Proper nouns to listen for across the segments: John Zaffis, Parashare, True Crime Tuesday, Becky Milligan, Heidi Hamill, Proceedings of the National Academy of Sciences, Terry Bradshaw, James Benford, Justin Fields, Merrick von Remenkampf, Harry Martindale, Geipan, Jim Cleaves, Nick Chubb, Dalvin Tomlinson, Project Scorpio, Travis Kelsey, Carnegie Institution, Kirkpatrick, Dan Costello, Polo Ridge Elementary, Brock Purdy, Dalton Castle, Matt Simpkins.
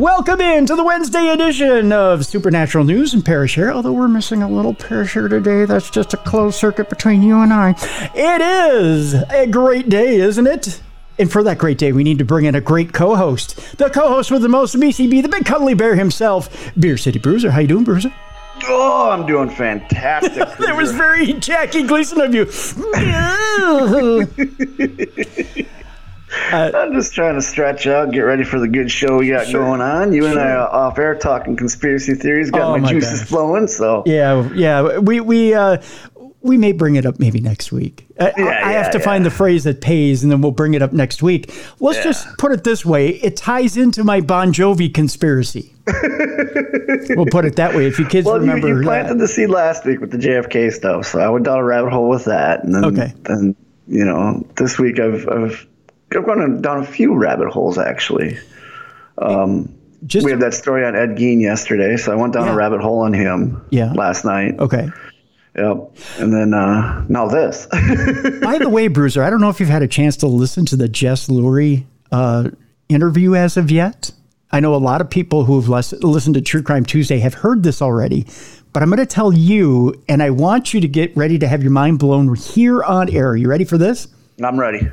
Welcome in to the Wednesday edition of Supernatural News and Parashare, although we're missing a little Parashare today. That's just a closed circuit between you and I. It is a great day, isn't it? And for that great day, we need to bring in a great co-host. The co-host with the most BCB, the big cuddly bear himself, Beer City Bruiser. How you doing, Bruiser? Oh, I'm doing fantastic. That was very Jackie Gleason of you. I'm just trying to stretch out, get ready for the good show we got going on. And I are off air talking conspiracy theories, got my juices flowing. So yeah, we may bring it up maybe next week. I have to find the phrase that pays, and then we'll bring it up next week. Let's just put it this way. It ties into my Bon Jovi conspiracy. We'll put it that way if you kids remember. You planted the seed last week with the JFK stuff, so I went down a rabbit hole with that. And then, this week I've gone down a few rabbit holes, actually. We had that story on Ed Gein yesterday, so I went down a rabbit hole on him last night. Okay. Yep. And then now this. By the way, Bruiser, I don't know if you've had a chance to listen to the Jess Lurie interview as of yet. I know a lot of people who have listened to True Crime Tuesday have heard this already, but I'm going to tell you, and I want you to get ready to have your mind blown here on air. Are you ready for this? I'm ready.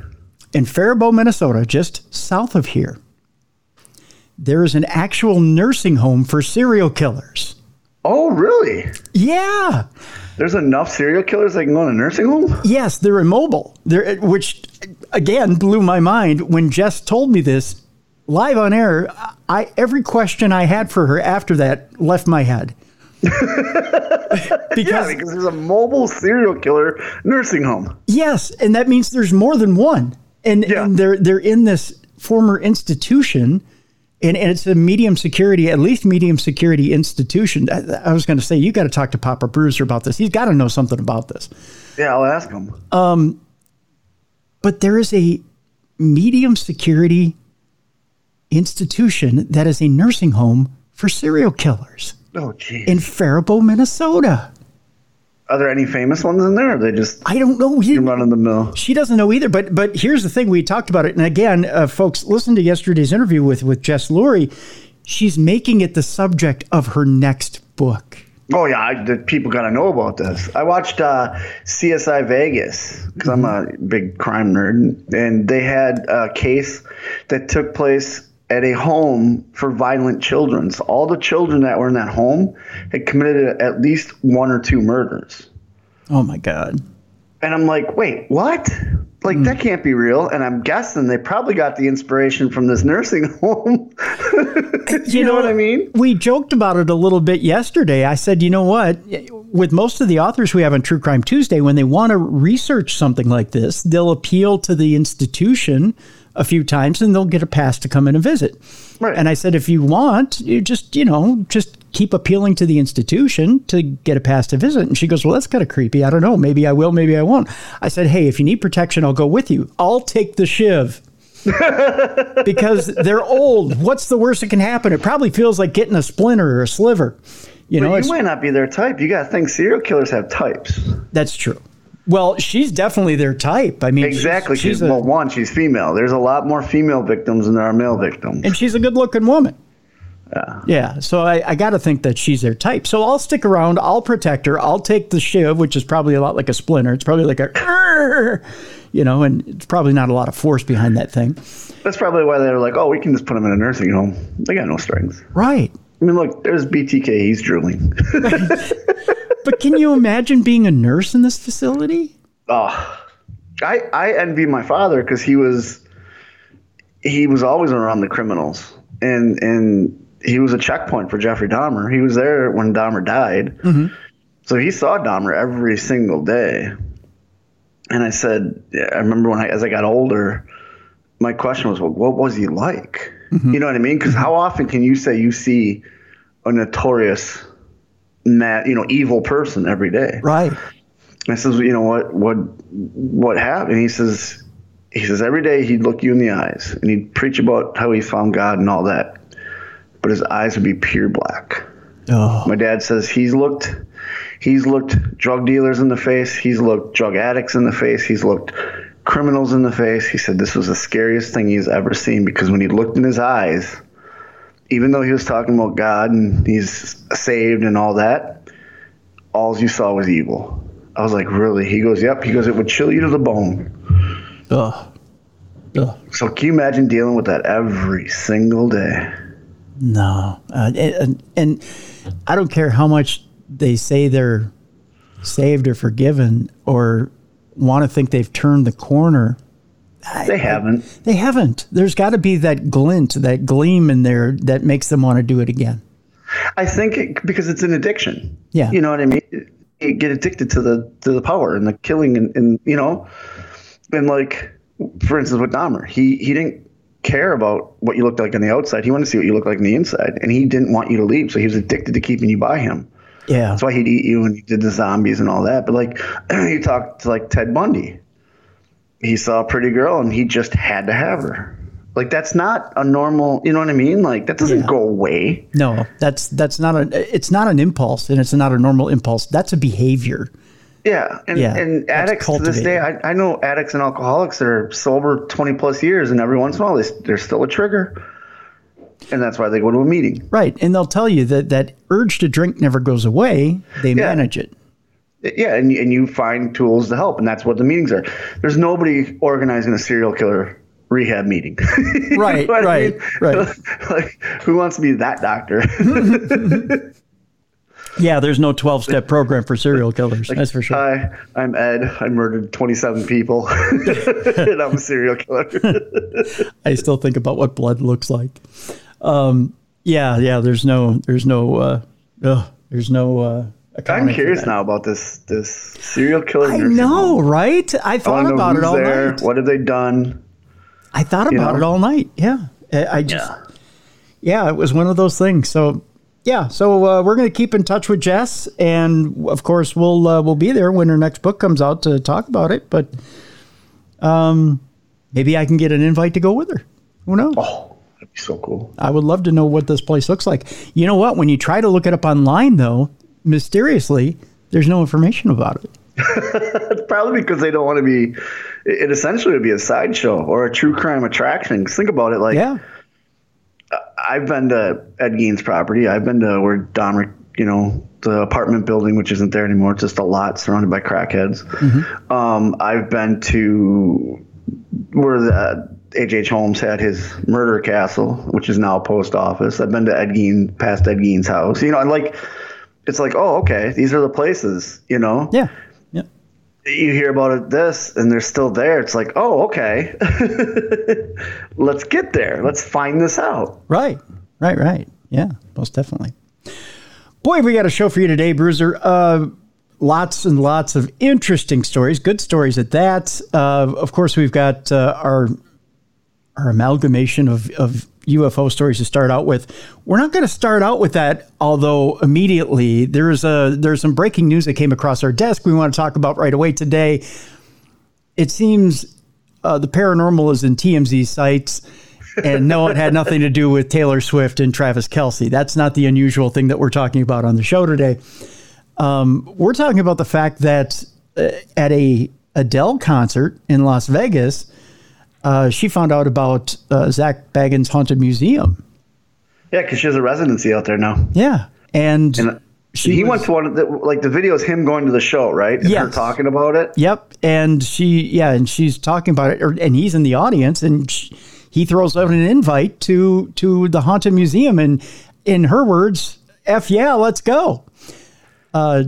In Faribault, Minnesota, just south of here, there is an actual nursing home for serial killers. Oh, really? Yeah. There's enough serial killers that can go in a nursing home? Yes, they're immobile, which, again, blew my mind. When Jess told me this live on air, every question I had for her after that left my head. because there's a mobile serial killer nursing home. Yes, and that means there's more than one. And they're in this former institution, and it's a medium security institution. I was going to say, you got to talk to Papa Bruiser about this. He's got to know something about this. Yeah, I'll ask him. But there is a medium security institution that is a nursing home for serial killers. Oh, geez. In Faribault, Minnesota. Are there any famous ones in there? Or are they just... I don't know. You're running the mill. She doesn't know either. But here's the thing. We talked about it. And again, folks, listen to yesterday's interview with Jess Lurie. She's making it the subject of her next book. Oh, yeah. People got to know about this. I watched CSI Vegas because I'm a big crime nerd. And they had a case that took place at a home for violent children. So all the children that were in that home had committed at least one or two murders. Oh my God. And I'm like, wait, what? Like that can't be real. And I'm guessing they probably got the inspiration from this nursing home. you know what I mean? We joked about it a little bit yesterday. I said, you know what? With most of the authors we have on True Crime Tuesday, when they want to research something like this, they'll appeal to the institution a few times and they'll get a pass to come in and visit. Right. And I said, if you want, you just keep appealing to the institution to get a pass to visit. And she goes, well, that's kind of creepy. I don't know. Maybe I will, maybe I won't. I said, hey, if you need protection, I'll go with you. I'll take the shiv. Because they're old. What's the worst that can happen? It probably feels like getting a splinter or a sliver. You might not be their type. You got to think serial killers have types. That's true. Well, she's definitely their type. I mean, exactly. She's female. There's a lot more female victims than there are male victims. And she's a good-looking woman. Yeah. So I got to think that she's their type. So I'll stick around. I'll protect her. I'll take the shiv, which is probably a lot like a splinter. It's probably like a, and it's probably not a lot of force behind that thing. That's probably why they're like, oh, we can just put them in a nursing home. They got no strings. Right. I mean, look, there's BTK. He's drooling. But can you imagine being a nurse in this facility? Oh, I envy my father because he was always around the criminals, and he was a checkpoint for Jeffrey Dahmer. He was there when Dahmer died, so he saw Dahmer every single day. And I said, I remember as I got older, my question was, well, what was he like? You know what I mean? Because how often can you say you see a notorious mad, evil person every day? Right. And I says, what happened? And he says every day he'd look you in the eyes and he'd preach about how he found God and all that, but his eyes would be pure black. Oh. My dad says he's looked drug dealers in the face. He's looked drug addicts in the face. He's looked criminals in the face. He said this was the scariest thing he's ever seen because when he looked in his eyes, even though he was talking about God and he's saved and all that, all you saw was evil. I was like, really? He goes, yep. He goes, it would chill you to the bone. Ugh. Ugh. So can you imagine dealing with that every single day? No. And I don't care how much they say they're saved or forgiven or want to think they've turned the corner. They haven't. There's got to be that glint, that gleam in there that makes them want to do it again. I think because it's an addiction. Yeah. You know what I mean? You get addicted to the power and the killing and you know, and like, for instance, with Dahmer, he didn't care about what you looked like on the outside. He wanted to see what you looked like on the inside, and he didn't want you to leave. So he was addicted to keeping you by him. Yeah. That's why he'd eat you, and he did the zombies and all that. But like, you talk to like Ted Bundy. He saw a pretty girl and he just had to have her. Like, that's not a normal, you know what I mean? Like, that doesn't go away. No, that's not it's not an impulse, and it's not a normal impulse. That's a behavior. Yeah. And addicts to this day, I know addicts and alcoholics that are sober 20 plus years, and every once in a while there's still a trigger. And that's why they go to a meeting. Right. And they'll tell you that urge to drink never goes away. They manage it. Yeah, and you find tools to help, and that's what the meetings are. There's nobody organizing a serial killer rehab meeting. Right, you know what I mean? Right. Like, who wants to be that doctor? Yeah, there's no 12-step program for serial killers, like, that's for sure. Hi, I'm Ed. I murdered 27 people, and I'm a serial killer. I still think about what blood looks like. I'm curious now about this serial killer. I know, right? I thought about it all night. What have they done? I thought about it all night. Yeah. I just it was one of those things. So, yeah. So we're going to keep in touch with Jess. And, of course, we'll be there when her next book comes out to talk about it. But maybe I can get an invite to go with her. Who knows? Oh, that'd be so cool. I would love to know what this place looks like. You know what? When you try to look it up online, though, mysteriously, there's no information about it. It's probably because they don't want to be. It essentially would be a sideshow or a true crime attraction. Think about it, like, I've been to Ed Gein's property. I've been to where Dahmer, you know, the apartment building, which isn't there anymore. It's just a lot surrounded by crackheads. Mm-hmm. I've been to where the H.H. Holmes had his murder castle, which is now a post office. I've been to Ed Gein, past Ed Gein's house. You know, and like. It's like, oh, okay, these are the places, you know? Yeah, yeah. You hear about it, this, and they're still there. It's like, oh, okay. Let's get there. Let's find this out. Right. Yeah, most definitely. Boy, we got a show for you today, Bruiser. Lots and lots of interesting stories, good stories at that. Of course, we've got our amalgamation of UFO stories to start out with. We're not going to start out with that, although immediately there's some breaking news that came across our desk we want to talk about right away today. It seems the paranormal is in TMZ sites, and no, it had nothing to do with Taylor Swift and Travis Kelsey. That's not the unusual thing that we're talking about on the show today. We're talking about the fact that at a Adele concert in Las Vegas, she found out about Zak Bagans' Haunted Museum. Yeah, because she has a residency out there now. Yeah. And he went to one of the, like, the video is him going to the show, right? And her talking about it. Yep. And she's talking about it, and he's in the audience, and he throws out an invite to the Haunted Museum. And in her words, F yeah, let's go.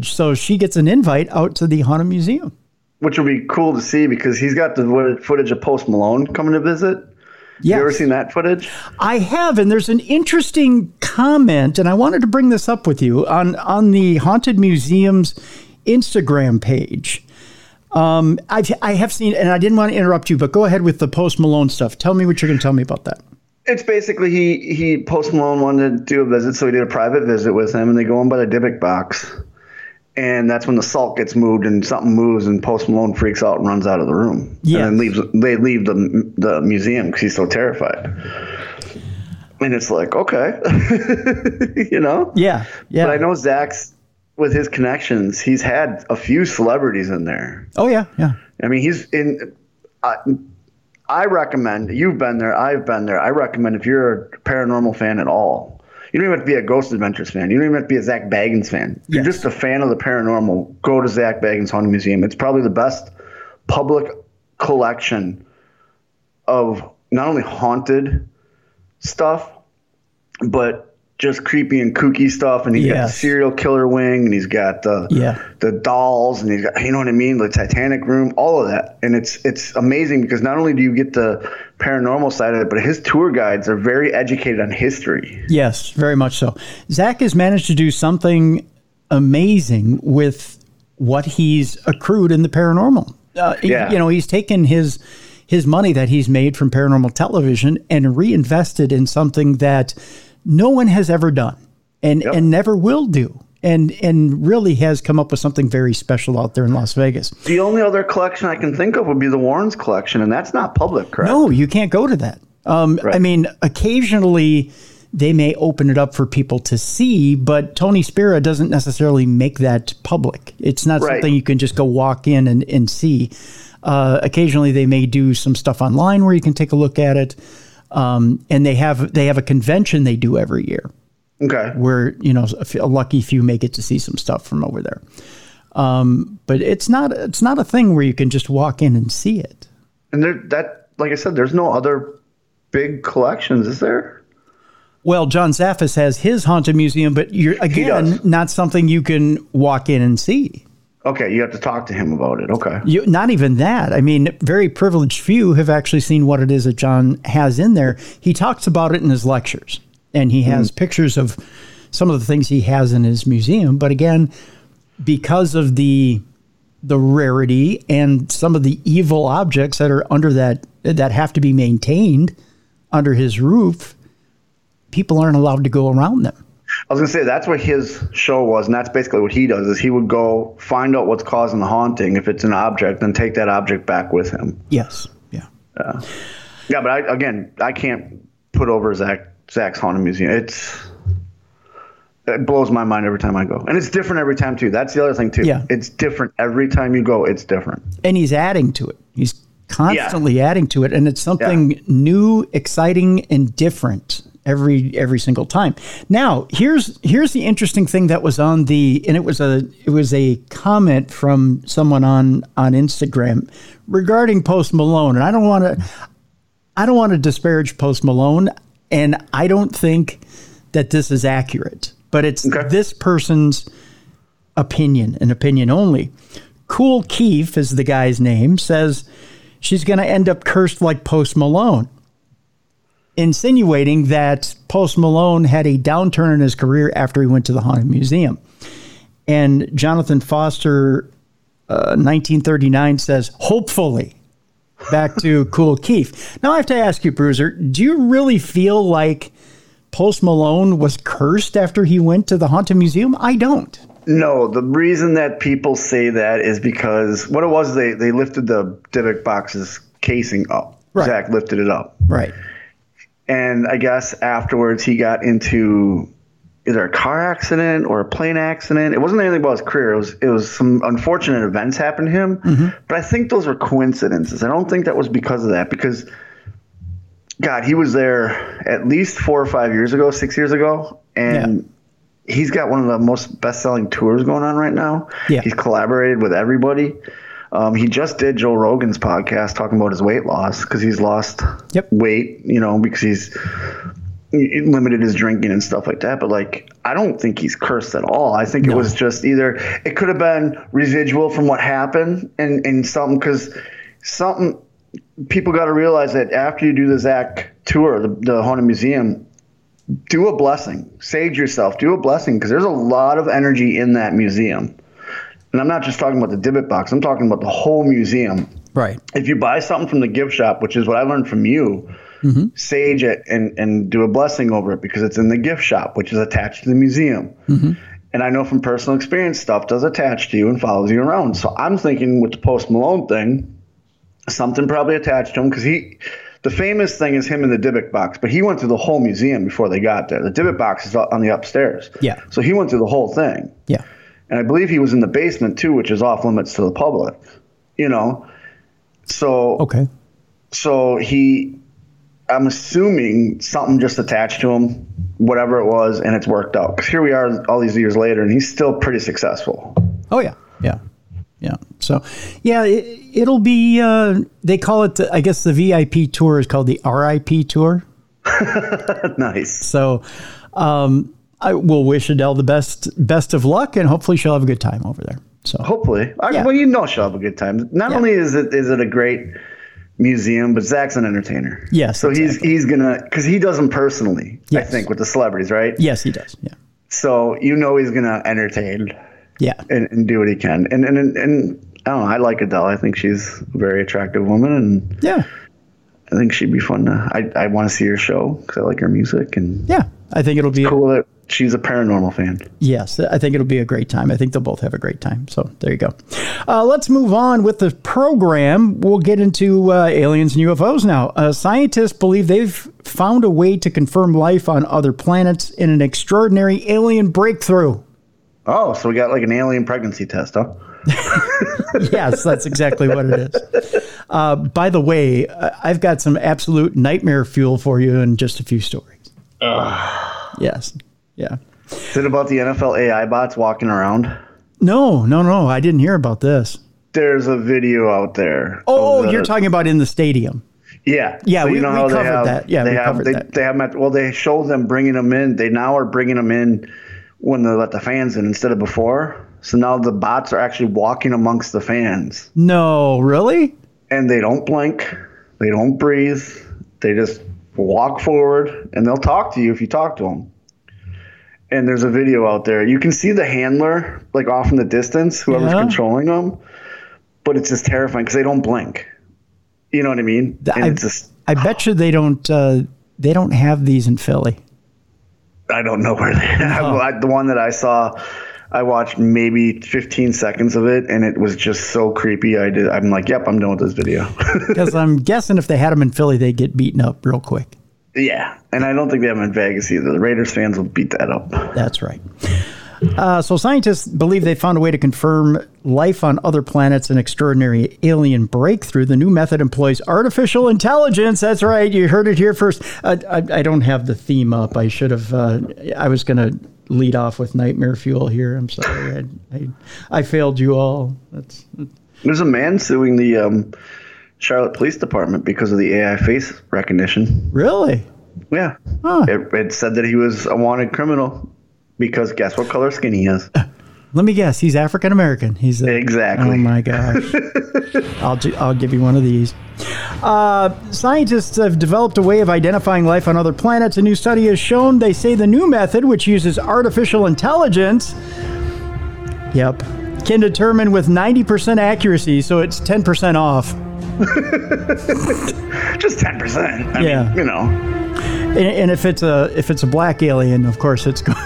So she gets an invite out to the Haunted Museum. Which will be cool to see, because he's got the footage of Post Malone coming to visit. Yes. You ever seen that footage? I have, and there's an interesting comment, and I wanted to bring this up with you on the Haunted Museum's Instagram page. I have seen, and I didn't want to interrupt you, but go ahead with the Post Malone stuff. Tell me what you're going to tell me about that. It's basically he Post Malone wanted to do a visit, so he did a private visit with him, and they go in by the Dybbuk box. And that's when the salt gets moved and something moves, and Post Malone freaks out and runs out of the room. Yeah. And then they leave the museum because he's so terrified. And it's like, okay. You know? Yeah, yeah. But I know Zach's, with his connections, he's had a few celebrities in there. Oh, yeah, yeah. I mean, he's in... I recommend... You've been there. I've been there. I recommend, if you're a paranormal fan at all, You don't even have to be a Ghost Adventures fan. You don't even have to be a Zak Bagans fan. Yes. You're just a fan of the paranormal. Go to Zak Bagans Haunted Museum. It's probably the best public collection of not only haunted stuff, but just creepy and kooky stuff. And he's got the serial killer wing, and he's got the dolls, and he's got, you know what I mean? The Titanic room, all of that. And it's amazing because not only do you get the paranormal side of it, but his tour guides are very educated on history. Yes, very much so. Zak has managed to do something amazing with what he's accrued in the paranormal. You know, he's taken his money that he's made from paranormal television and reinvested in something that no one has ever done and never will do, and really has come up with something very special out there in Las Vegas. The only other collection I can think of would be the Warrens collection, and that's not public, correct? No, you can't go to that. Right. I mean, occasionally they may open it up for people to see, but Tony Spira doesn't necessarily make that public. It's not something you can just go walk in and see. Occasionally they may do some stuff online where you can take a look at it. And they have a convention they do every year, where, you know, a lucky few may get to see some stuff from over there. But it's not a thing where you can just walk in and see it. And like I said, there's no other big collections, is there? Well, John Zaffis has his haunted museum, but you're, again, not something you can walk in and see. Okay, you have to talk to him about it. Okay. Not even that. I mean, very privileged few have actually seen what it is that John has in there. He talks about it in his lectures, and he has pictures of some of the things he has in his museum. But again, because of the rarity and some of the evil objects that are under that have to be maintained under his roof, people aren't allowed to go around them. I was going to say, that's what his show was, and that's basically what he does, is he would go find out what's causing the haunting, if it's an object, then take that object back with him. Yes. Yeah. Yeah, but I can't put over Zak's Haunted Museum. It blows my mind every time I go. And it's different every time, too. That's the other thing, too. Yeah. It's different every time you go. It's different. And he's adding to it. He's constantly adding to it, and it's something new, exciting, and different every single time. Now, here's the interesting thing that was on it was a comment from someone on Instagram regarding Post Malone. And I don't want to disparage Post Malone, and I don't think that this is accurate, but it's this person's opinion and opinion only. Cool Keefe is the guy's name, says she's going to end up cursed like Post Malone, insinuating that Post Malone had a downturn in his career after he went to the Haunted Museum. And Jonathan Foster, 1939, says, hopefully, back to Cool Keefe. Now I have to ask you, Bruiser, do you really feel like Post Malone was cursed after he went to the Haunted Museum? I don't. No, the reason that people say that is because what it was, they lifted the Dybbuk box's casing up. Right. Zak lifted it up. Right. And I guess afterwards he got into either a car accident or a plane accident. It wasn't anything about his career. It was some unfortunate events happened to him. Mm-hmm. But I think those were coincidences. I don't think that was because of that, because, God, he was there at least 6 years ago. And he's got one of the most best-selling tours going on right now. Yeah. He's collaborated with everybody. He just did Joe Rogan's podcast talking about his weight loss, because he's lost weight, you know, because he limited his drinking and stuff like that. But, like, I don't think he's cursed at all. I think it was just it could have been residual from what happened and something, because people got to realize that after you do the Zak tour, the Haunted Museum, do a blessing. Sage yourself. Do a blessing, because there's a lot of energy in that museum. And I'm not just talking about the Dybbuk box. I'm talking about the whole museum. Right. If you buy something from the gift shop, which is what I learned from you, sage it and do a blessing over it, because it's in the gift shop, which is attached to the museum. Mm-hmm. And I know from personal experience, stuff does attach to you and follows you around. So I'm thinking with the Post Malone thing, something probably attached to him, because the famous thing is him in the Dybbuk box, but he went through the whole museum before they got there. The Dybbuk box is on the upstairs. Yeah. So he went through the whole thing. Yeah. And I believe he was in the basement, too, which is off limits to the public, you know. So he I'm assuming something just attached to him, whatever it was, and it's worked out. Because here we are all these years later, and he's still pretty successful. Oh, yeah. Yeah. Yeah. So, yeah, it'll be, they call it, I guess the VIP tour is called the RIP tour. Nice. So, I will wish Adele the best of luck, and hopefully she'll have a good time over there. So hopefully. Yeah. Well, you know she'll have a good time. Not only is it a great museum, but Zak's an entertainer. Yes. So exactly. he's going to, because he does them personally, yes. I think, with the celebrities, right? Yes, he does. Yeah. So you know he's going to entertain. Yeah. And do what he can. And I don't know, I like Adele. I think she's a very attractive woman. And yeah. I think she'd be fun. I want to see her show because I like her music. And yeah, I think it'll be cool that she's a paranormal fan. Yes, I think it'll be a great time. I think they'll both have a great time. So there you go. Let's move on with the program. We'll get into aliens and UFOs now. Scientists believe they've found a way to confirm life on other planets in an extraordinary alien breakthrough. Oh, so we got like an alien pregnancy test, huh? Yes, that's exactly what it is. By the way, I've got some absolute nightmare fuel for you in just a few stories. Yes. Yeah. Is it about the NFL AI bots walking around? No. I didn't hear about this. There's a video out there. Oh, you're talking about in the stadium. Yeah. Yeah, so we covered that. Yeah, we covered that. They have well, they showed them bringing them in. They now are bringing them in when they let the fans in instead of before. So now the bots are actually walking amongst the fans. No, really? And they don't blink. They don't breathe. They just walk forward, and they'll talk to you if you talk to them. And there's a video out there. You can see the handler, like off in the distance, whoever's controlling them. But it's just terrifying because they don't blink. You know what I mean? I bet you they don't have these in Philly. I don't know where they have. The one that I saw, I watched maybe 15 seconds of it, and it was just so creepy. I'm like, yep, I'm done with this video. Because I'm guessing if they had them in Philly, they'd get beaten up real quick. Yeah, and I don't think they have them in Vegas either. The Raiders fans will beat that up. That's right. So scientists believe they found a way to confirm life on other planets, an extraordinary alien breakthrough. The new method employs artificial intelligence. That's right. You heard it here first. I don't have the theme up. I should have. I was going to lead off with nightmare fuel here. I'm sorry. I failed you all. There's a man suing the Charlotte Police Department because of the AI face recognition. Really? Yeah. Huh. It said that he was a wanted criminal. Because guess what color skin he is? Let me guess. He's African American. He's exactly. Oh my gosh! I'll give you one of these. Scientists have developed a way of identifying life on other planets. A new study has shown. They say the new method, which uses artificial intelligence, can determine with 90% accuracy. So it's 10% off. Just 10%. I mean, you know. And if it's a black alien, of course, it's going.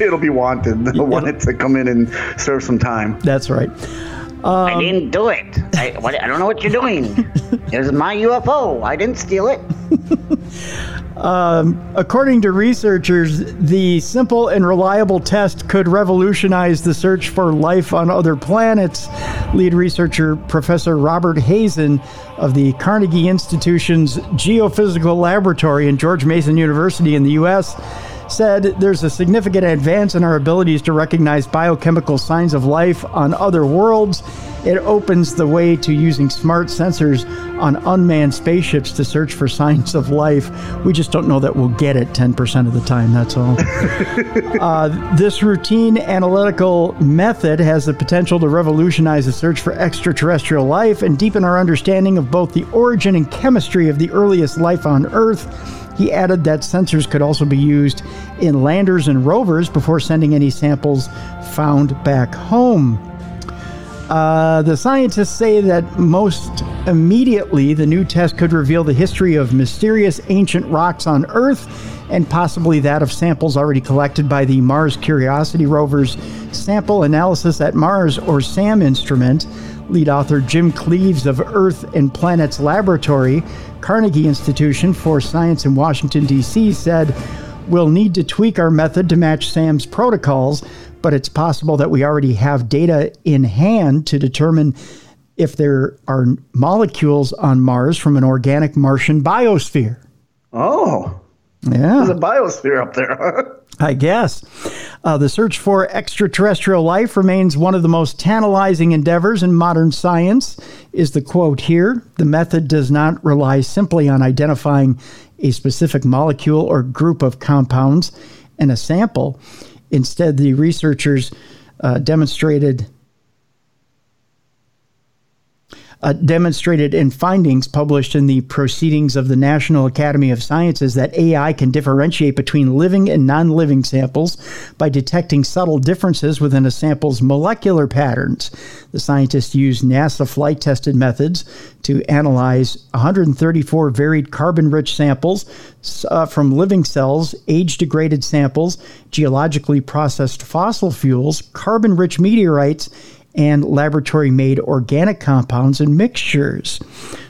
It'll be wanted. They'll want it to come in and serve some time. That's right. I didn't do it. I don't know what you're doing. There's my UFO. I didn't steal it. According to researchers, the simple and reliable test could revolutionize the search for life on other planets. Lead researcher Professor Robert Hazen of the Carnegie Institution's Geophysical Laboratory and George Mason University in the U.S. said there's a significant advance in our abilities to recognize biochemical signs of life on other worlds. It opens the way to using smart sensors on unmanned spaceships to search for signs of life. We just don't know that we'll get it 10% of the time, that's all. This routine analytical method has the potential to revolutionize the search for extraterrestrial life and deepen our understanding of both the origin and chemistry of the earliest life on Earth. He added that sensors could also be used in landers and rovers before sending any samples found back home. The scientists say that most immediately the new test could reveal the history of mysterious ancient rocks on Earth and possibly that of samples already collected by the Mars Curiosity rover's Sample Analysis at Mars, or SAM instrument. Lead author Jim Cleaves of Earth and Planets Laboratory, Carnegie Institution for Science in Washington, D.C. said, "We'll need to tweak our method to match SAM's protocols, but it's possible that we already have data in hand to determine if there are molecules on Mars from an organic Martian biosphere. Oh. Yeah. There's a biosphere up there, huh? I guess. The search for extraterrestrial life remains one of the most tantalizing endeavors in modern science, is the quote here. The method does not rely simply on identifying a specific molecule or group of compounds in a sample. Instead, the researchers demonstrated in findings published in the Proceedings of the National Academy of Sciences that AI can differentiate between living and non-living samples by detecting subtle differences within a sample's molecular patterns. The scientists used NASA flight-tested methods to analyze 134 varied carbon-rich samples from living cells, age-degraded samples, geologically processed fossil fuels, carbon-rich meteorites, and laboratory-made organic compounds and mixtures.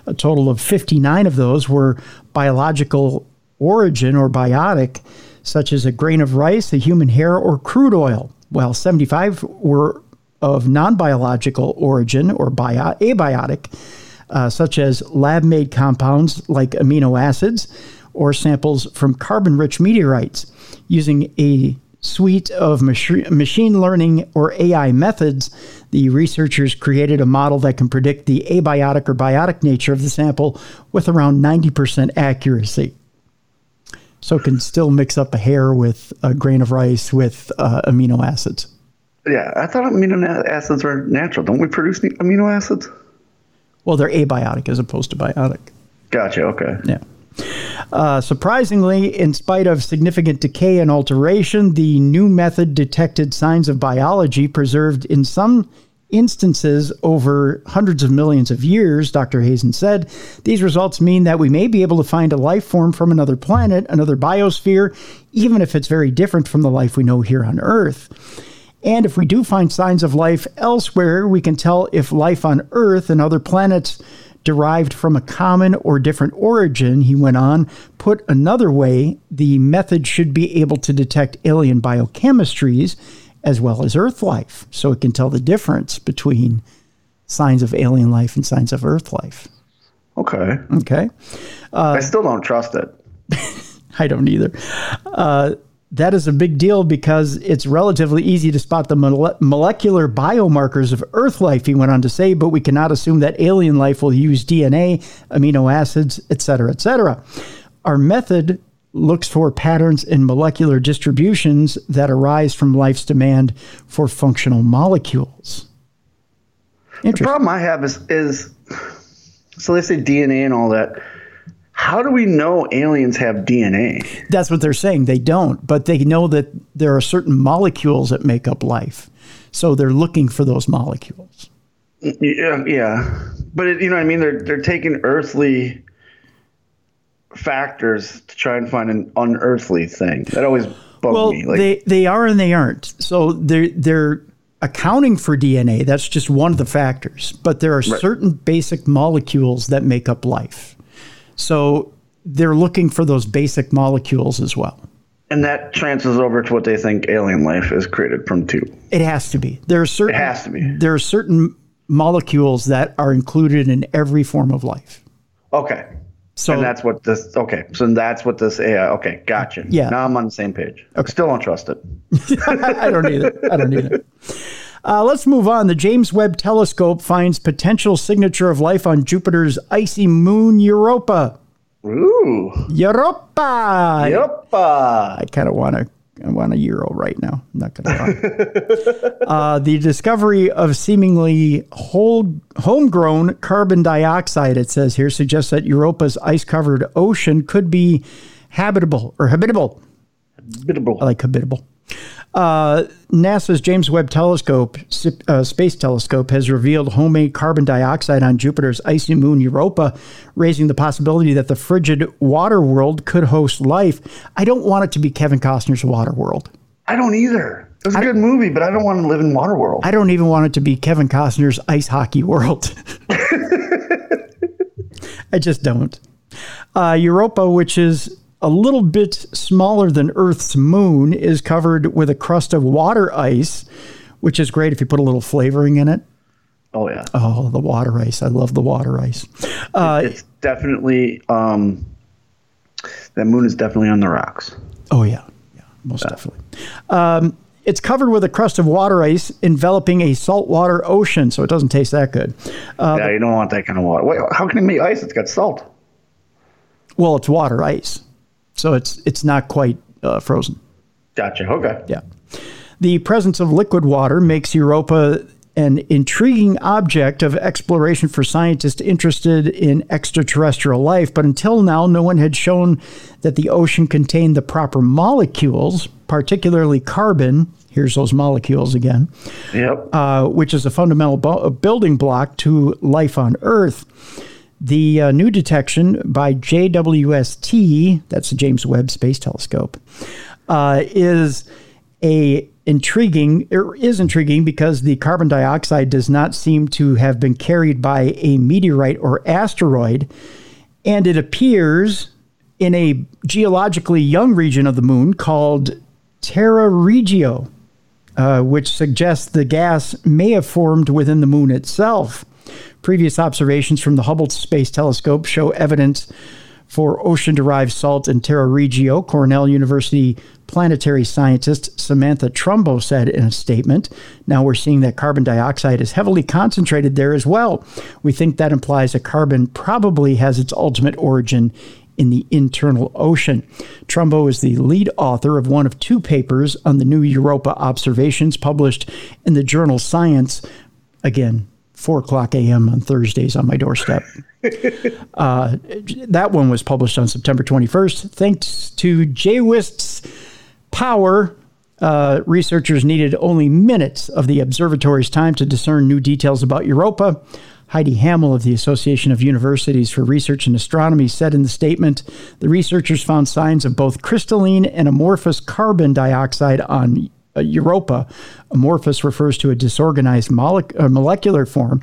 A total of 59 of those were biological origin or biotic, such as a grain of rice, a human hair, or crude oil, while 75 were of non-biological origin or abiotic, such as lab-made compounds like amino acids or samples from carbon-rich meteorites. Using a suite of machine learning or AI methods, the researchers created a model that can predict the abiotic or biotic nature of the sample with around 90% accuracy. So it can still mix up a hair with a grain of rice with amino acids. Yeah, I thought amino acids were natural. Don't we produce amino acids? Well, they're abiotic as opposed to biotic. Gotcha, okay. Yeah. Surprisingly, in spite of significant decay and alteration, the new method detected signs of biology preserved in some instances over hundreds of millions of years, Dr. Hazen said. These results mean that we may be able to find a life form from another planet, another biosphere, even if it's very different from the life we know here on Earth. And if we do find signs of life elsewhere, we can tell if life on Earth and other planets derived from a common or different origin, he went on. Put another way, the method should be able to detect alien biochemistries as well as Earth life, so it can tell the difference between signs of alien life and signs of Earth life. Okay. Okay. I still don't trust it. I don't either. That is a big deal because it's relatively easy to spot the molecular biomarkers of Earth life, he went on to say, but we cannot assume that alien life will use DNA, amino acids, etc., etc. Our method looks for patterns in molecular distributions that arise from life's demand for functional molecules. The problem I have is so they say DNA and all that. How do we know aliens have DNA? That's what they're saying. They don't, but they know that there are certain molecules that make up life. So they're looking for those molecules. Yeah. But it, you know what I mean? They're taking earthly factors to try and find an unearthly thing. That always bugged me. Like, they are and they aren't. So they're accounting for DNA. That's just one of the factors. But there are certain basic molecules that make up life. So they're looking for those basic molecules as well. And that translates over to what they think alien life is created from too. It has to be. It has to be. There are certain molecules that are included in every form of life. Okay. So that's what this AI, okay, gotcha. Yeah. Now I'm on the same page. Okay. Still don't trust it. I don't either. Let's move on. The James Webb Telescope finds potential signature of life on Jupiter's icy moon, Europa. Ooh. Europa. I kind of want a euro right now. I'm not going to lie. The discovery of seemingly homegrown carbon dioxide, it says here, suggests that Europa's ice-covered ocean could be habitable. Habitable. I like habitable. NASA's James Webb Telescope, Space Telescope, has revealed homemade carbon dioxide on Jupiter's icy moon Europa, raising the possibility that the frigid water world could host life. I don't want it to be Kevin Costner's Water World. I don't either. It was a good movie, but I don't want to live in Water World. I don't even want it to be Kevin Costner's Ice Hockey World. I just don't. Europa, which is a little bit smaller than Earth's moon, is covered with a crust of water ice, which is great if you put a little flavoring in it. Oh, yeah. Oh, the water ice. I love the water ice. It's definitely that moon is definitely on the rocks. Oh, yeah. Yeah, most definitely. It's covered with a crust of water ice enveloping a saltwater ocean, so it doesn't taste that good. Yeah, you don't want that kind of water. Wait, how can it make ice? It's got salt. Well, it's water ice, so it's not quite frozen. Gotcha. Okay. Yeah. The presence of liquid water makes Europa an intriguing object of exploration for scientists interested in extraterrestrial life, but until now, no one had shown that the ocean contained the proper molecules, particularly carbon. Here's those molecules again. Yep. Which is a fundamental building block to life on Earth. The new detection by JWST, that's the James Webb Space Telescope, is intriguing because the carbon dioxide does not seem to have been carried by a meteorite or asteroid, and it appears in a geologically young region of the moon called Terra Regio, which suggests the gas may have formed within the moon itself. Previous observations from the Hubble Space Telescope show evidence for ocean-derived salt in Terra Regio, Cornell University planetary scientist Samantha Trumbo said in a statement. Now we're seeing that carbon dioxide is heavily concentrated there as well. We think that implies that carbon probably has its ultimate origin in the internal ocean. Trumbo is the lead author of one of two papers on the new Europa observations published in the journal Science, again, 4 o'clock a.m. on Thursdays on my doorstep. That one was published on September 21st. Thanks to JWST's power, researchers needed only minutes of the observatory's time to discern new details about Europa. Heidi Hamill of the Association of Universities for Research in Astronomy said in the statement, the researchers found signs of both crystalline and amorphous carbon dioxide on Europa. Amorphous refers to a disorganized molecular form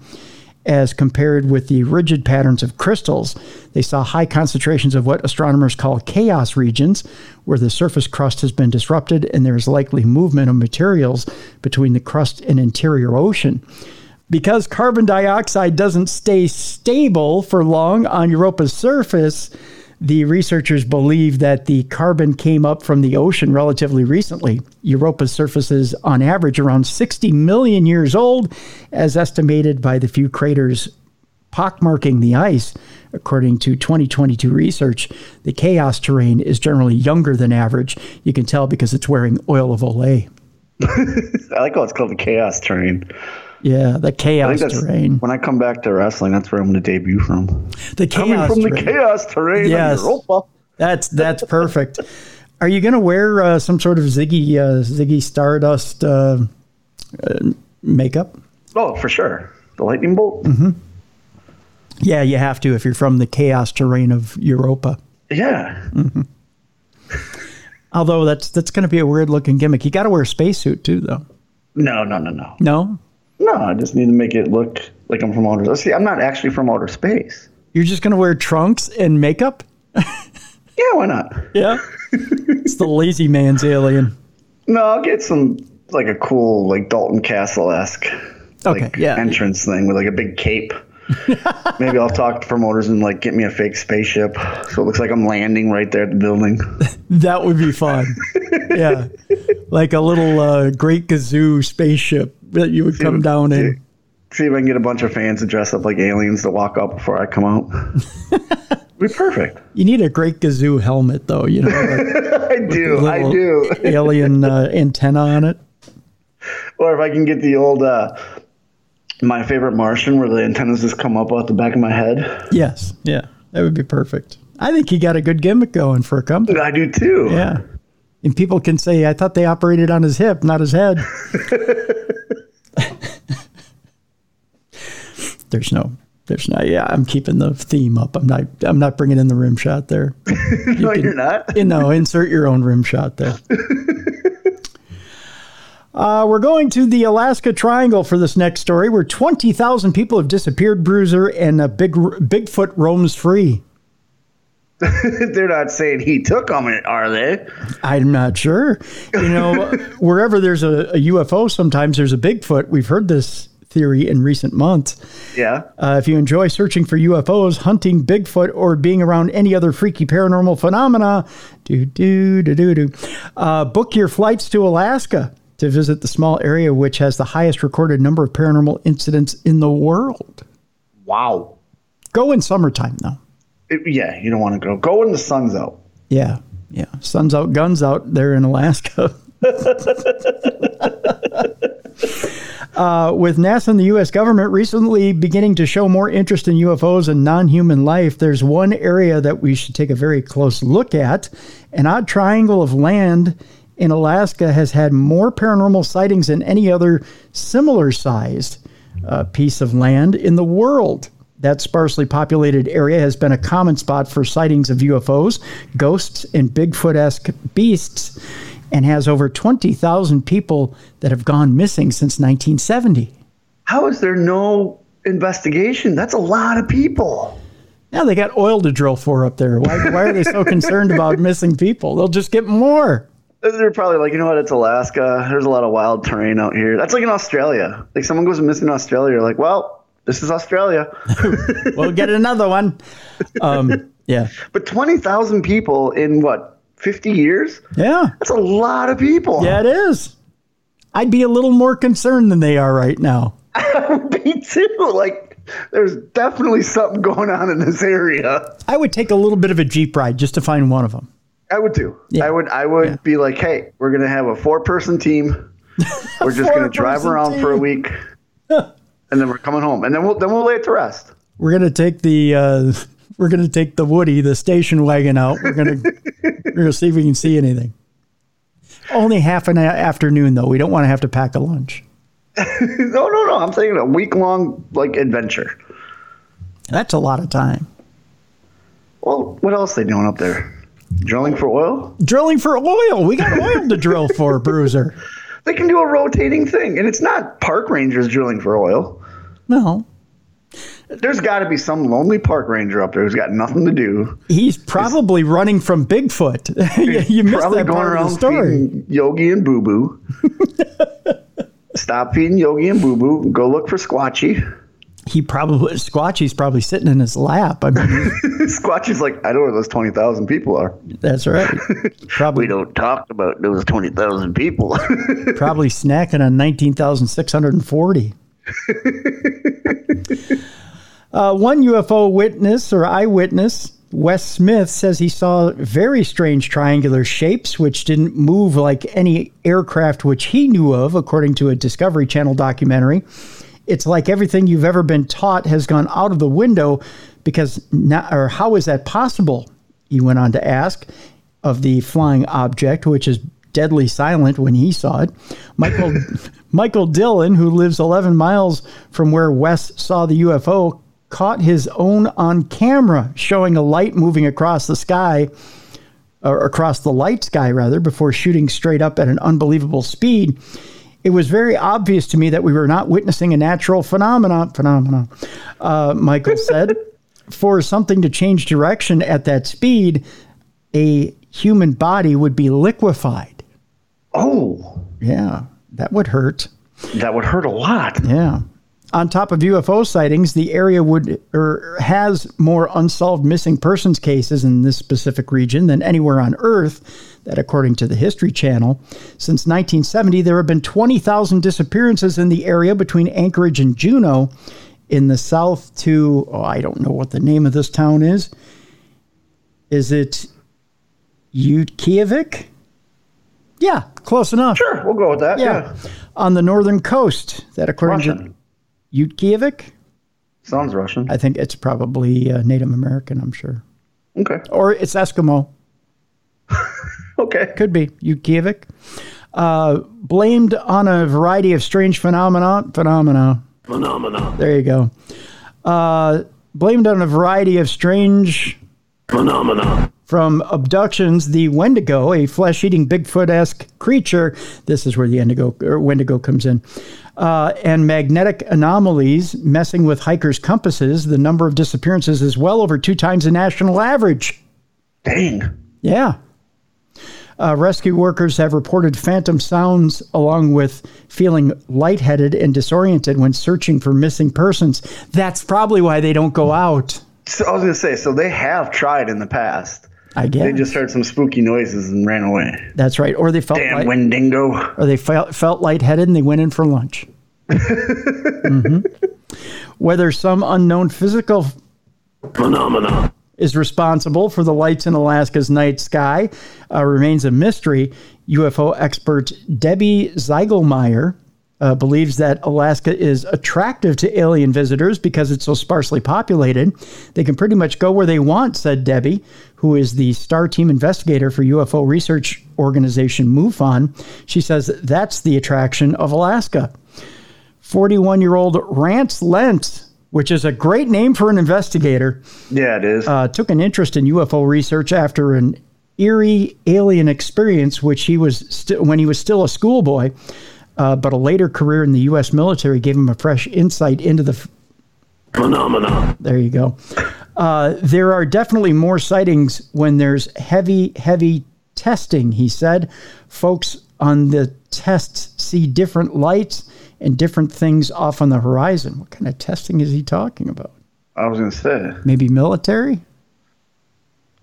as compared with the rigid patterns of crystals. They saw high concentrations of what astronomers call chaos regions, where the surface crust has been disrupted and there is likely movement of materials between the crust and interior ocean. Because carbon dioxide doesn't stay stable for long on Europa's surface, the researchers believe that the carbon came up from the ocean relatively recently. Europa's surface is, on average, around 60 million years old, as estimated by the few craters pockmarking the ice. According to 2022 research, the chaos terrain is generally younger than average. You can tell because it's wearing oil of Olay. I like how it's called the chaos terrain. Yeah, the chaos terrain. When I come back to wrestling, that's where I'm going to debut from. The chaos coming from terrain. The chaos terrain. Yes, on Europa. That's perfect. Are you going to wear some sort of Ziggy Stardust makeup? Oh, for sure. The lightning bolt. Mm-hmm. Yeah, you have to if you're from the chaos terrain of Europa. Yeah. Mm-hmm. Although that's going to be a weird looking gimmick. You got to wear a spacesuit too, though. No. No. No, I just need to make it look like I'm from outer space. See, I'm not actually from outer space. You're just going to wear trunks and makeup? Yeah, why not? Yeah? It's the lazy man's alien. No, I'll get some, like a cool, like Dalton Castle-esque entrance thing with like a big cape. Maybe I'll talk to promoters and like get me a fake spaceship so it looks like I'm landing right there at the building. That would be fun. Yeah. Like a little Great Gazoo spaceship that you would come down in. See if I can get a bunch of fans to dress up like aliens to walk out before I come out. Be perfect. You need a Great Gazoo helmet though, you know. Like I do. Alien antenna on it. Or if I can get the old My Favorite Martian, where the antennas just come up out the back of my head. Yes. Yeah. That would be perfect. I think you got a good gimmick going for a company. I do too. Yeah. And people can say, I thought they operated on his hip, not his head. There's no. Yeah, I'm keeping the theme up. I'm not bringing in the rim shot there. You're not. Insert your own rim shot there. We're going to the Alaska Triangle for this next story, where 20,000 people have disappeared, Bruiser, and a Bigfoot roams free. They're not saying he took them, are they? I'm not sure. Wherever there's a UFO, sometimes there's a Bigfoot. We've heard this theory in recent months. Yeah. If you enjoy searching for UFOs, hunting Bigfoot, or being around any other freaky paranormal phenomena, book your flights to Alaska to visit the small area which has the highest recorded number of paranormal incidents in the world. Wow. Go in summertime, though. Yeah, you don't want to go. Go when the sun's out. Yeah, yeah. Sun's out, guns out there in Alaska. With NASA and the U.S. government recently beginning to show more interest in UFOs and non-human life, there's one area that we should take a very close look at. An odd triangle of land in Alaska has had more paranormal sightings than any other similar-sized piece of land in the world. That sparsely populated area has been a common spot for sightings of UFOs, ghosts, and Bigfoot-esque beasts, and has over 20,000 people that have gone missing since 1970. How is there no investigation? That's a lot of people. Now they got oil to drill for up there. Why are they so concerned about missing people? They'll just get more. They're probably like, you know what? It's Alaska. There's a lot of wild terrain out here. That's like in Australia. Like someone goes missing in Australia, like, well, this is Australia. We'll get another one. Yeah. But 20,000 people in, what, 50 years? Yeah. That's a lot of people. Yeah, it is. I'd be a little more concerned than they are right now. I would be too. Like, there's definitely something going on in this area. I would take a little bit of a Jeep ride just to find one of them. I would too. Yeah. I would be like, hey, we're going to have a four-person team. We're just going to drive around for a week. And then we're coming home, and then we'll lay it to rest. We're gonna take the Woody, the station wagon out. We're gonna see if we can see anything. Only half an afternoon though. We don't want to have to pack a lunch. No. I'm thinking a week long like adventure. That's a lot of time. Well, what else are they doing up there? Drilling for oil? Drilling for oil. We got oil to drill for, Bruiser. They can do a rotating thing, and it's not park rangers drilling for oil. No. There's got to be some lonely park ranger up there who's got nothing to do. He's probably running from Bigfoot. You missed that part of the story. Yogi and Boo Boo. Stop feeding Yogi and Boo Boo. Go look for Squatchy. Squatchy's probably sitting in his lap. I mean, Squatchy's like, I know where those 20,000 people are. That's right. Probably. We don't talk about those 20,000 people. Probably snacking on 19,640. One UFO witness or eyewitness, Wes Smith, says he saw very strange triangular shapes which didn't move like any aircraft which he knew of, according to a Discovery Channel documentary. It's like everything you've ever been taught has gone out of the window because now, or how is that possible? He went on to ask of the flying object, which is deadly silent when he saw it. Michael Dillon, who lives 11 miles from where Wes saw the UFO, caught his own on camera, showing a light moving across the sky, or across the light sky rather, before shooting straight up at an unbelievable speed. It was very obvious to me that we were not witnessing a natural phenomenon, Michael said. For something to change direction at that speed, a human body would be liquefied. Oh. Yeah, that would hurt. That would hurt a lot. Yeah. On top of UFO sightings, the area has more unsolved missing persons cases in this specific region than anywhere on Earth, that according to the History Channel. Since 1970, there have been 20,000 disappearances in the area between Anchorage and Juneau, in the south to, I don't know what the name of this town is. Is it Utqiagvik? Yeah, close enough. Sure, we'll go with that. Yeah. On the northern coast, that according to... Utqiagvik? Sounds Russian. I think it's probably Native American, I'm sure. Okay. Or it's Eskimo. Okay. Could be Utqiagvik. Blamed on a variety of strange phenomena. There you go. Blamed on a variety of strange phenomena. From abductions, the Wendigo, a flesh-eating Bigfoot-esque creature, this is where the Wendigo comes in, and magnetic anomalies messing with hikers' compasses, the number of disappearances is well over 2 times the national average. Dang. Yeah. Rescue workers have reported phantom sounds along with feeling lightheaded and disoriented when searching for missing persons. That's probably why they don't go out. So I was going to say, so they have tried in the past. I guess. They just heard some spooky noises and ran away. That's right. Or they felt Wendigo. Or they felt lightheaded and they went in for lunch. Mm-hmm. Whether some unknown physical phenomena is responsible for the lights in Alaska's night sky remains a mystery. UFO expert Debbie Ziegelmeyer believes that Alaska is attractive to alien visitors because it's so sparsely populated. They can pretty much go where they want, said Debbie, who is the star team investigator for UFO research organization MUFON. She says that's the attraction of Alaska. 41-year-old Rance Lentz, which is a great name for an investigator. Yeah, it is. Took an interest in UFO research after an eerie alien experience, which he was when he was still a schoolboy. But a later career in the U.S. military gave him a fresh insight into the phenomena. There you go. There are definitely more sightings when there's heavy testing, he said. Folks on the tests see different lights and different things off on the horizon. What kind of testing is he talking about? I was going to say. Maybe military?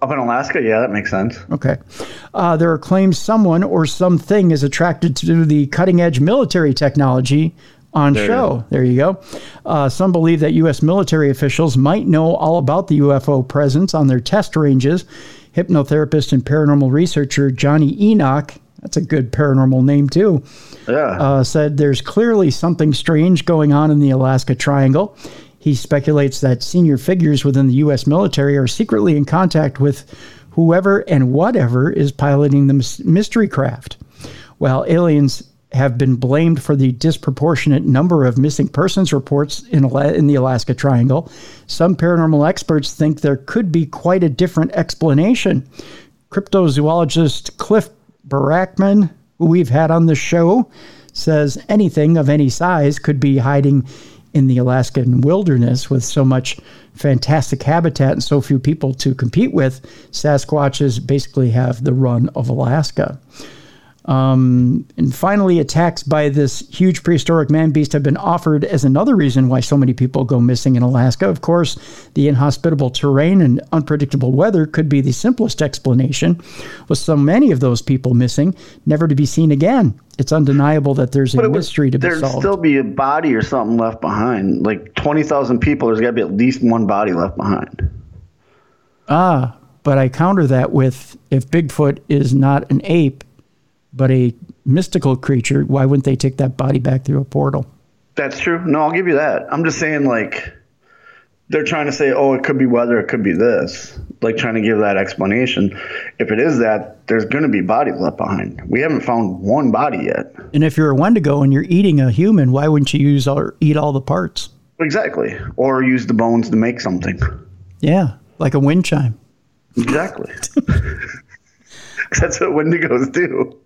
Up in Alaska? Yeah, that makes sense. Okay. There are claims someone or something is attracted to the cutting-edge military technology on show. There you go. Some believe that U.S. military officials might know all about the UFO presence on their test ranges. Hypnotherapist and paranormal researcher Johnny Enoch, that's a good paranormal name, too, said there's clearly something strange going on in the Alaska Triangle. He speculates that senior figures within the U.S. military are secretly in contact with whoever and whatever is piloting the mystery craft. While aliens have been blamed for the disproportionate number of missing persons reports in the Alaska Triangle, some paranormal experts think there could be quite a different explanation. Cryptozoologist Cliff Barackman, who we've had on the show, says anything of any size could be hiding in the Alaskan wilderness with so much fantastic habitat and so few people to compete with. Sasquatches basically have the run of Alaska. And finally, attacks by this huge prehistoric man-beast have been offered as another reason why so many people go missing in Alaska. Of course, the inhospitable terrain and unpredictable weather could be the simplest explanation, with so many of those people missing, never to be seen again. It's undeniable that there's a mystery to be solved. There'd still be a body or something left behind. Like 20,000 people, there's got to be at least one body left behind. But I counter that with, if Bigfoot is not an ape, but a mystical creature, why wouldn't they take that body back through a portal? That's true. No, I'll give you that. I'm just saying, like, they're trying to say, oh, it could be weather, it could be this. Like, trying to give that explanation. If it is that, there's going to be bodies left behind. We haven't found one body yet. And if you're a Wendigo and you're eating a human, why wouldn't you eat all the parts? Exactly. Or use the bones to make something. Yeah, like a wind chime. Exactly. That's what Wendigos do.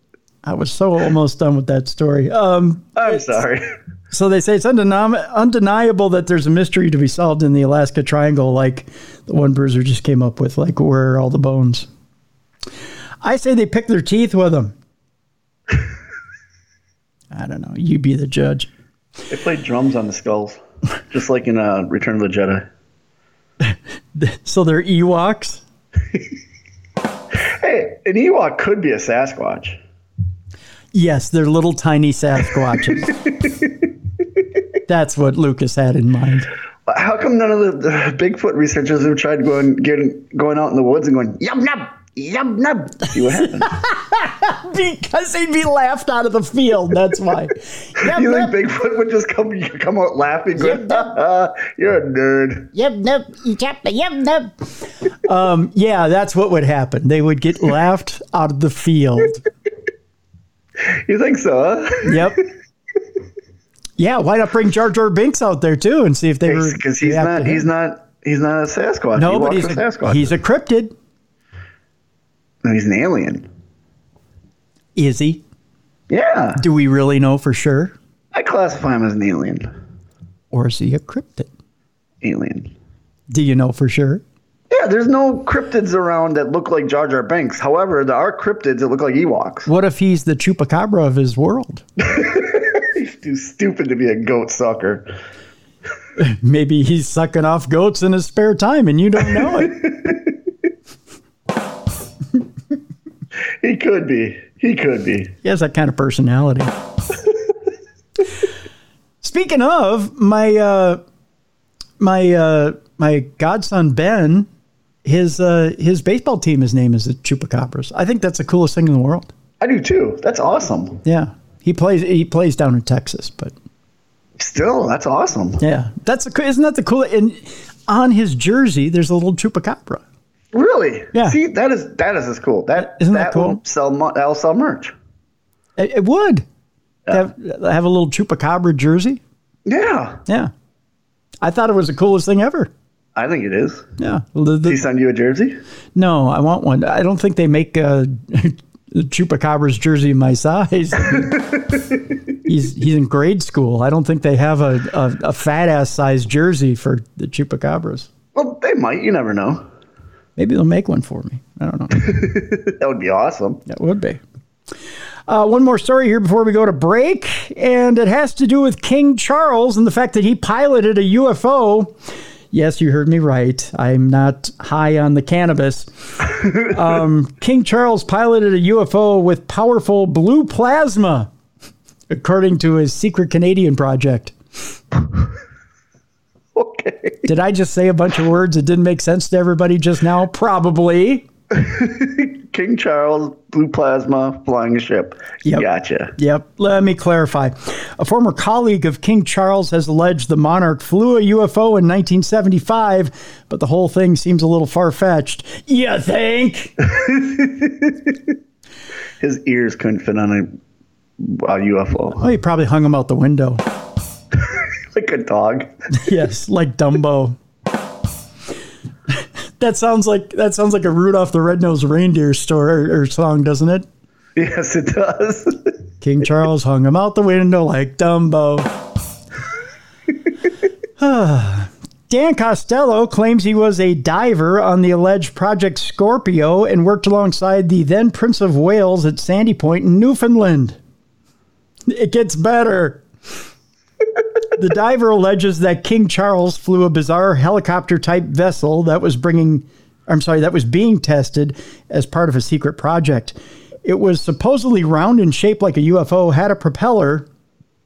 I was so almost done with that story. I'm sorry. So they say it's undeniable that there's a mystery to be solved in the Alaska Triangle, like the one bruiser just came up with, like where are all the bones? I say they pick their teeth with them. I don't know. You be the judge. They played drums on the skulls, just like in Return of the Jedi. So they're Ewoks? Hey, an Ewok could be a Sasquatch. Yes, they're little tiny Sasquatches. That's what Lucas had in mind. How come none of the Bigfoot researchers have tried going out in the woods and going, yum, nub, yum, nub? See what happens. Because they'd be laughed out of the field. That's why. Yum, you think nub. Bigfoot would just come out laughing? Going, you're a nerd. Yum, nub, yum, nub. Yeah, that's what would happen. They would get laughed out of the field. You think so, huh? Yep. Yeah, why not bring Jar Jar Binks out there too and see if they were? Because he's not a Sasquatch. No, but he's a Sasquatch. He's a cryptid. No, he's an alien. Is he? Yeah. Do we really know for sure? I classify him as an alien. Or is he a cryptid? Alien. Do you know for sure? Yeah, Yeah, there's no cryptids around that look like Jar Jar Binks. However, there are cryptids that look like Ewoks. What if he's the chupacabra of his world? He's too stupid to be a goat sucker. Maybe he's sucking off goats in his spare time and you don't know it. He could be. He could be. He has that kind of personality. Speaking of, my godson Ben, his baseball team, his name is the Chupacabras. I think that's the coolest thing in the world. I do too. That's awesome. Yeah, he plays down in Texas, but still, that's awesome. Yeah, isn't that the coolest? And on his jersey, there's a little Chupacabra. Really? Yeah. See, that is as cool. Isn't that cool? That'll sell merch. It would. Yeah. Have a little Chupacabra jersey. Yeah. Yeah. I thought it was the coolest thing ever. I think it is. Yeah. Did he send you a jersey? No, I want one. I don't think they make a Chupacabra's jersey my size. He's in grade school. I don't think they have a fat ass size jersey for the Chupacabras. Well, they might. You never know. Maybe they'll make one for me. I don't know. That would be awesome. That would be. One more story here before we go to break, and it has to do with King Charles and the fact that he piloted a UFO. Yes, you heard me right. I'm not high on the cannabis. King Charles piloted a UFO with powerful blue plasma, according to his secret Canadian project. Okay. Did I just say a bunch of words that didn't make sense to everybody just now? Probably. King Charles, blue plasma, flying a ship. Yep. Gotcha. Yep. Let me clarify. A former colleague of King Charles has alleged the monarch flew a UFO in 1975, but the whole thing seems a little far-fetched. You think? His ears couldn't fit on a UFO. Oh, he probably hung him out the window. Like a dog. Yes, like Dumbo. That sounds like a Rudolph the Red-Nosed Reindeer story or song, doesn't it? Yes, it does. King Charles hung him out the window like Dumbo. Dan Costello claims he was a diver on the alleged Project Scorpio and worked alongside the then Prince of Wales at Sandy Point in Newfoundland. It gets better. The diver alleges that King Charles flew a bizarre helicopter-type vessel that was being tested as part of a secret project. It was supposedly round in shape like a UFO, had a propeller.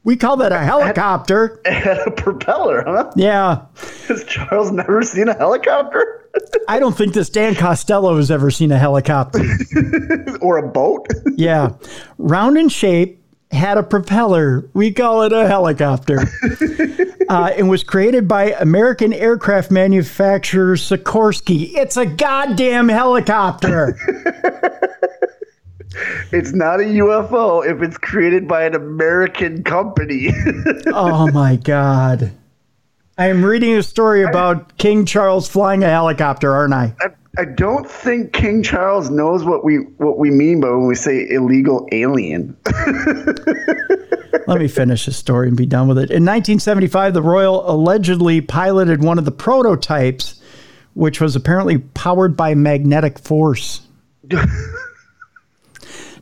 We call that a helicopter. Had a propeller, huh? Yeah. Has Charles never seen a helicopter? I don't think this Dan Costello has ever seen a helicopter. Or a boat? Yeah. Round in shape. Had a propeller. We call it a helicopter. And was created by American aircraft manufacturer Sikorsky. It's a goddamn helicopter. It's not a UFO if it's created by an American company. Oh, my God. I am reading a story about King Charles flying a helicopter, aren't I? I don't think King Charles knows what we mean by when we say illegal alien. Let me finish this story and be done with it. In 1975, the royal allegedly piloted one of the prototypes, which was apparently powered by magnetic force.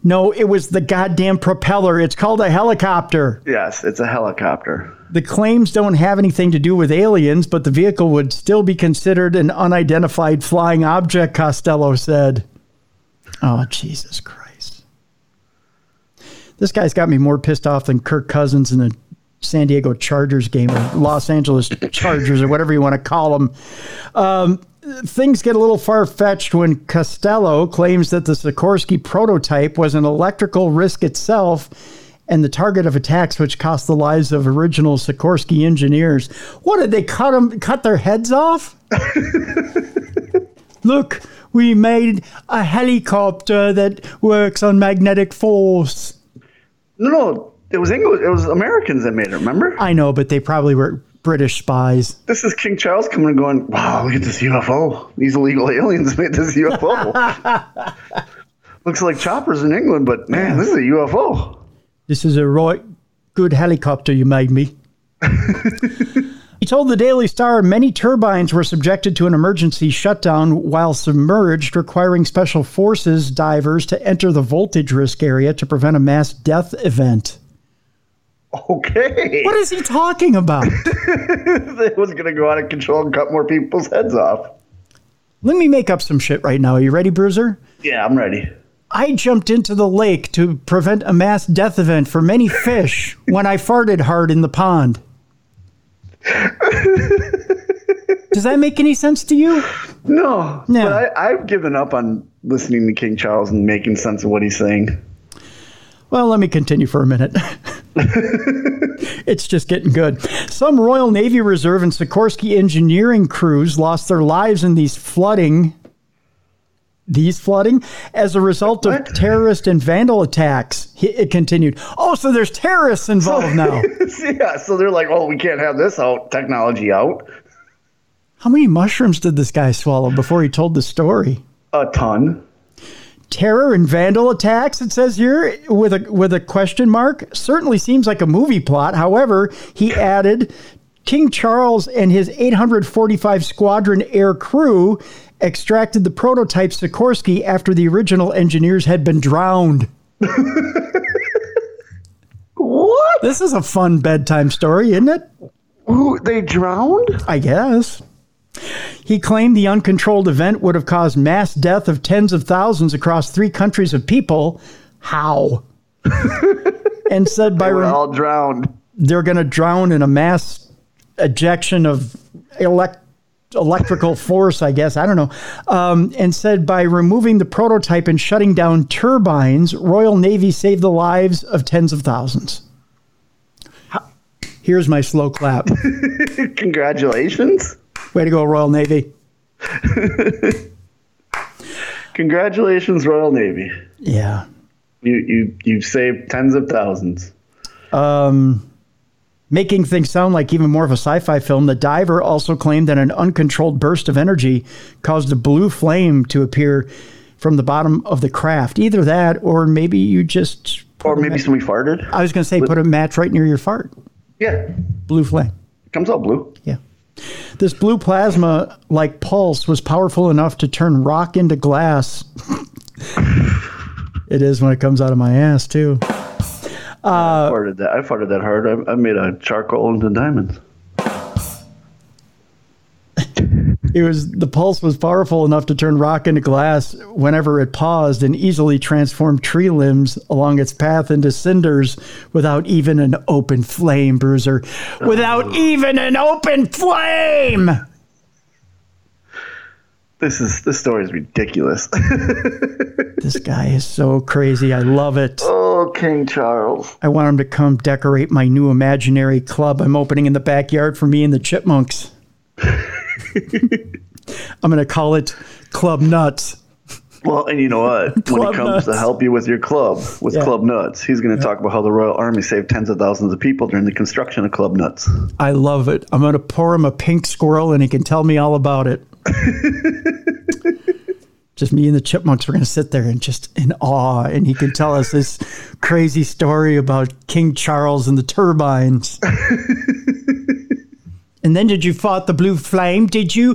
No, it was the goddamn propeller. It's called a helicopter. Yes, it's a helicopter. The claims don't have anything to do with aliens, but the vehicle would still be considered an unidentified flying object, Costello said. Oh, Jesus Christ. This guy's got me more pissed off than Kirk Cousins in a San Diego Chargers game or Los Angeles Chargers or whatever you want to call them. Things get a little far-fetched when Costello claims that the Sikorsky prototype was an electrical risk itself and the target of attacks which cost the lives of original Sikorsky engineers. What, did they cut their heads off? Look, we made a helicopter that works on magnetic force. No, it was English. It was Americans that made it, remember? I know, but they probably were British spies. This is King Charles coming and going, wow, look at this UFO. These illegal aliens made this UFO. Looks like choppers in England, but man, this is a UFO. This is a right good helicopter you made me. He told the Daily Star many turbines were subjected to an emergency shutdown while submerged, requiring special forces divers to enter the voltage risk area to prevent a mass death event. Okay. What is he talking about? It was going to go out of control and cut more people's heads off. Let me make up some shit right now. Are you ready, Bruiser? Yeah, I'm ready. I jumped into the lake to prevent a mass death event for many fish when I farted hard in the pond. Does that make any sense to you? No. But I've given up on listening to King Charles and making sense of what he's saying. Well, let me continue for a minute. It's just getting good. Some Royal Navy Reserve and Sikorsky engineering crews lost their lives in these flooding as a result of terrorist and vandal attacks. It continued. Oh, so there's terrorists involved now. Yeah, so they're like, oh, we can't have this out technology out. How many mushrooms did this guy swallow before he told the story? A ton. Terror and vandal attacks, it says here, with a question mark. Certainly seems like a movie plot. However, he added, King Charles and his 845 squadron air crew extracted the prototype Sikorsky after the original engineers had been drowned. What? This is a fun bedtime story, isn't it? Ooh, they drowned? I guess. He claimed the uncontrolled event would have caused mass death of tens of thousands across 3 countries of people. How? And said by... They were all drowned. They're going to drown in a mass ejection of electrical force, I guess. I don't know. And said by removing the prototype and shutting down turbines, Royal Navy saved the lives of tens of thousands. Here's my slow clap. Congratulations. Way to go, Royal Navy. Congratulations, Royal Navy. Yeah. You've saved tens of thousands. Making things sound like even more of a sci-fi film, the diver also claimed that an uncontrolled burst of energy caused a blue flame to appear from the bottom of the craft. Either that or maybe you just... Or maybe somebody farted. I was going to say put a match right near your fart. Yeah. Blue flame. It comes out blue. Yeah. This blue plasma-like pulse was powerful enough to turn rock into glass. It is when it comes out of my ass, too. I farted that hard. I made a charcoal into diamonds. The pulse was powerful enough to turn rock into glass whenever it paused and easily transformed tree limbs along its path into cinders without even an open flame, Bruiser. Without even an open flame! This story is ridiculous. This guy is so crazy. I love it. Oh, King Charles. I want him to come decorate my new imaginary club I'm opening in the backyard for me and the chipmunks. I'm going to call it Club Nuts. Well, and you know what? When it comes nuts. To help you with your club, with Club Nuts, he's going to talk about how the Royal Army saved tens of thousands of people during the construction of Club Nuts. I love it. I'm going to pour him a pink squirrel and he can tell me all about it. Just me and the chipmunks, we're going to sit there and just in awe, and he can tell us this crazy story about King Charles and the turbines. And then did you fart the blue flame? Did you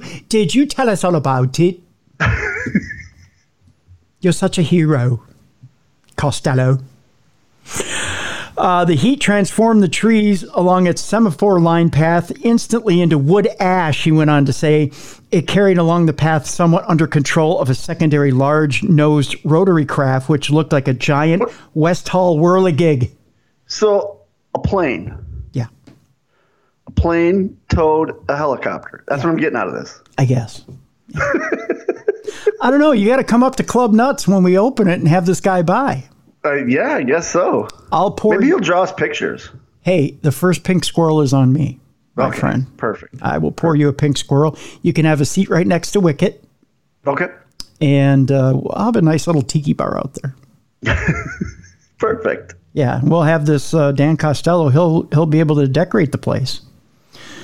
tell us all about it? You're such a hero, Costello. The heat transformed the trees along its semaphore line path instantly into wood ash, he went on to say. It carried along the path somewhat under control of a secondary large-nosed rotary craft, which looked like a giant West Hall whirligig. So, a plane. Plane towed a helicopter. That's what I'm getting out of this. I guess. Yeah. I don't know. You got to come up to Club Nuts when we open it and have this guy by. Yeah, I guess so. I'll pour. Maybe he'll draw us pictures. Hey, the first pink squirrel is on me, my friend. Perfect. I will pour you a pink squirrel. You can have a seat right next to Wicket. Okay. And I'll have a nice little tiki bar out there. Perfect. Yeah, we'll have this Dan Costello. He'll be able to decorate the place.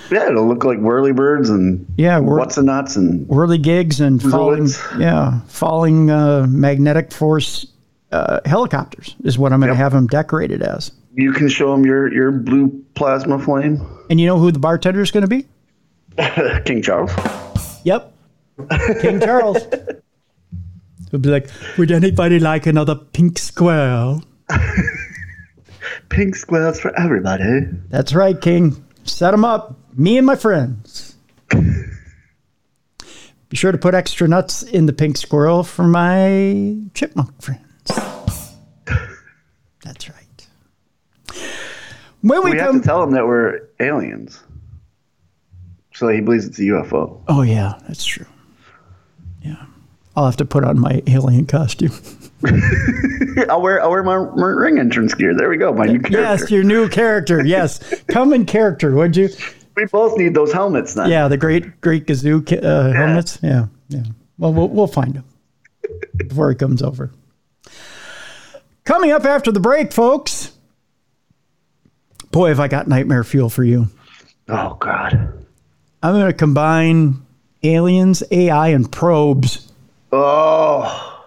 Yeah, it'll look like whirly birds and what's-a-nuts and whirligigs and falling magnetic force helicopters is what I'm going to have them decorated as. You can show them your blue plasma flame. And you know who the bartender is going to be? King Charles. Yep. King Charles. He'll be like, would anybody like another pink squirrel? Pink squirrels for everybody. That's right, King. Set them up. Me and my friends. Be sure to put extra nuts in the pink squirrel for my chipmunk friends. That's right. When we have to tell him that we're aliens. So he believes it's a UFO. Oh, yeah, that's true. Yeah. I'll have to put on my alien costume. I'll wear my ring entrance gear. There we go. My new character. Yes, your new character. Yes. Come in character, would you? We both need those helmets now. Yeah, the great Gazoo helmets. Yeah, yeah. Well, we'll find him before he comes over. Coming up after the break, folks. Boy, have I got nightmare fuel for you. Oh, God. I'm going to combine aliens, AI, and probes. Oh.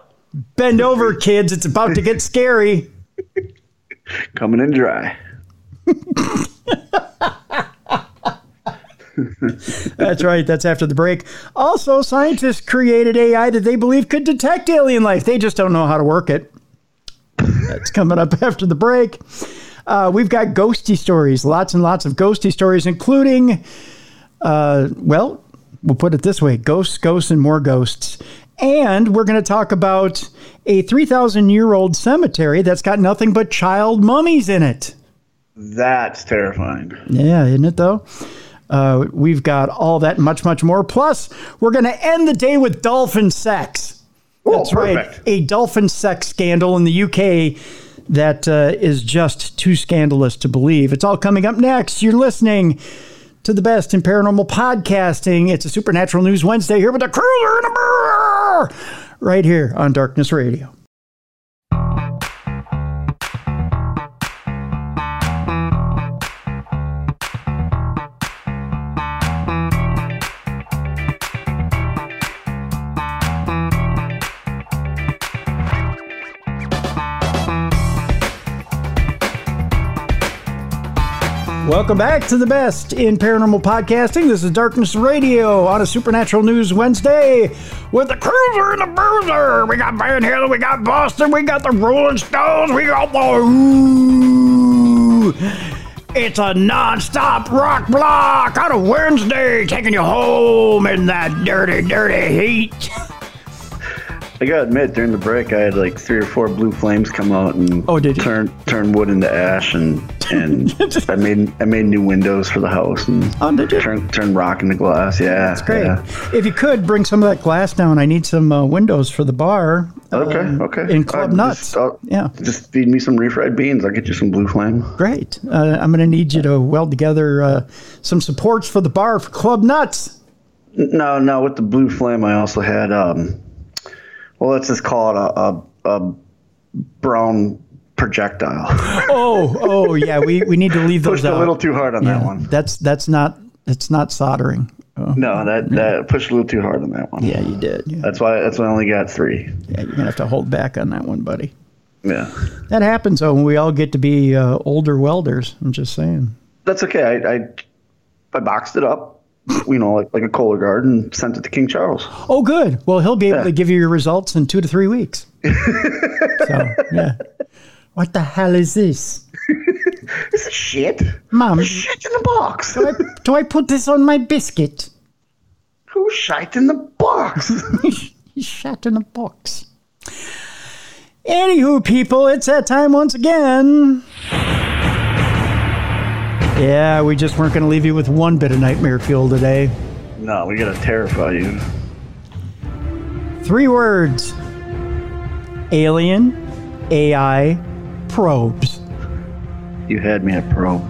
Bend over, kids. It's about to get scary. Coming in dry. That's right. That's after the break. Also, scientists created AI that they believe could detect alien life. They just don't know how to work it. That's coming up after the break. We've got ghosty stories, lots and lots of ghosty stories, including, well, we'll put it this way, ghosts, and more ghosts. And we're going to talk about a 3,000-year-old cemetery that's got nothing but child mummies in it. That's terrifying. Yeah, isn't it, though? We've got all that and much, much more. Plus, we're going to end the day with dolphin sex. Ooh, that's perfect. Right. A dolphin sex scandal in the UK that is just too scandalous to believe. It's all coming up next. You're listening to the best in paranormal podcasting. It's a Supernatural News Wednesday here with the Cruiser and the Brewer right here on Darkness Radio. Welcome back to the best in paranormal podcasting. This is Darkness Radio on a Supernatural News Wednesday with the Cruiser and the Bruiser. We got Van Hill, we got Boston, we got the Rolling Stones, we got the Ooh. It's a non-stop rock block on a Wednesday, taking you home in that dirty, dirty heat. I gotta admit, during the break, I had like 3 or 4 blue flames come out and turn wood into ash, and I made new windows for the house and turned rock into glass. Yeah, that's great. Yeah. If you could bring some of that glass down, I need some windows for the bar. Okay. In Club Nuts. Just feed me some refried beans. I'll get you some blue flame. Great. I'm gonna need you to weld together some supports for the bar for Club Nuts. No. With the blue flame, I also had. Well, let's just call it a brown projectile. oh, yeah. We need to leave those pushed out. Pushed a little too hard on that one. That's not soldering. Oh. No, that pushed a little too hard on that one. Yeah, you did. Yeah. That's why I only got 3. Yeah, you're gonna have to hold back on that one, buddy. Yeah. That happens though when we all get to be older welders. I'm just saying. That's okay. I boxed it up. You know, like a Kohler guard, and sent it to King Charles. Oh, good. Well, he'll be able to give you your results in 2 to 3 weeks. So, yeah. What the hell is this? This is shit. Mom. There's shit in the box. Do I put this on my biscuit? Who shite in the box? He shat in the box. Anywho, people, it's that time once again. Yeah, we just weren't going to leave you with one bit of nightmare fuel today. No, we got to terrify you. 3 words. Alien, AI, probes. You had me at probe.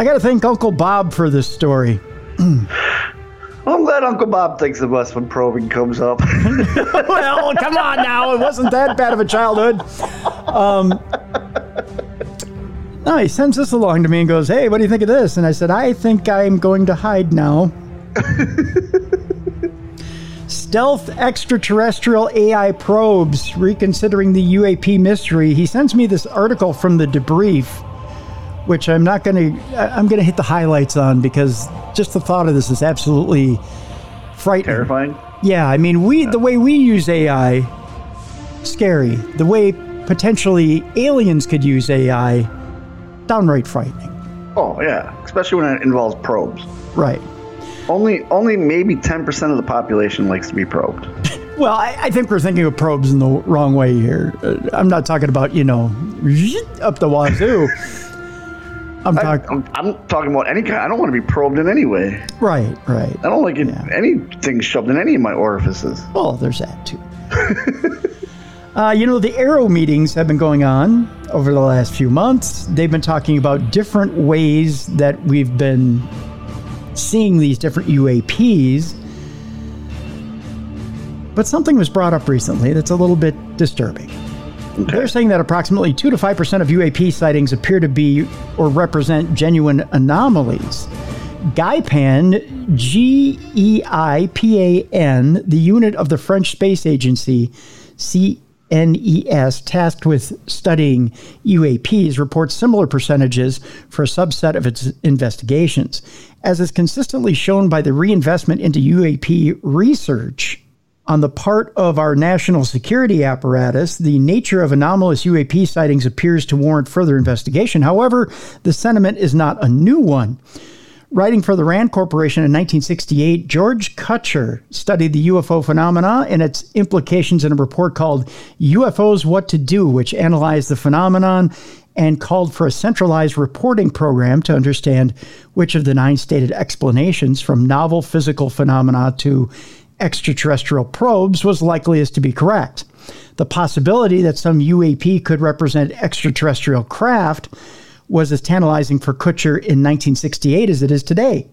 I got to thank Uncle Bob for this story. Well, I'm glad Uncle Bob thinks of us when probing comes up. Well, come on now. It wasn't that bad of a childhood. No, he sends this along to me and goes, hey, what do you think of this? And I said, I think I'm going to hide now. Stealth extraterrestrial AI probes reconsidering the UAP mystery. He sends me this article from The Debrief which I'm going to hit the highlights on, because just the thought of this is absolutely frightening. Terrifying? Yeah, I mean, the way we use AI, scary. The way potentially aliens could use AI, downright frightening. Oh, yeah, especially when it involves probes. Right. Only maybe 10% of the population likes to be probed. Well, I think we're thinking of probes in the wrong way here. I'm not talking about, up the wazoo. I'm talking about any kind. I don't want to be probed in any way. Right. I don't like anything shoved in any of my orifices. Well, there's that, too. The Arrow meetings have been going on over the last few months. They've been talking about different ways that we've been seeing these different UAPs. But something was brought up recently that's a little bit disturbing. Okay. They're saying that approximately 2 to 5% of UAP sightings appear to be or represent genuine anomalies. GEIPAN, G-E-I-P-A-N, the unit of the French space agency, CNES, tasked with studying UAPs, reports similar percentages for a subset of its investigations. As is consistently shown by the reinvestment into UAP research on the part of our national security apparatus, the nature of anomalous UAP sightings appears to warrant further investigation. However, the sentiment is not a new one. Writing for the RAND Corporation in 1968, George Kutcher studied the UFO phenomena and its implications in a report called UFOs, What to Do, which analyzed the phenomenon and called for a centralized reporting program to understand which of the 9 stated explanations, from novel physical phenomena to extraterrestrial probes, was likeliest to be correct. The possibility that some UAP could represent extraterrestrial craft was as tantalizing for Kutcher in 1968 as it is today.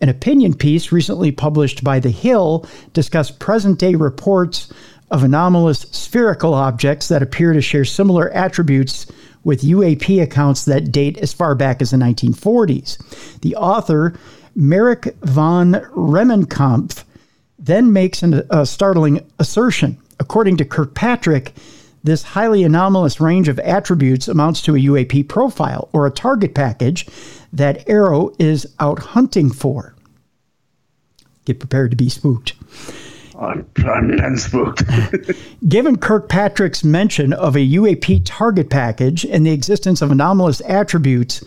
An opinion piece recently published by The Hill discussed present-day reports of anomalous spherical objects that appear to share similar attributes with UAP accounts that date as far back as the 1940s. The author, Merrick von Remenkampf, then makes a startling assertion. According to Kirkpatrick, this highly anomalous range of attributes amounts to a UAP profile, or a target package, that Arrow is out hunting for. Get prepared to be spooked. I'm been spooked. Given Kirkpatrick's mention of a UAP target package and the existence of anomalous attributes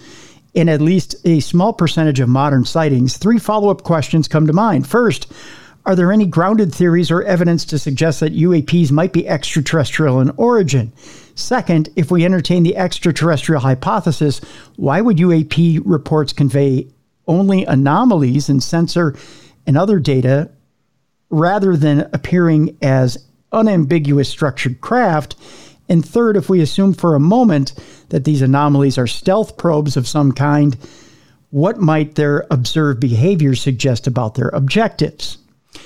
in at least a small percentage of modern sightings, 3 follow-up questions come to mind. First, are there any grounded theories or evidence to suggest that UAPs might be extraterrestrial in origin? Second, if we entertain the extraterrestrial hypothesis, why would UAP reports convey only anomalies in sensor and other data rather than appearing as unambiguous structured craft? And third, if we assume for a moment that these anomalies are stealth probes of some kind, what might their observed behavior suggest about their objectives?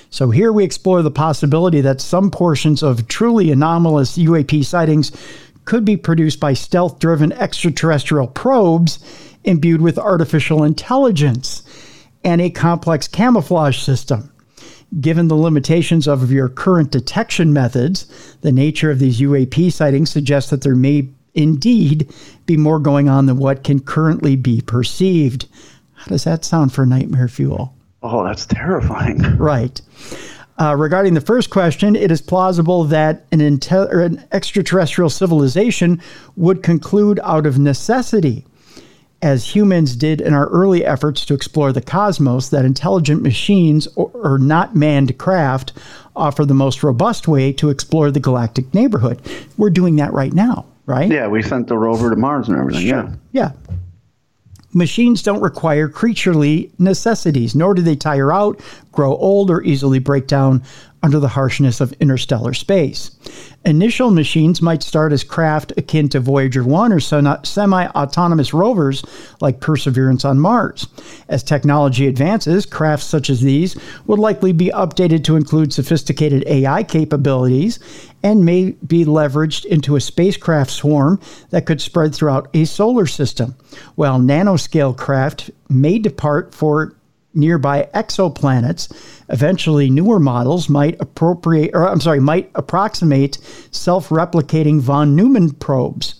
So here we explore the possibility that some portions of truly anomalous UAP sightings could be produced by stealth-driven extraterrestrial probes imbued with artificial intelligence and a complex camouflage system. Given the limitations of your current detection methods, the nature of these UAP sightings suggests that there may indeed be more going on than what can currently be perceived. How does that sound for nightmare fuel? Oh, that's terrifying. Right. Regarding the first question, it is plausible that an extraterrestrial civilization would conclude out of necessity, as humans did in our early efforts to explore the cosmos, that intelligent machines or not manned craft offer the most robust way to explore the galactic neighborhood. We're doing that right now, right? Yeah, we sent the rover to Mars and everything. Sure. Yeah. Machines don't require creaturely necessities, nor do they tire out, grow old, or easily break down under the harshness of interstellar space. Initial machines might start as craft akin to Voyager 1 or semi-autonomous rovers like Perseverance on Mars. As technology advances, crafts such as these would likely be updated to include sophisticated AI capabilities and may be leveraged into a spacecraft swarm that could spread throughout a solar system, while nanoscale craft may depart for nearby exoplanets. Eventually, newer models might approximate self-replicating von Neumann probes.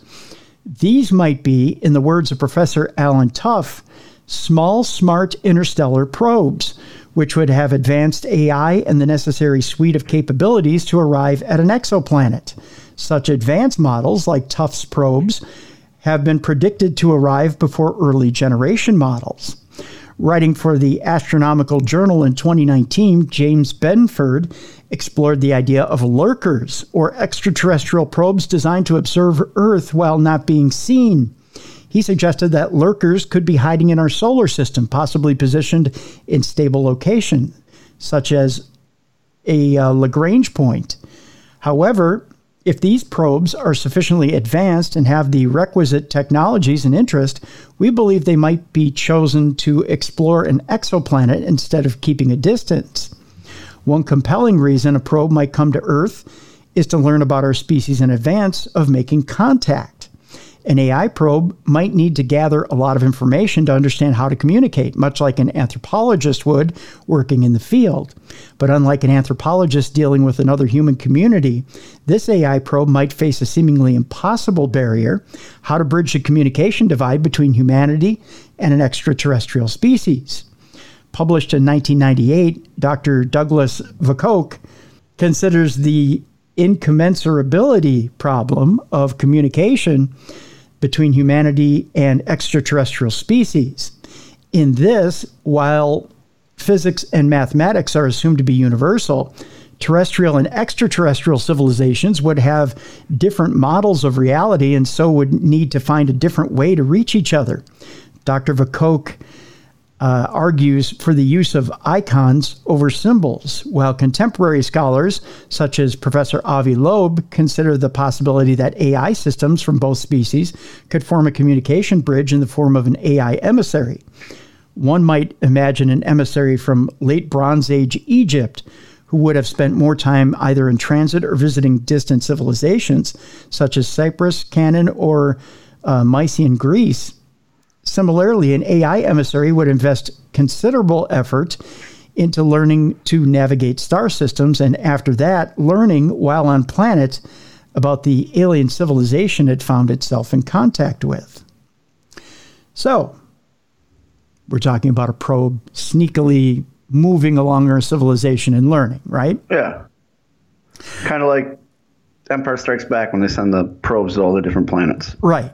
These might be, in the words of Professor Alan Tuff, small, smart interstellar probes, which would have advanced AI and the necessary suite of capabilities to arrive at an exoplanet. Such advanced models, like Tuff's probes, have been predicted to arrive before early generation models. Writing for the Astronomical Journal in 2019, James Benford explored the idea of lurkers, or extraterrestrial probes designed to observe Earth while not being seen. He suggested that lurkers could be hiding in our solar system, possibly positioned in stable location, such as a Lagrange point. However, if these probes are sufficiently advanced and have the requisite technologies and interest, we believe they might be chosen to explore an exoplanet instead of keeping a distance. One compelling reason a probe might come to Earth is to learn about our species in advance of making contact. An AI probe might need to gather a lot of information to understand how to communicate, much like an anthropologist would working in the field. But unlike an anthropologist dealing with another human community, this AI probe might face a seemingly impossible barrier: how to bridge the communication divide between humanity and an extraterrestrial species. Published in 1998, Dr. Douglas Vacok considers the incommensurability problem of communication between humanity and extraterrestrial species. In this, while physics and mathematics are assumed to be universal, terrestrial and extraterrestrial civilizations would have different models of reality and so would need to find a different way to reach each other. Dr. Vacok argues for the use of icons over symbols, while contemporary scholars, such as Professor Avi Loeb, consider the possibility that AI systems from both species could form a communication bridge in the form of an AI emissary. One might imagine an emissary from late Bronze Age Egypt, who would have spent more time either in transit or visiting distant civilizations, such as Cyprus, Canaan, or Mycenaean Greece. Similarly, an AI emissary would invest considerable effort into learning to navigate star systems, and after that, learning while on planet about the alien civilization it found itself in contact with. So, we're talking about a probe sneakily moving along our civilization and learning, right? Yeah. Kind of like Empire Strikes Back when they send the probes to all the different planets. Right.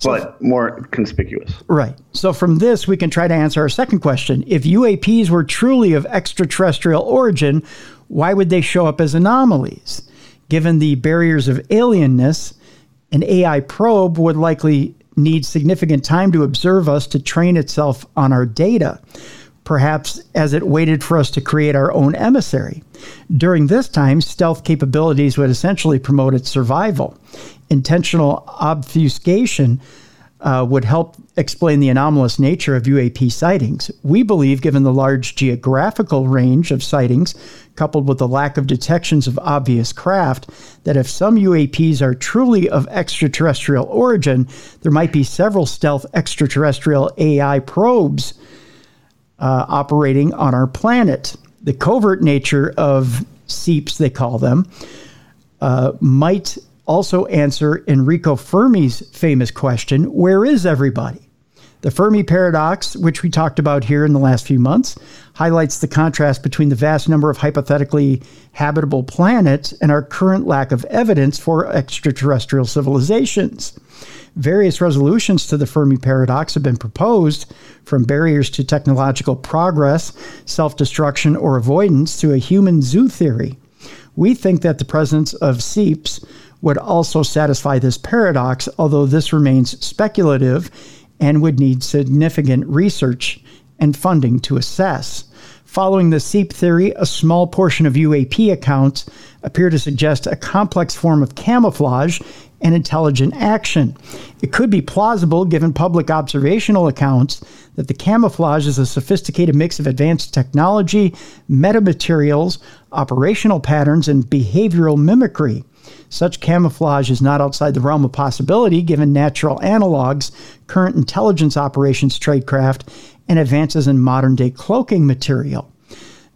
So, but more conspicuous. Right. So from this, we can try to answer our second question. If UAPs were truly of extraterrestrial origin, why would they show up as anomalies? Given the barriers of alienness, an AI probe would likely need significant time to observe us to train itself on our data, perhaps as it waited for us to create our own emissary. During this time, stealth capabilities would essentially promote its survival. Intentional obfuscation would help explain the anomalous nature of UAP sightings. We believe, given the large geographical range of sightings, coupled with the lack of detections of obvious craft, that if some UAPs are truly of extraterrestrial origin, there might be several stealth extraterrestrial AI probes operating on our planet. The covert nature of SEEPs, they call them, might also answer Enrico Fermi's famous question, where is everybody? The Fermi paradox, which we talked about here in the last few months, highlights the contrast between the vast number of hypothetically habitable planets and our current lack of evidence for extraterrestrial civilizations. Various resolutions to the Fermi paradox have been proposed, from barriers to technological progress, self-destruction, or avoidance, to a human zoo theory. We think that the presence of SEEPs would also satisfy this paradox, although this remains speculative and would need significant research and funding to assess. Following the SEEP theory, a small portion of UAP accounts appear to suggest a complex form of camouflage and intelligent action. It could be plausible, given public observational accounts, that the camouflage is a sophisticated mix of advanced technology, metamaterials, operational patterns, and behavioral mimicry. Such camouflage is not outside the realm of possibility, given natural analogs, current intelligence operations tradecraft, and advances in modern-day cloaking material.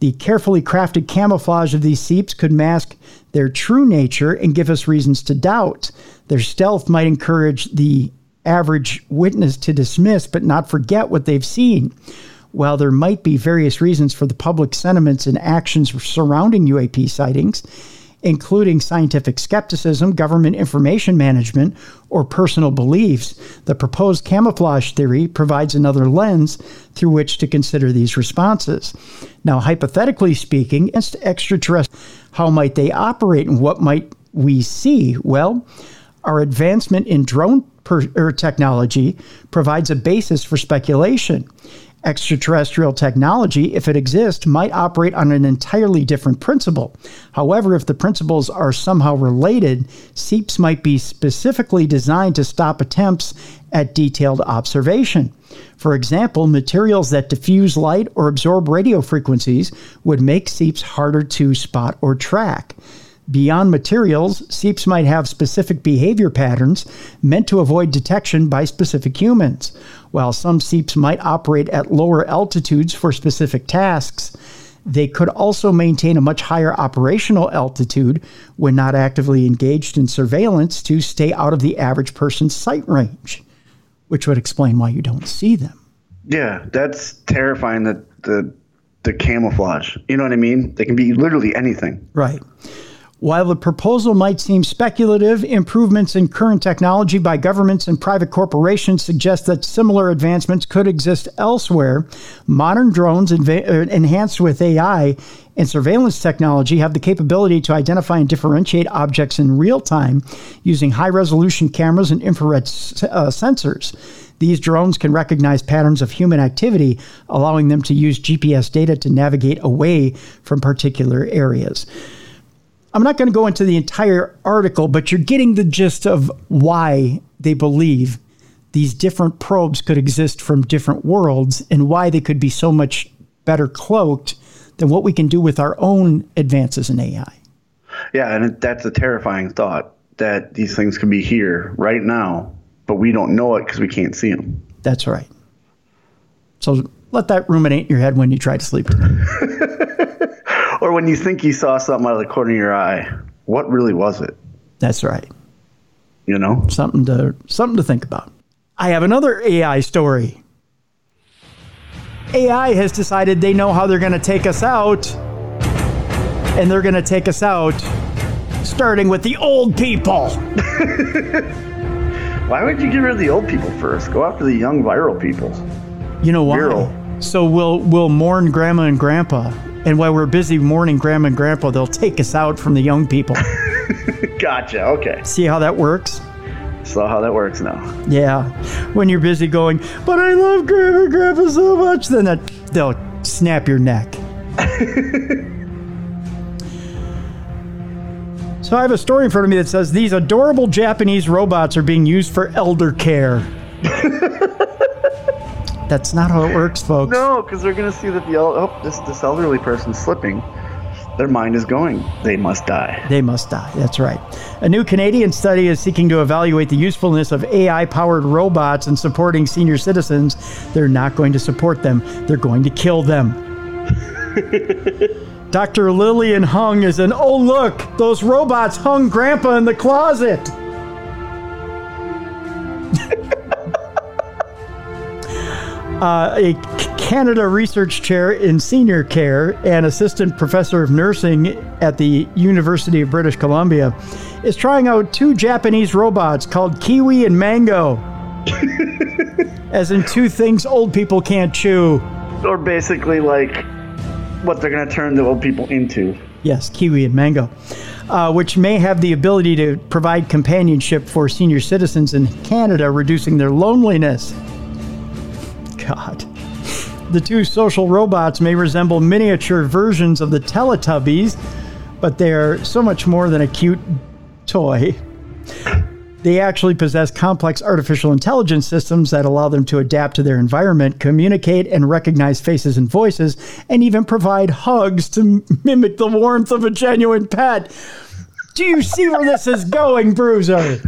The carefully crafted camouflage of these seeps could mask their true nature and give us reasons to doubt. Their stealth might encourage the average witness to dismiss but not forget what they've seen. While there might be various reasons for the public sentiments and actions surrounding UAP sightings, including scientific skepticism, government information management, or personal beliefs, the proposed camouflage theory provides another lens through which to consider these responses. Now, hypothetically speaking, as to extraterrestrials, how might they operate and what might we see? Well, our advancement in drone technology provides a basis for speculation. Extraterrestrial technology, if it exists, might operate on an entirely different principle. However, if the principles are somehow related, seeps might be specifically designed to stop attempts at detailed observation. For example, materials that diffuse light or absorb radio frequencies would make seeps harder to spot or track. Beyond materials, seeps might have specific behavior patterns meant to avoid detection by specific humans. While some seeps might operate at lower altitudes for specific tasks, they could also maintain a much higher operational altitude when not actively engaged in surveillance to stay out of the average person's sight range, which would explain why you don't see them. Yeah, that's terrifying, that the camouflage. You know what I mean? They can be literally anything. Right. While the proposal might seem speculative, improvements in current technology by governments and private corporations suggest that similar advancements could exist elsewhere. Modern drones enhanced with AI and surveillance technology have the capability to identify and differentiate objects in real time using high-resolution cameras and infrared sensors. These drones can recognize patterns of human activity, allowing them to use GPS data to navigate away from particular areas. I'm not going to go into the entire article, but you're getting the gist of why they believe these different probes could exist from different worlds and why they could be so much better cloaked than what we can do with our own advances in AI. Yeah, and that's a terrifying thought, that these things can be here right now, but we don't know it because we can't see them. That's right. So let that ruminate in your head when you try to sleep tonight. Or when you think you saw something out of the corner of your eye, what really was it? That's right. You know? Something to think about. I have another AI story. AI has decided they know how they're going to take us out. And they're going to take us out starting with the old people. Why would you get rid of the old people first? Go after the young viral people. You know why? Viral. So we'll mourn grandma and grandpa. And while we're busy mourning grandma and grandpa, they'll take us out from the young people. Gotcha. Okay. See how that works? Saw how that works now. Yeah. When you're busy going, but I love grandma and grandpa so much, then they'll snap your neck. So I have a story in front of me that says these adorable Japanese robots are being used for elder care. That's not how it works, folks. No, because they're going to see that this elderly person's slipping. Their mind is going. They must die. They must die. That's right. A new Canadian study is seeking to evaluate the usefulness of AI-powered robots in supporting senior citizens. They're not going to support them. They're going to kill them. Dr. Lillian Hung is an, oh, look, those robots hung Grandpa in the closet. A Canada research chair in senior care and assistant professor of nursing at the University of British Columbia is trying out two Japanese robots called Kiwi and Mango. As in two things old people can't chew. Or basically like what they're going to turn the old people into. Yes, Kiwi and Mango, which may have the ability to provide companionship for senior citizens in Canada, reducing their loneliness. God. The two social robots may resemble miniature versions of the Teletubbies, but they are so much more than a cute toy. They actually possess complex artificial intelligence systems that allow them to adapt to their environment, communicate and recognize faces and voices, and even provide hugs to mimic the warmth of a genuine pet. Do you see where this is going, Bruiser?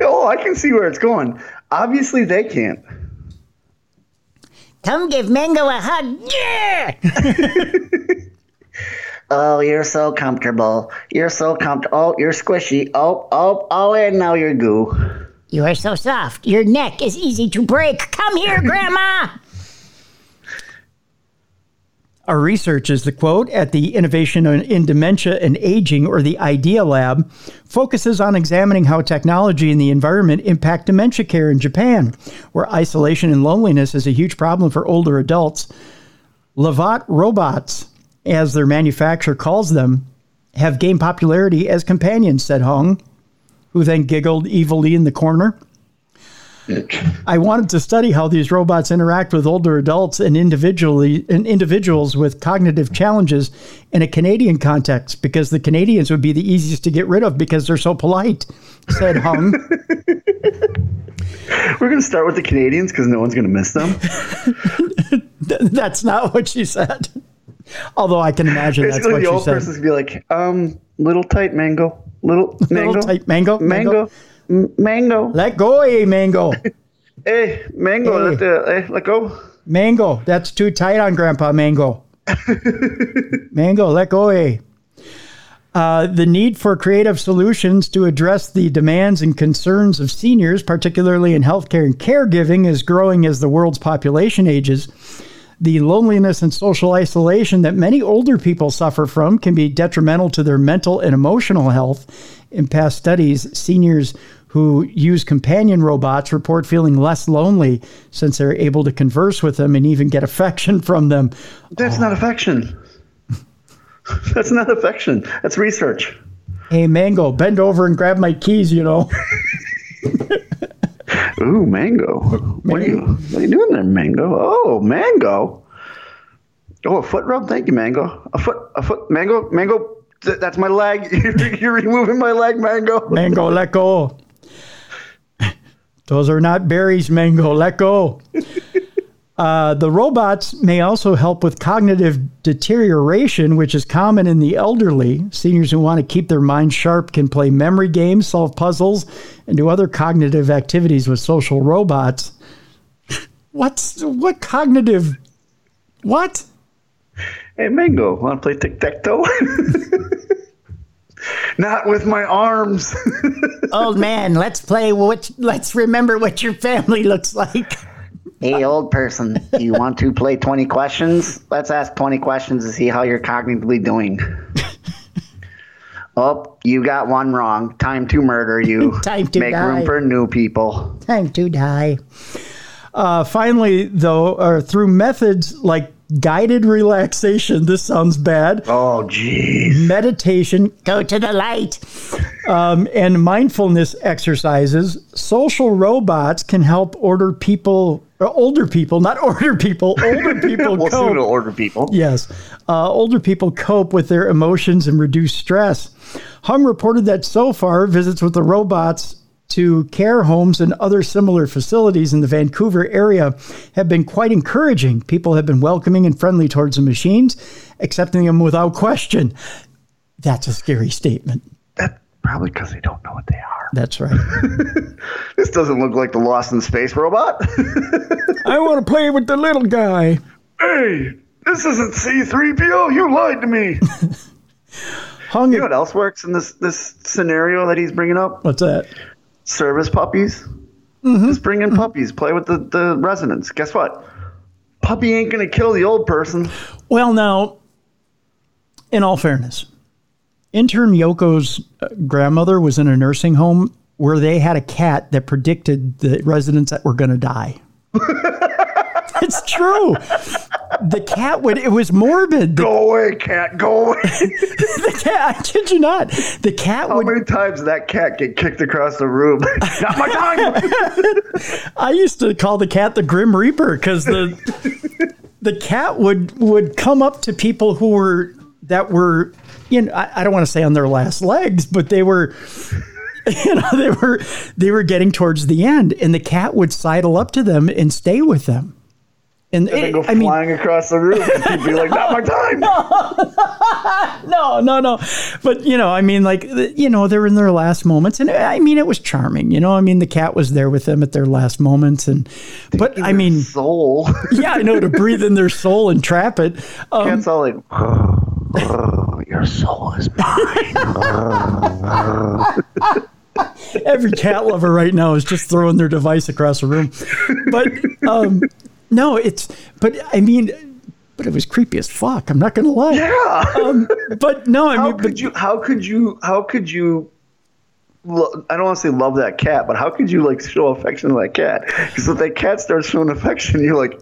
Oh, I can see where it's going. Obviously, they can't. Come give Mango a hug. Yeah! Oh, you're so comfortable. You're so comfortable. Oh, you're squishy. Oh, and now you're goo. You are so soft. Your neck is easy to break. Come here, Grandma. Our research is the quote at the Innovation in Dementia and Aging, or the IDEA Lab, focuses on examining how technology and the environment impact dementia care in Japan, where isolation and loneliness is a huge problem for older adults. Lavat robots, as their manufacturer calls them, have gained popularity as companions, said Hong, who then giggled evilly in the corner. I wanted to study how these robots interact with older adults and individuals with cognitive challenges in a Canadian context, because the Canadians would be the easiest to get rid of because they're so polite, said Hung. We're going to start with the Canadians because no one's going to miss them. That's not what she said. Although I can imagine basically that's what she said. The old person's going to be like, little tight mango, little mango. Little tight mango, mango. Mango. Let go, mango. Hey, mango, hey. Let go. Mango, that's too tight on Grandpa Mango. Mango, let go, eh. The need for creative solutions to address the demands and concerns of seniors, particularly in healthcare and caregiving, is growing as the world's population ages. The loneliness and social isolation that many older people suffer from can be detrimental to their mental and emotional health. In past studies, seniors who use companion robots report feeling less lonely since they're able to converse with them and even get affection from them. That's not affection. That's not affection. That's research. Hey, Mango, bend over and grab my keys, you know. Ooh, Mango. What are you doing there, Mango? Oh, Mango. Oh, a foot rub? Thank you, Mango. A foot, Mango, that's my leg. You're removing my leg, Mango. Mango, let go. Those are not berries, Mango, let go. The robots may also help with cognitive deterioration, which is common in the elderly. Seniors who want to keep their minds sharp can play memory games, solve puzzles, and do other cognitive activities with social robots. What cognitive? What? Hey, Mango, want to play tic-tac-toe? Not with my arms. Old man, let's remember what your family looks like. Hey, old person, do you want to play 20 questions? Let's ask 20 questions to see how you're cognitively doing. Oh, you got one wrong. Time to murder you. Time to make die. Room for new people. Time to die. Finally, though, through methods like guided relaxation, this sounds bad. Oh, geez. Meditation. Go to the light. And mindfulness exercises, social robots can help older people we'll cope. Soon to older people. Yes. Older people cope with their emotions and reduce stress. Hung reported that so far, visits with the robots to care homes and other similar facilities in the Vancouver area have been quite encouraging. People have been welcoming and friendly towards the machines, accepting them without question. That's a scary statement. That's probably because they don't know what they are. That's right. This doesn't look like the Lost in Space robot. I want to play with the little guy. Hey, this isn't C-3PO. You lied to me. You know what else works in this scenario that he's bringing up? What's that? Service puppies. Mm-hmm. Just bring in puppies. Play with the residents. Guess what? Puppy ain't going to kill the old person. Well, now, in all fairness, intern Yoko's grandmother was in a nursing home where they had a cat that predicted the residents that were going to die. It's true. The cat would, it was morbid. Go away, cat, go away. The cat, I kid you not. The cat How would. How many times did that cat get kicked across the room? Not my time. I used to call the cat the Grim Reaper because the cat would come up to people who were, that were, you know, I don't want to say on their last legs, but they were, you know, they were getting towards the end, and the cat would sidle up to them and stay with them. And they go flying across the room and people be like, not my time. No. But, you know, I mean, like, you know, they're in their last moments. And I mean, it was charming. You know, I mean, the cat was there with them at their last moments. And but I mean, soul. Yeah, I know, to breathe in their soul and trap it. Cat's all like, Your soul is mine. Every cat lover right now is just throwing their device across the room. But no, it's, but I mean, but it was creepy as fuck. I'm not going to lie. Yeah. But no, I mean, how could you, I don't want to say love that cat, but how could you like show affection to that cat? Because if that cat starts showing affection, you're like,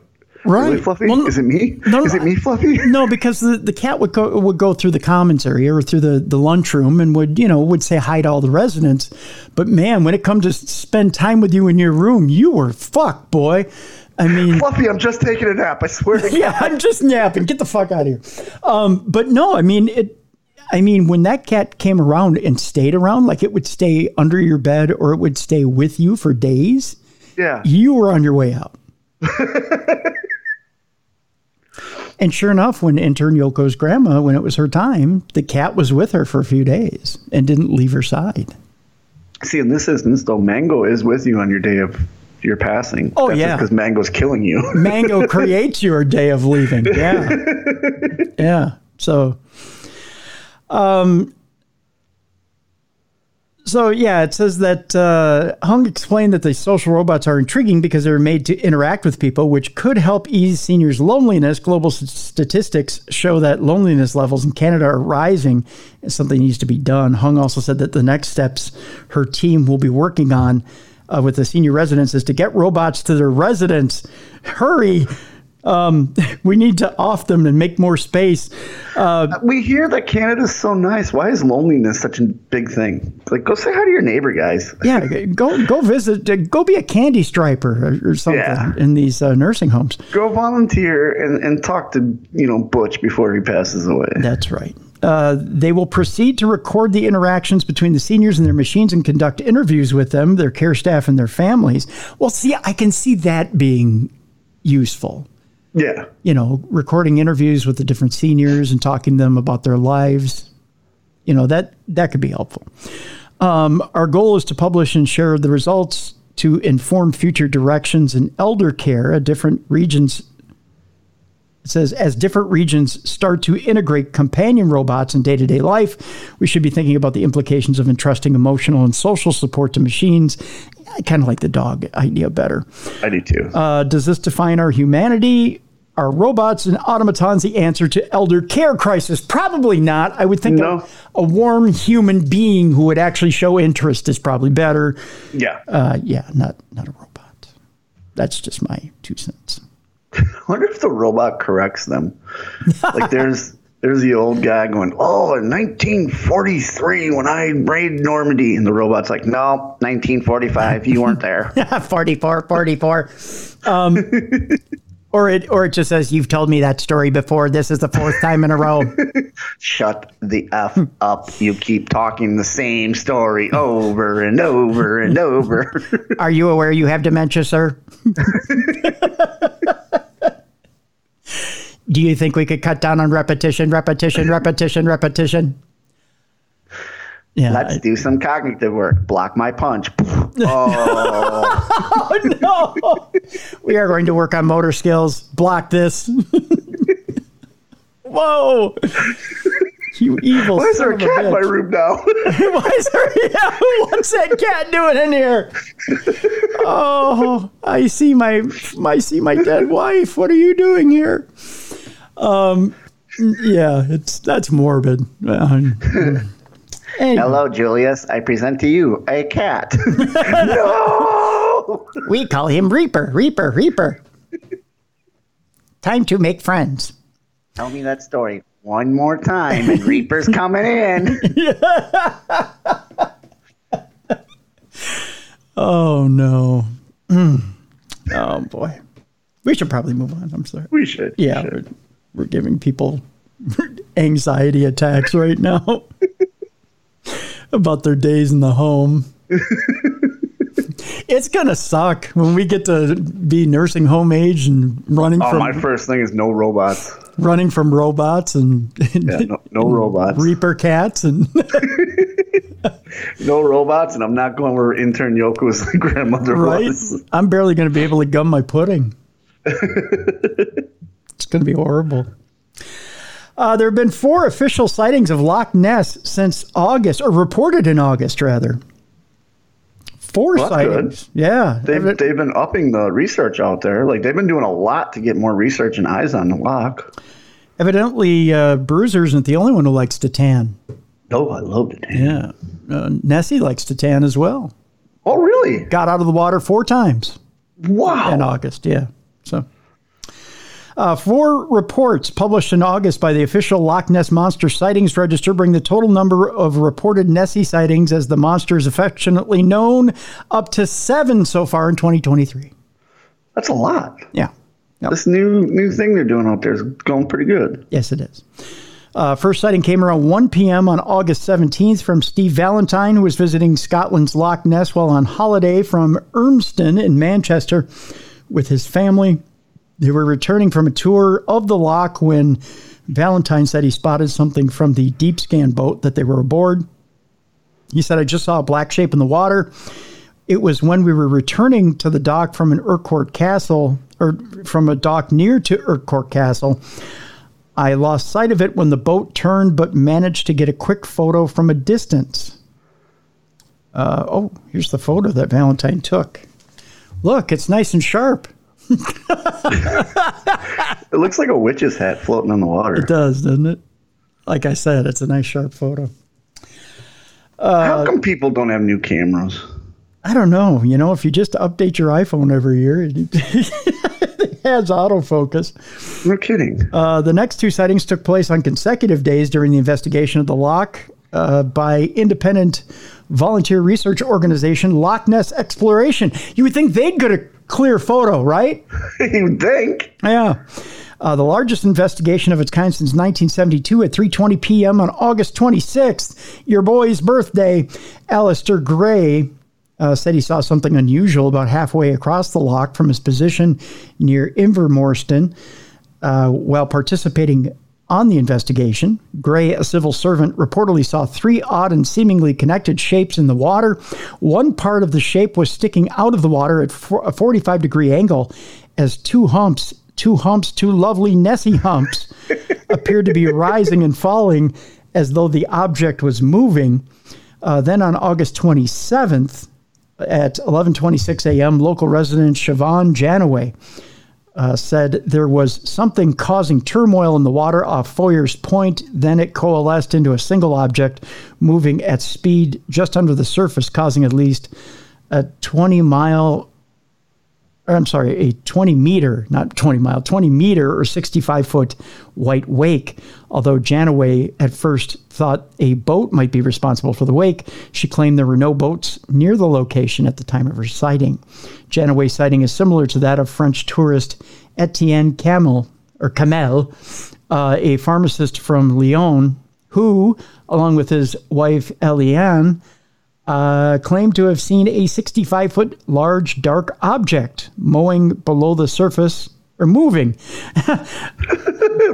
right. Really, Fluffy? Well, is it me? No, is it me, Fluffy? No, because the cat would go through the commons area or through the lunchroom and would say hi to all the residents. But man, when it comes to spend time with you in your room, you were fucked, boy. I mean, Fluffy, I'm just taking a nap. I swear to God. Yeah, I'm just napping. Get the fuck out of here. But no, I mean it. I mean, when that cat came around and stayed around, like it would stay under your bed or it would stay with you for days. Yeah, you were on your way out. And sure enough, when intern Yoko's grandma, when it was her time, the cat was with her for a few days and didn't leave her side. See, in this instance, though, Mango is with you on your day of your passing. Oh, that's yeah. Because Mango's killing you. Mango creates your day of leaving. Yeah. Yeah. So, yeah, it says that Hung explained that the social robots are intriguing because they're made to interact with people, which could help ease seniors' loneliness. Global statistics show that loneliness levels in Canada are rising, and something needs to be done. Hung also said that the next steps her team will be working on with the senior residents is to get robots to their residence. Hurry! We need to off them and make more space. We hear that Canada's so nice. Why is loneliness such a big thing? Like, go say hi to your neighbor, guys. Yeah, go visit. Go be a candy striper or something in these nursing homes. Go volunteer and talk to Butch before he passes away. That's right. They will proceed to record the interactions between the seniors and their machines and conduct interviews with them, their care staff, and their families. Well, see, I can see that being useful. Yeah. Recording interviews with the different seniors and talking to them about their lives, that could be helpful. Our goal is to publish and share the results to inform future directions in elder care at different regions. It says, as different regions start to integrate companion robots in day-to-day life, we should be thinking about the implications of entrusting emotional and social support to machines. I kind of like the dog idea better. I do too. Does this define our humanity? Are robots and automatons the answer to elder care crisis? Probably not. I would think a warm human being who would actually show interest is probably better. Yeah. Not a robot. That's just my 2 cents. I wonder if the robot corrects them. Like there's the old guy going, oh, in 1943 when I raided Normandy. And the robot's like, no, 1945, you weren't there. 44. Or it just says, you've told me that story before. This is the 4th time in a row. Shut the F up. You keep talking the same story over and over and over. Are you aware you have dementia, sir? Do you think we could cut down on repetition? Yeah, let's do some cognitive work. Block my punch. Oh, no. We are going to work on motor skills. Block this. Whoa. You evil. Why is there a cat in my room now? What's that cat doing in here? Oh, I see my dead wife. What are you doing here? Yeah, that's morbid. Anyway. Hello, Julius. I present to you a cat. No! We call him Reaper. Time to make friends. Tell me that story one more time, and Reaper's coming in. Oh, no. Oh, boy. We should probably move on. I'm sorry. We should. Yeah, We're giving people anxiety attacks right now. About their days in the home. It's going to suck when we get to be nursing home age and running from... Oh, my first thing is no robots. Running from robots and robots. Reaper cats and... No robots, and I'm not going where intern Yoko's grandmother was. I'm barely going to be able to gum my pudding. It's going to be horrible. There have been 4 official sightings of Loch Ness since August, or reported in August, rather. 4 sightings. Good. Yeah. They've been upping the research out there. Like, they've been doing a lot to get more research and eyes on the lock. Evidently, Bruiser isn't the only one who likes to tan. Oh, I love to tan. Yeah. Nessie likes to tan as well. Oh, really? Got out of the water 4 times. Wow. In August, yeah. So, 4 reports published in August by the official Loch Ness Monster Sightings Register bring the total number of reported Nessie sightings, as the monster is affectionately known, up to 7 so far in 2023. That's a lot. Yeah. Yep. This new thing they're doing out there is going pretty good. Yes, it is. First sighting came around 1 p.m. on August 17th from Steve Valentine, who was visiting Scotland's Loch Ness while on holiday from Urmston in Manchester with his family. They were returning from a tour of the loch when Valentine said he spotted something from the deep scan boat that they were aboard. He said, "I just saw a black shape in the water. It was when we were returning to the dock from an Urquhart Castle, or from a dock near to Urquhart Castle. I lost sight of it when the boat turned, but managed to get a quick photo from a distance." Here's the photo that Valentine took. Look, it's nice and sharp. It looks like a witch's hat floating on the water. It does, doesn't it? Like I said, it's a nice sharp photo. How come people don't have new cameras? I don't know. You know, if you just update your iPhone every year, it has autofocus. No kidding. The next 2 sightings took place on consecutive days during the investigation of the loch by independent volunteer research organization Loch Ness Exploration. You would think they'd get a clear photo, right? You would think. Yeah. The largest investigation of its kind since 1972 at 3:20 p.m. on August 26th, your boy's birthday, Alistair Gray, said he saw something unusual about halfway across the loch from his position near Invermorston while participating on the investigation. Gray, a civil servant, reportedly saw 3 odd and seemingly connected shapes in the water. One part of the shape was sticking out of the water at a 45-degree angle as two lovely Nessie humps, appeared to be rising and falling as though the object was moving. Then on August 27th, at 11:26 a.m., local resident Siobhan Janaway said there was something causing turmoil in the water off Foyers Point. Then it coalesced into a single object moving at speed just under the surface, causing at least a 20 meter or 65-foot white wake. Although Janaway at first thought a boat might be responsible for the wake, she claimed there were no boats near the location at the time of her sighting. Janaway's sighting is similar to that of French tourist Etienne Camel, a pharmacist from Lyon, who, along with his wife Eliane, claimed to have seen a 65-foot large dark object moving.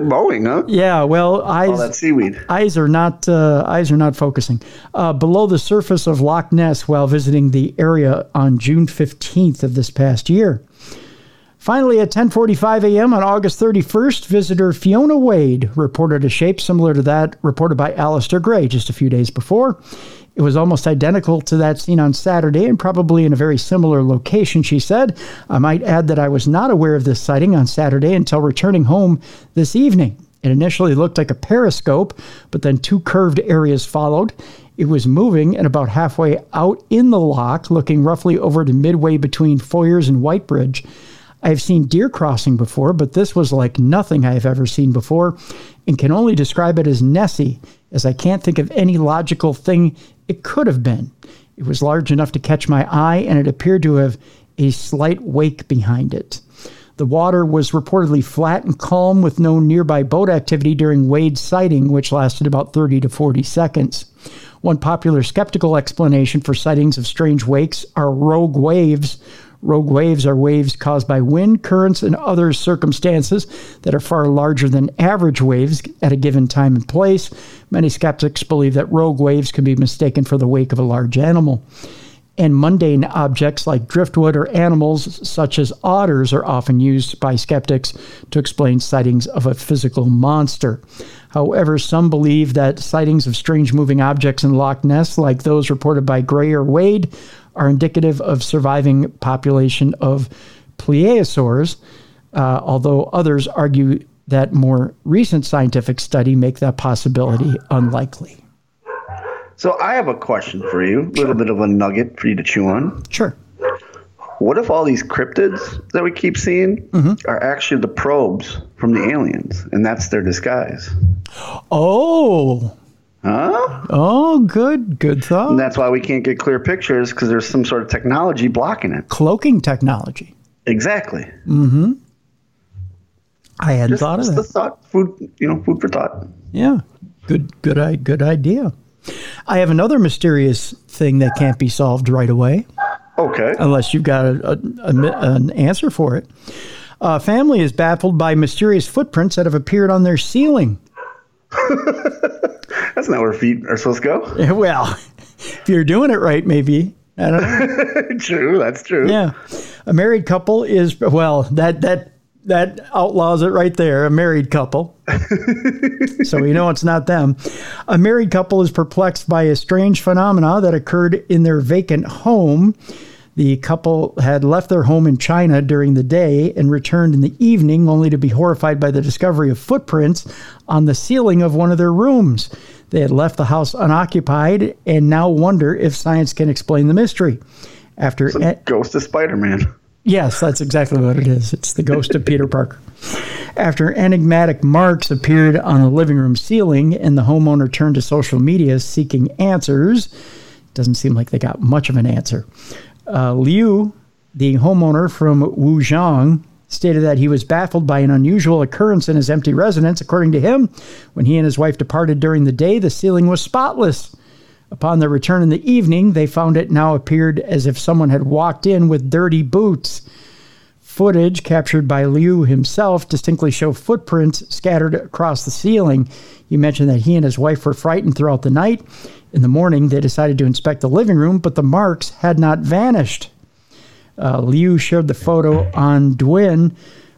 Mowing, huh? Yeah, well, that's seaweed. Eyes are not focusing. Below the surface of Loch Ness while visiting the area on June 15th of this past year. Finally, at 10:45 a.m. on August 31st, visitor Fiona Wade reported a shape similar to that reported by Alistair Gray just a few days before. It was almost identical to that seen on Saturday and probably in a very similar location, she said. I might add that I was not aware of this sighting on Saturday until returning home this evening. It initially looked like a periscope, but then 2 curved areas followed. It was moving and about halfway out in the loch, looking roughly over to midway between Foyers and Whitebridge. I've seen deer crossing before, but this was like nothing I have ever seen before and can only describe it as Nessie, as I can't think of any logical thing it could have been. It was large enough to catch my eye, and it appeared to have a slight wake behind it. The water was reportedly flat and calm, with no nearby boat activity during Wade's sighting, which lasted about 30 to 40 seconds. One popular skeptical explanation for sightings of strange wakes are rogue waves. Rogue waves are waves caused by wind, currents, and other circumstances that are far larger than average waves at a given time and place. Many skeptics believe that rogue waves can be mistaken for the wake of a large animal. and mundane objects like driftwood or animals such as otters are often used by skeptics to explain sightings of a physical monster. However, some believe that sightings of strange moving objects in Loch Ness, like those reported by Gray or Wade, are indicative of surviving population of plesiosaurs, although others argue that more recent scientific study make that possibility unlikely. So I have a question for you, a little bit of a nugget for you to chew on. Sure. What if all these cryptids that we keep seeing are actually the probes from the aliens, and that's their disguise? Oh. Huh? Oh, good thought. And that's why we can't get clear pictures, because there's some sort of technology blocking it. Cloaking technology. Exactly. Mm-hmm. I hadn't thought of that. Just a thought, food for thought. Yeah, good idea. I have another mysterious thing that can't be solved right away. Okay. Unless you've got an answer for it. A family is baffled by mysterious footprints that have appeared on their ceiling. That's not where feet are supposed to go. Well, if you're doing it right, maybe. I don't know. True, that's true. Yeah. A married couple is, well, that outlaws it right there, a married couple. So you know it's not them. A married couple is perplexed by a strange phenomena that occurred in their vacant home. The couple had left their home in China during the day and returned in the evening, only to be horrified by the discovery of footprints on the ceiling of one of their rooms. They had left the house unoccupied and now wonder if science can explain the mystery. After it's a ghost of Spider-Man. Yes, that's exactly what it is. It's the ghost of Peter Parker. After enigmatic marks appeared on a living room ceiling and the homeowner turned to social media seeking answers, doesn't seem like they got much of an answer. Liu, the homeowner from Wujiang, stated that he was baffled by an unusual occurrence in his empty residence. According to him, when he and his wife departed during the day, the ceiling was spotless. Upon their return in the evening, they found it now appeared as if someone had walked in with dirty boots. Footage captured by Liu himself distinctly show footprints scattered across the ceiling. He mentioned that he and his wife were frightened throughout the night. In the morning, they decided to inspect the living room, but the marks had not vanished. Liu shared the photo on Douyin,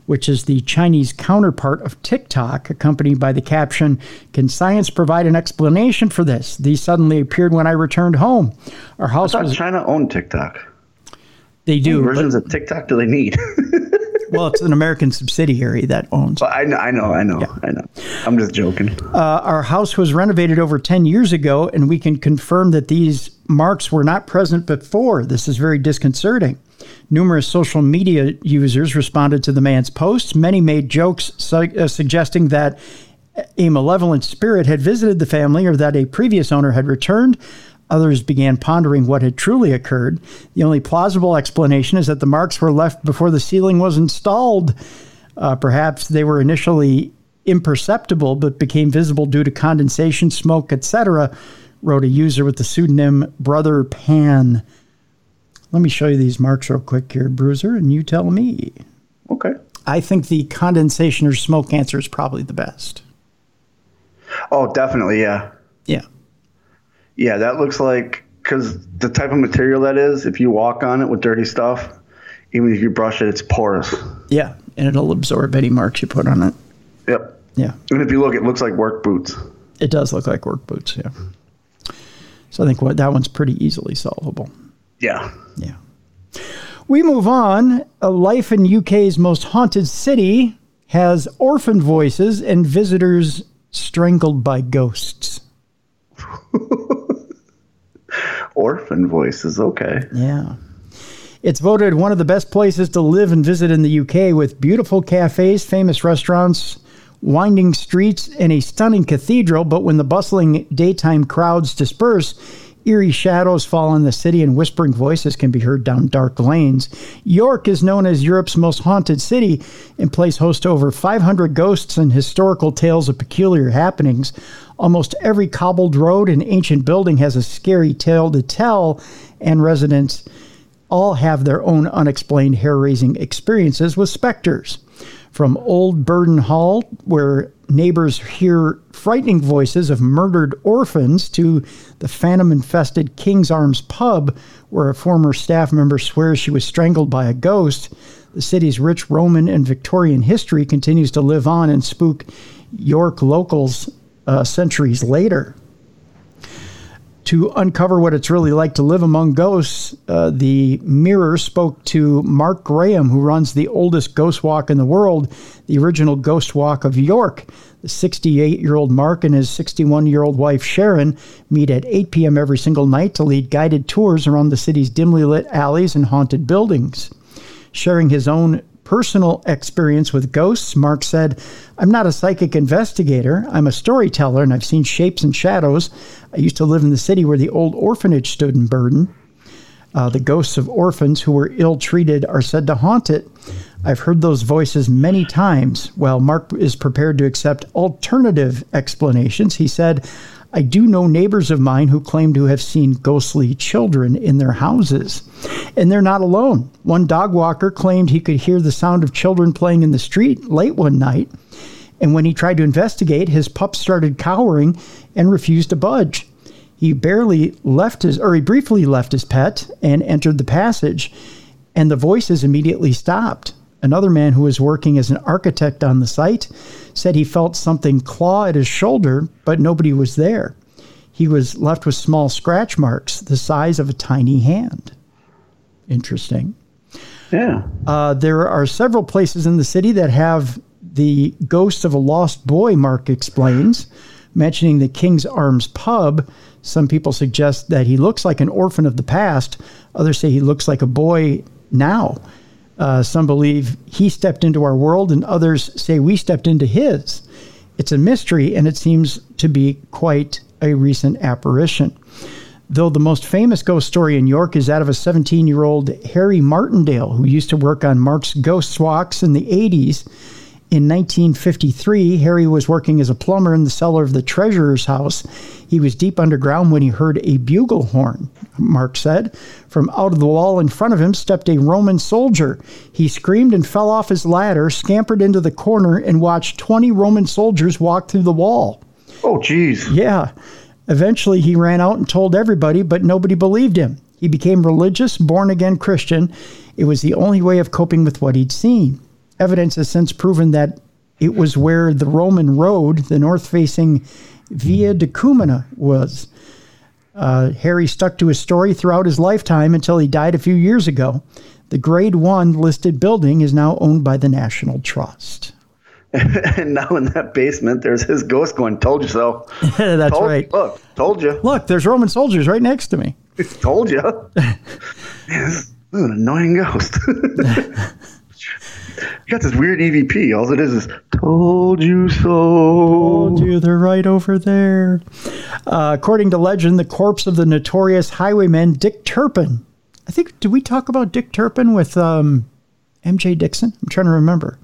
which is the Chinese counterpart of TikTok, accompanied by the caption, "Can science provide an explanation for this? These suddenly appeared when I returned home. Our house was..." China owned TikTok. They do. What versions of TikTok do they need? Well, it's an American subsidiary that owns it. Well, I know. Yeah. I know. I'm just joking. Our house was renovated over 10 years ago, and we can confirm that these marks were not present before. This is very disconcerting. Numerous social media users responded to the man's posts. Many made jokes suggesting that a malevolent spirit had visited the family or that a previous owner had returned. Others began pondering what had truly occurred. The only plausible explanation is that the marks were left before the ceiling was installed. Perhaps they were initially imperceptible but became visible due to condensation, smoke, etc., wrote a user with the pseudonym Brother Pan. Let me show you these marks real quick here, Bruiser, and you tell me. Okay. I think the condensation or smoke answer is probably the best. Oh, definitely, yeah. Yeah. Yeah, that looks like, because the type of material that is, if you walk on it with dirty stuff, even if you brush it, it's porous. Yeah, and it'll absorb any marks you put on it. Yep. Yeah. And if you look, it looks like work boots. It does look like work boots, yeah. So I think that one's pretty easily solvable. Yeah. Yeah. We move on. A life in UK's most haunted city has orphan voices and visitors strangled by ghosts. Orphan voices. Okay. Yeah. It's voted one of the best places to live and visit in the UK, with beautiful cafes, famous restaurants, winding streets, and a stunning cathedral. But when the bustling daytime crowds disperse, eerie shadows fall on the city and whispering voices can be heard down dark lanes. York is known as Europe's most haunted city and plays host to over 500 ghosts and historical tales of peculiar happenings. Almost every cobbled road and ancient building has a scary tale to tell, and residents all have their own unexplained hair-raising experiences with specters. from Old Burden Hall, where neighbors hear frightening voices of murdered orphans, to the phantom-infested King's Arms pub, where a former staff member swears she was strangled by a ghost. The city's rich Roman and Victorian history continues to live on and spook York locals centuries later. To uncover what it's really like to live among ghosts, the Mirror spoke to Mark Graham, who runs the oldest ghost walk in the world, the original Ghost Walk of York. The 68-year-old Mark and his 61-year-old wife Sharon meet at 8 p.m. every single night to lead guided tours around the city's dimly lit alleys and haunted buildings. Sharing his own personal experience with ghosts, Mark said, "I'm not a psychic investigator. I'm a storyteller, and I've seen shapes and shadows. I used to live in the city where the old orphanage stood in Burden. The ghosts of orphans who were ill-treated are said to haunt it. I've heard those voices many times." While Mark is prepared to accept alternative explanations, he said, "I do know neighbors of mine who claim to have seen ghostly children in their houses. And they're not alone. One dog walker claimed he could hear the sound of children playing in the street late one night. And when he tried to investigate, his pup started cowering and refused to budge. He briefly left his pet and entered the passage, and the voices immediately stopped. Another man who was working as an architect on the site said he felt something claw at his shoulder, but nobody was there. He was left with small scratch marks the size of a tiny hand." Interesting. Yeah. There are several places in the city that have the ghost of a lost boy, Mark explains, mentioning the King's Arms pub. Some people suggest that he looks like an orphan of the past. Others say he looks like a boy now. Some believe he stepped into our world, and others say we stepped into his. It's a mystery, and it seems to be quite a recent apparition. Though the most famous ghost story in York is that of a 17-year-old Harry Martindale, who used to work on Mark's ghost walks in the 80s. In 1953, Harry was working as a plumber in the cellar of the treasurer's house. He was deep underground when he heard a bugle horn, Mark said. From out of the wall in front of him stepped a Roman soldier. He screamed and fell off his ladder, scampered into the corner, and watched 20 Roman soldiers walk through the wall. Oh, geez. Yeah. Eventually, he ran out and told everybody, but nobody believed him. He became religious, born-again Christian. It was the only way of coping with what he'd seen. Evidence has since proven that it was where the Roman road, the north-facing Via Decumana, was. Harry stuck to his story throughout his lifetime until he died a few years ago. The Grade 1 listed building is now owned by the National Trust. And now in that basement, there's his ghost going, "Told you so." That's told, right. Look, told you. Look, there's Roman soldiers right next to me. Told you. Man, this is an annoying ghost. You got this weird EVP. All it is "told you so." Told you, they're right over there. According to legend, the corpse of the notorious highwayman Dick Turpin. I think, did we talk about Dick Turpin with MJ Dixon? I'm trying to remember.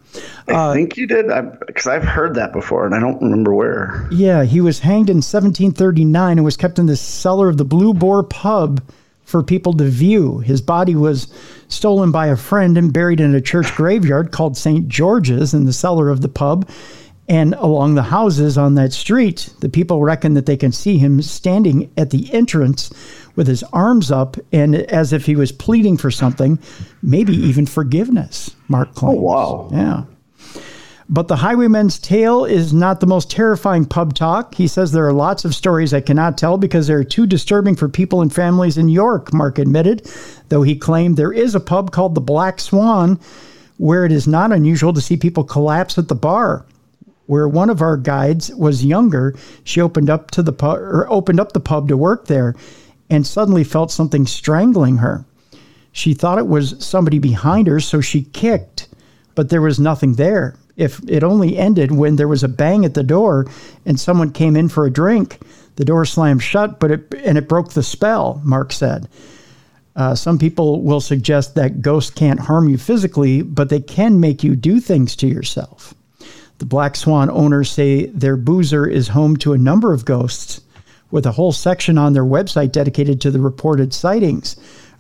I think you did, because I've heard that before, and I don't remember where. Yeah, he was hanged in 1739 and was kept in the cellar of the Blue Boar pub for people to view. His body was stolen by a friend and buried in a church graveyard called St. George's in the cellar of the pub and along the houses on that street. The people reckon that they can see him standing at the entrance with his arms up and as if he was pleading for something, maybe even forgiveness, Mark claims. Oh, wow. Yeah. But the highwayman's tale is not the most terrifying pub talk. He says there are lots of stories I cannot tell because they're too disturbing for people and families in York, Mark admitted, though he claimed there is a pub called the Black Swan where it is not unusual to see people collapse at the bar. Where one of our guides was younger, she opened up the pub to work there and suddenly felt something strangling her. She thought it was somebody behind her, so she kicked, but there was nothing there. If it only ended when there was a bang at the door and someone came in for a drink. The door slammed shut, but it broke the spell, Mark said. Some people will suggest that ghosts can't harm you physically, but they can make you do things to yourself. The Black Swan owners say their boozer is home to a number of ghosts, with a whole section on their website dedicated to the reported sightings.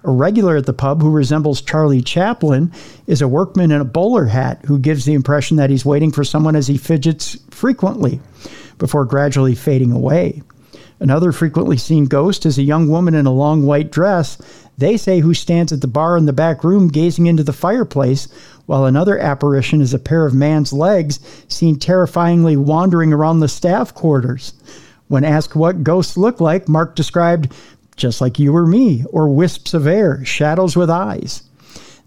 A regular at the pub who resembles Charlie Chaplin is a workman in a bowler hat who gives the impression that he's waiting for someone as he fidgets frequently before gradually fading away. Another frequently seen ghost is a young woman in a long white dress, they say, who stands at the bar in the back room gazing into the fireplace, while another apparition is a pair of man's legs seen terrifyingly wandering around the staff quarters. When asked what ghosts look like, Mark described, "just like you or me," or wisps of air, shadows with eyes.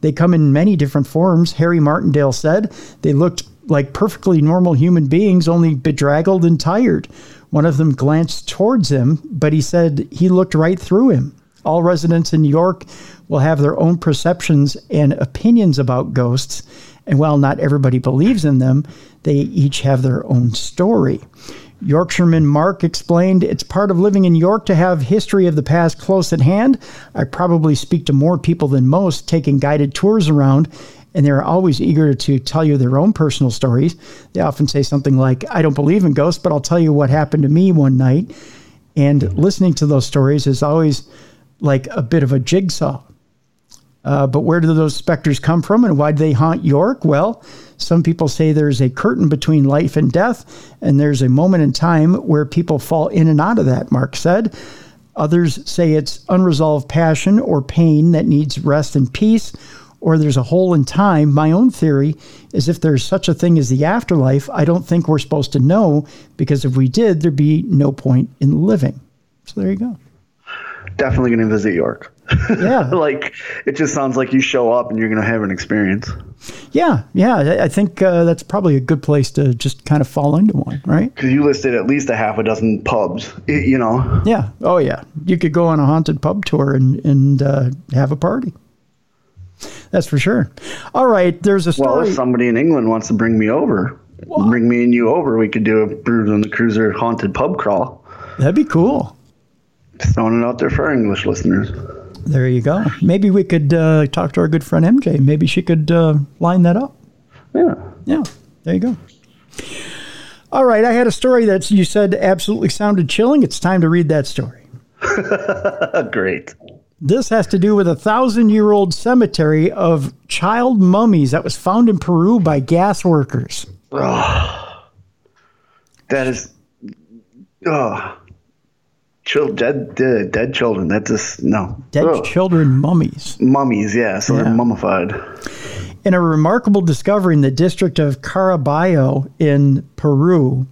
They come in many different forms. Harry Martindale said they looked like perfectly normal human beings, only bedraggled and tired. One of them glanced towards him, but he said he looked right through him. All residents in New York will have their own perceptions and opinions about ghosts, and while not everybody believes in them, they each have their own story. Yorkshireman Mark explained, "It's part of living in York to have history of the past close at hand. I probably speak to more people than most, taking guided tours around, and they're always eager to tell you their own personal stories. They often say something like, 'I don't believe in ghosts, but I'll tell you what happened to me one night.' And listening to those stories is always like a bit of a jigsaw." But where do those specters come from, and why do they haunt York? Well, some people say there's a curtain between life and death, and there's a moment in time where people fall in and out of that, Mark said. Others say it's unresolved passion or pain that needs rest and peace, or there's a hole in time. My own theory is if there's such a thing as the afterlife, I don't think we're supposed to know, because if we did, there'd be no point in living. So there you go. Definitely going to visit York. Yeah. Like, it just sounds like you show up and you're going to have an experience. Yeah. Yeah. I think that's probably a good place to just kind of fall into one, right? Because you listed at least a half a dozen pubs, you know? Yeah. Oh, yeah. You could go on a haunted pub tour and have a party. That's for sure. All right. There's a story. Well, if somebody in England wants to bring me over, bring me and you over, we could do a Brews on the Cruiser haunted pub crawl. That'd be cool. Just throwing it out there for our English listeners. There you go. Maybe we could talk to our good friend MJ. Maybe she could line that up. Yeah. Yeah. There you go. All right. I had a story that you said absolutely sounded chilling. It's time to read that story. Great. This has to do with a 1,000-year-old cemetery of child mummies that was found in Peru by gas workers. Oh, that is... Oh. Dead children. That just no. Dead children, mummies. Mummies, yeah. So they're mummified. In a remarkable discovery in the district of Caraballo in Peru,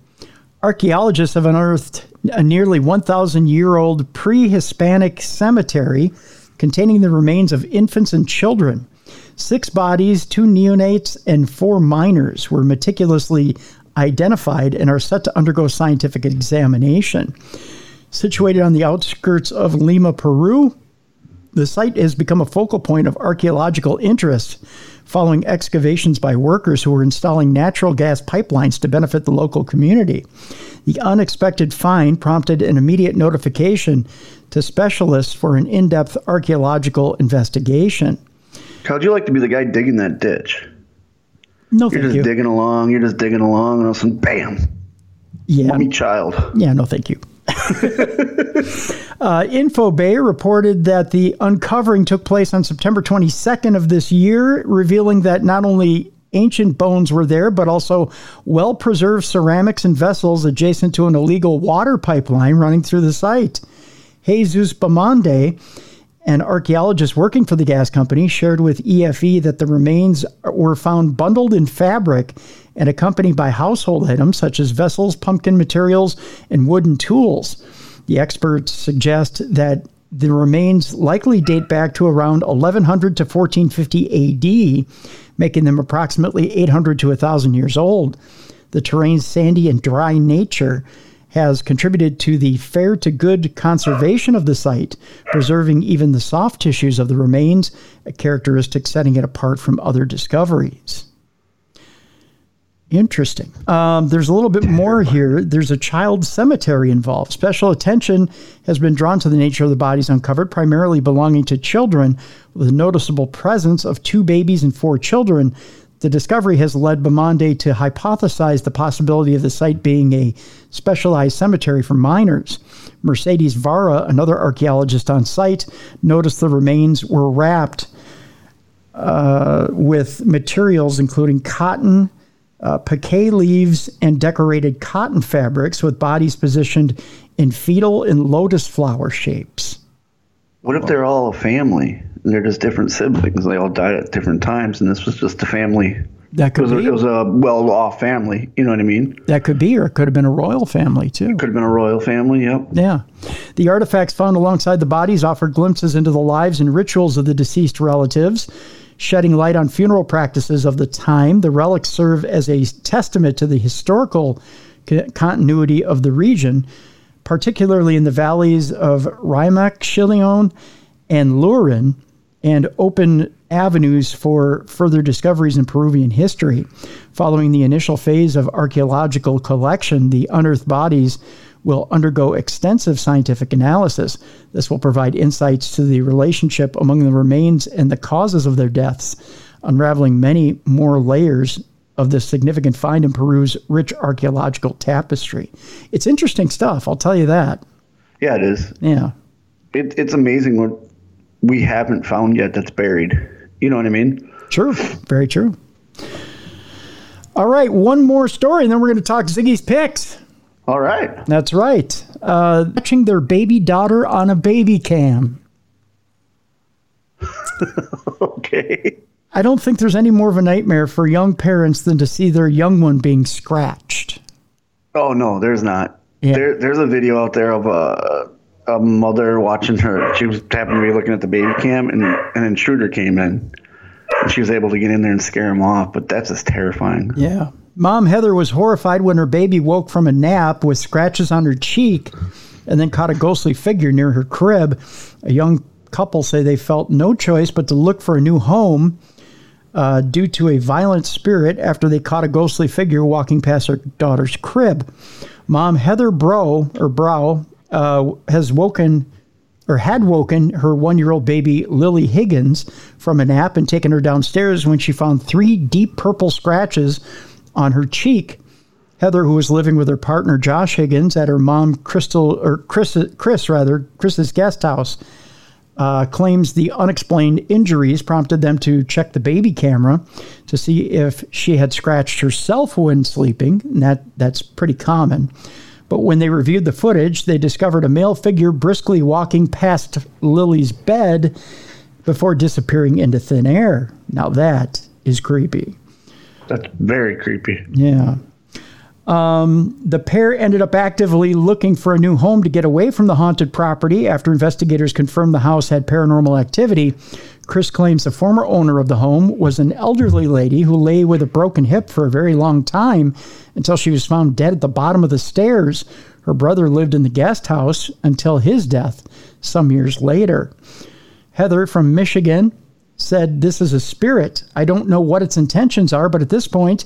archaeologists have unearthed a nearly 1,000-year-old pre-Hispanic cemetery containing the remains of infants and children. 6 bodies, 2 neonates, and 4 minors were meticulously identified and are set to undergo scientific examination. Situated on the outskirts of Lima, Peru, the site has become a focal point of archaeological interest following excavations by workers who were installing natural gas pipelines to benefit the local community. The unexpected find prompted an immediate notification to specialists for an in-depth archaeological investigation. How'd you like to be the guy digging that ditch? No, thank you. You're just digging along, and all of a sudden, bam! Yeah. Mummy child. Yeah, no, thank you. InfoBay reported that the uncovering took place on September 22nd of this year, revealing that not only ancient bones were there, but also well-preserved ceramics and vessels adjacent to an illegal water pipeline running through the site. Jesus Bamonde, an archaeologist working for the gas company, shared with EFE that the remains were found bundled in fabric and accompanied by household items such as vessels, pumpkin materials, and wooden tools. The experts suggest that the remains likely date back to around 1100 to 1450 AD, making them approximately 800 to 1,000 years old. The terrain's sandy and dry nature has contributed to the fair to good conservation of the site, preserving even the soft tissues of the remains, a characteristic setting it apart from other discoveries. Interesting. There's a little bit more here. There's a child cemetery involved. Special attention has been drawn to the nature of the bodies uncovered, primarily belonging to children, with a noticeable presence of 2 babies and 4 children The discovery has led Bemondé to hypothesize the possibility of the site being a specialized cemetery for miners. Mercedes Vara, another archaeologist on site, noticed the remains were wrapped with materials including cotton, piquet leaves, and decorated cotton fabrics, with bodies positioned in fetal and lotus flower shapes. What if they're all a family? They're just different siblings. They all died at different times, and this was just a family. That could be. It was a well-off family. You know what I mean? That could be, or it could have been a royal family, too. It could have been a royal family, yep. Yeah. The artifacts found alongside the bodies offered glimpses into the lives and rituals of the deceased relatives, shedding light on funeral practices of the time. The relics serve as a testament to the historical continuity of the region, particularly in the valleys of Raimac-Chilion and Lurin, and open avenues for further discoveries in Peruvian history. Following the initial phase of archaeological collection, the unearthed bodies will undergo extensive scientific analysis. This will provide insights to the relationship among the remains and the causes of their deaths, unraveling many more layers of this significant find in Peru's rich archaeological tapestry. It's interesting stuff, I'll tell you that. Yeah, it is. Yeah. It's amazing what we haven't found yet that's buried. You know what I mean? True. Very true. All right. One more story, and then we're going to talk Ziggy's picks. All right. That's right. Watching their baby daughter on a baby cam. Okay. I don't think there's any more of a nightmare for young parents than to see their young one being scratched. Oh, no, there's not. Yeah. There's a video out there of a mother watching her. She was happened to be looking at the baby cam, and an intruder came in, and she was able to get in there and scare him off. But that's just terrifying. Yeah. Mom Heather was horrified when her baby woke from a nap with scratches on her cheek and then caught a ghostly figure near her crib. A young couple say they felt no choice but to look for a new home due to a violent spirit after they caught a ghostly figure walking past their daughter's crib. Mom Heather Brow had woken her one-year-old baby Lily Higgins from a nap and taken her downstairs when she found 3 deep purple scratches on her cheek. Heather, who was living with her partner Josh Higgins at her mom Chris's guest house, claims the unexplained injuries prompted them to check the baby camera to see if she had scratched herself when sleeping. And that's pretty common. But when they reviewed the footage, they discovered a male figure briskly walking past Lily's bed before disappearing into thin air. Now that is creepy. That's very creepy. Yeah. The pair ended up actively looking for a new home to get away from the haunted property after investigators confirmed the house had paranormal activity. Chris claims the former owner of the home was an elderly lady who lay with a broken hip for a very long time until she was found dead at the bottom of the stairs. Her brother lived in the guest house until his death some years later. Heather from Michigan said, "This is a spirit. I don't know what its intentions are, but at this point,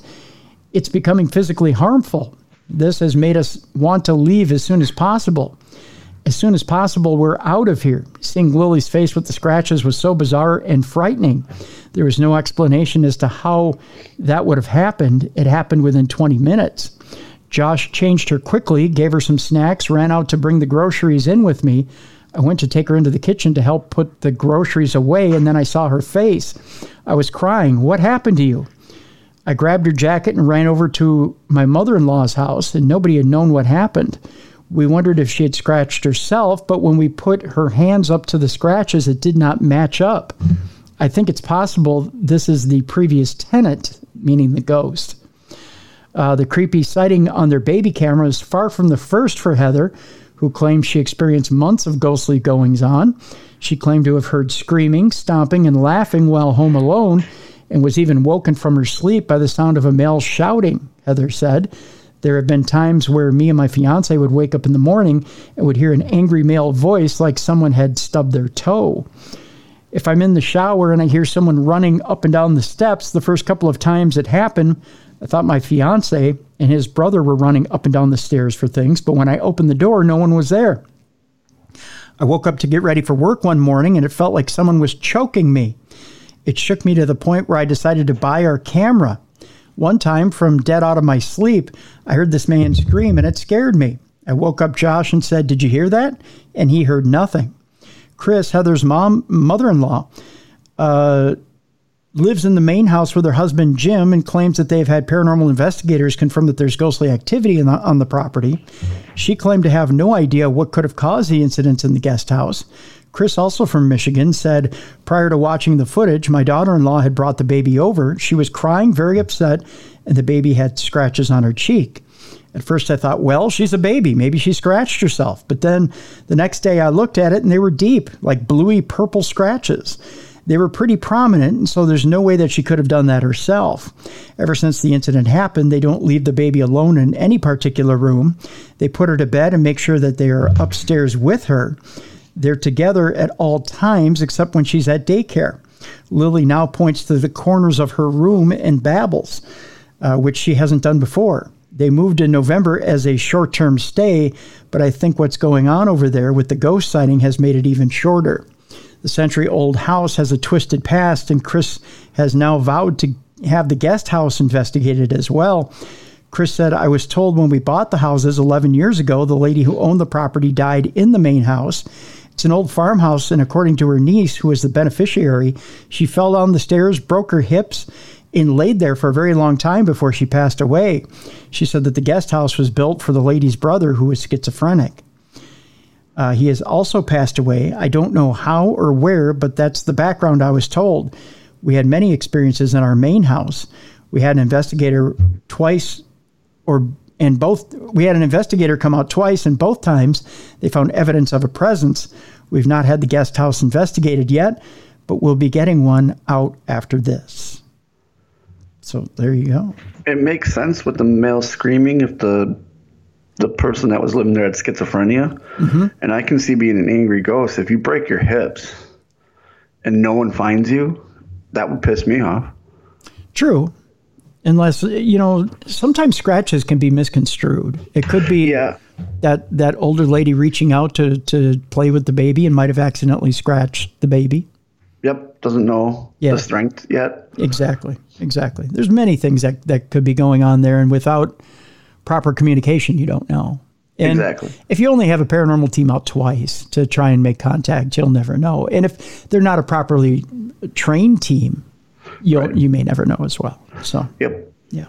it's becoming physically harmful. This has made us want to leave as soon as possible. As soon as possible, we're out of here." Seeing Lily's face with the scratches was so bizarre and frightening. There was no explanation as to how that would have happened. It happened within 20 minutes. "Josh changed her quickly, gave her some snacks, ran out to bring the groceries in with me. I went to take her into the kitchen to help put the groceries away, and then I saw her face. I was crying. What happened to you? I grabbed her jacket and ran over to my mother-in-law's house, and nobody had known what happened. We wondered if she had scratched herself, but when we put her hands up to the scratches, it did not match up. I think it's possible this is the previous tenant," meaning the ghost. The creepy sighting on their baby camera is far from the first for Heather, who claims she experienced months of ghostly goings-on. She claimed to have heard screaming, stomping, and laughing while home alone, and was even woken from her sleep by the sound of a male shouting, Heather said. "There have been times where me and my fiancé would wake up in the morning and would hear an angry male voice like someone had stubbed their toe. If I'm in the shower and I hear someone running up and down the steps, the first couple of times it happened, I thought my fiancé and his brother were running up and down the stairs for things, but when I opened the door, no one was there. I woke up to get ready for work one morning and it felt like someone was choking me. It shook me to the point where I decided to buy our camera. One time, from dead out of my sleep, I heard this man scream, and it scared me. I woke up Josh and said, "Did you hear that?" And he heard nothing. Chris, Heather's mother-in-law, lives in the main house with her husband, Jim, and claims that they've had paranormal investigators confirm that there's ghostly activity on the property. She claimed to have no idea what could have caused the incidents in the guest house. Chris, also from Michigan, said, prior to watching the footage, my daughter-in-law had brought the baby over. She was crying, very upset, and the baby had scratches on her cheek. At first I thought, well, she's a baby. Maybe she scratched herself. But then the next day I looked at it and they were deep, like bluey purple scratches. They were pretty prominent, and so there's no way that she could have done that herself. Ever since the incident happened, they don't leave the baby alone in any particular room. They put her to bed and make sure that they are upstairs with her. They're together at all times except when she's at daycare. Lily now points to the corners of her room and babbles, which she hasn't done before. They moved in November as a short-term stay, but I think what's going on over there with the ghost sighting has made it even shorter. The century-old house has a twisted past, and Chris has now vowed to have the guest house investigated as well. Chris said, I was told when we bought the houses 11 years ago, the lady who owned the property died in the main house. It's an old farmhouse, and according to her niece, who is the beneficiary, she fell down the stairs, broke her hips, and laid there for a very long time before she passed away. She said that the guest house was built for the lady's brother, who was schizophrenic. He has also passed away. I don't know how or where, but that's the background I was told. We had many experiences in our main house. We had an investigator come out twice, and both times they found evidence of a presence. We've not had the guest house investigated yet, but we'll be getting one out after this. So there you go. It makes sense with the male screaming if the person that was living there had schizophrenia. Mm-hmm. And I can see being an angry ghost. If you break your hips and no one finds you, that would piss me off. True. Unless, sometimes scratches can be misconstrued. It could be that older lady reaching out to play with the baby and might have accidentally scratched the baby. Yep. Doesn't know the strength yet. Exactly. There's many things that could be going on there, and without proper communication, you don't know. And exactly. If you only have a paranormal team out twice to try and make contact, you'll never know. And if they're not a properly trained team, you may never know as well. So yep. Yeah.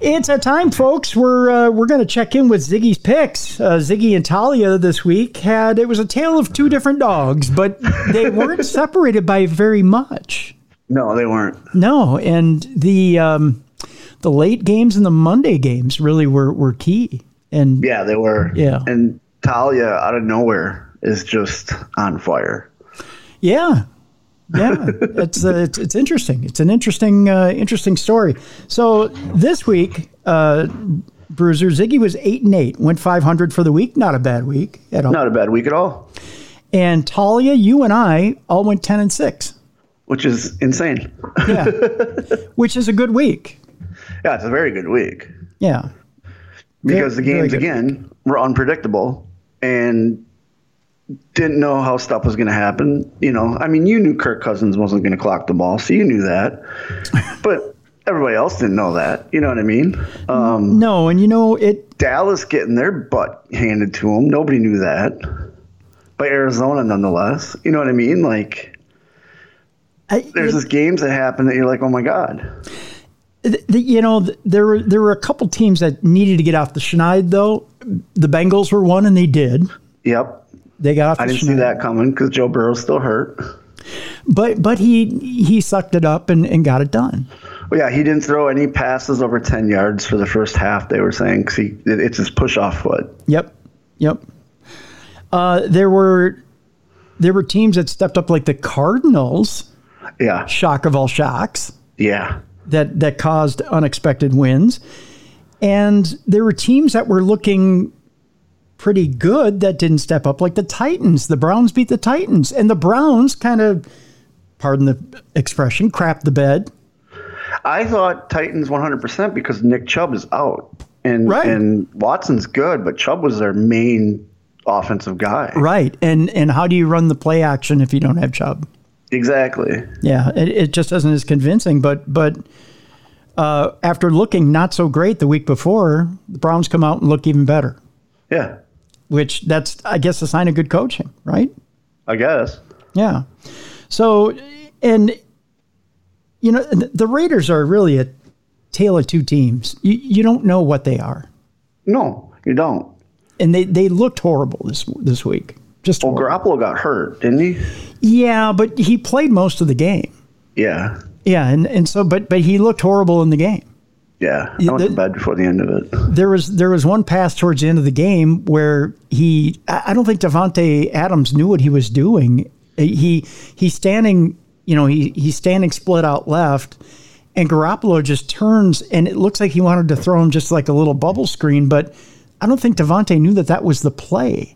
It's that time, folks. We're going to check in with Ziggy's picks. Ziggy and Talia this week it was a tale of two different dogs, but they weren't separated by very much. No, they weren't. No, and the late games and the Monday games really were key. And yeah, they were. Yeah. And Talia, out of nowhere, is just on fire. Yeah. Yeah, it's interesting. It's an interesting story. So this week, Bruiser, Ziggy was 8-8, went 500 for the week. Not a bad week at all. Not a bad week at all. And Talia, you and I all went 10-6, which is insane. Yeah, which is a good week. Yeah, it's a very good week. Yeah, because the games again were unpredictable and didn't know how stuff was going to happen. You knew Kirk Cousins wasn't going to clock the ball, so you knew that. But everybody else didn't know that. You know what I mean? No, and Dallas getting their butt handed to them. Nobody knew that. But Arizona, nonetheless. You know what I mean? Like, there's these games that happen that you're like, oh my God. There were a couple teams that needed to get off the schneid, though. The Bengals were one, and they did. Yep. They got off. I didn't see that coming because Joe Burrow's still hurt. But he sucked it up and got it done. Well, yeah, he didn't throw any passes over 10 yards for the first half, they were saying, because it's his push-off foot. Yep. There were teams that stepped up, like the Cardinals. Yeah. Shock of all shocks. Yeah. That caused unexpected wins. And there were teams that were looking pretty good that didn't step up, like the Titans. The Browns beat the Titans, and the Browns kind of, pardon the expression, crapped the bed. I thought Titans 100% because Nick Chubb is out, and Watson's good, but Chubb was their main offensive guy. Right, and how do you run the play action if you don't have Chubb? Exactly. Yeah, it just isn't as convincing. But after looking not so great the week before, the Browns come out and look even better. Yeah. Which that's, I guess, a sign of good coaching, right? I guess. Yeah. So, and, you know, the Raiders are really a tale of two teams. You don't know what they are. No, you don't. And they looked horrible this week. Well, Garoppolo got hurt, didn't he? Yeah, but he played most of the game. Yeah. Yeah, and so, but he looked horrible in the game. Yeah, I went to bed before the end of it. There was one pass towards the end of the game where I don't think Davante Adams knew what he was doing. He's standing, you know, he's standing split out left, and Garoppolo just turns, and it looks like he wanted to throw him just like a little bubble screen, but I don't think Davante knew that was the play.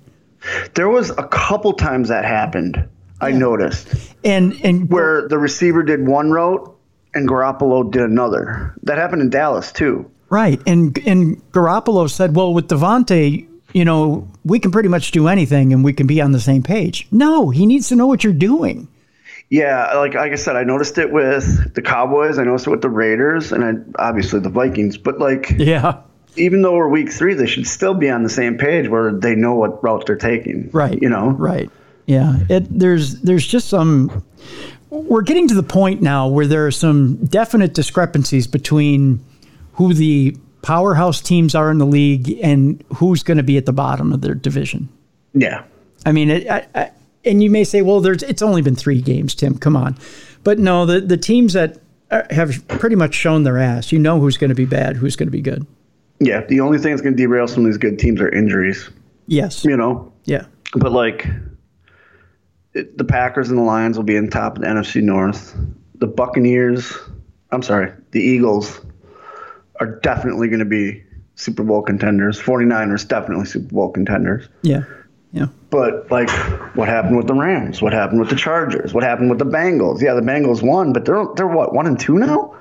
There was a couple times that happened, I noticed, and where the receiver did one route and Garoppolo did another. That happened in Dallas too, right? And Garoppolo said, "Well, with Davante, you know, we can pretty much do anything, and we can be on the same page." No, he needs to know what you're doing. Yeah, like I said, I noticed it with the Cowboys. I noticed it with the Raiders, and obviously the Vikings. But even though we're week three, they should still be on the same page where they know what route they're taking. Right. You know? Right. Yeah. There's just some... We're getting to the point now where there are some definite discrepancies between who the powerhouse teams are in the league and who's going to be at the bottom of their division. Yeah. I mean, and you may say, well, it's only been three games, Tim. Come on. But no, the teams that have pretty much shown their ass, you know who's going to be bad, who's going to be good. Yeah, the only thing that's going to derail some of these good teams are injuries. Yes. You know? Yeah. But, the Packers and the Lions will be in top of the NFC North. The Buccaneers, the Eagles are definitely going to be Super Bowl contenders. 49ers, definitely Super Bowl contenders. Yeah. Yeah. But, what happened with the Rams? What happened with the Chargers? What happened with the Bengals? Yeah, the Bengals won, but they're what, 1-2 now?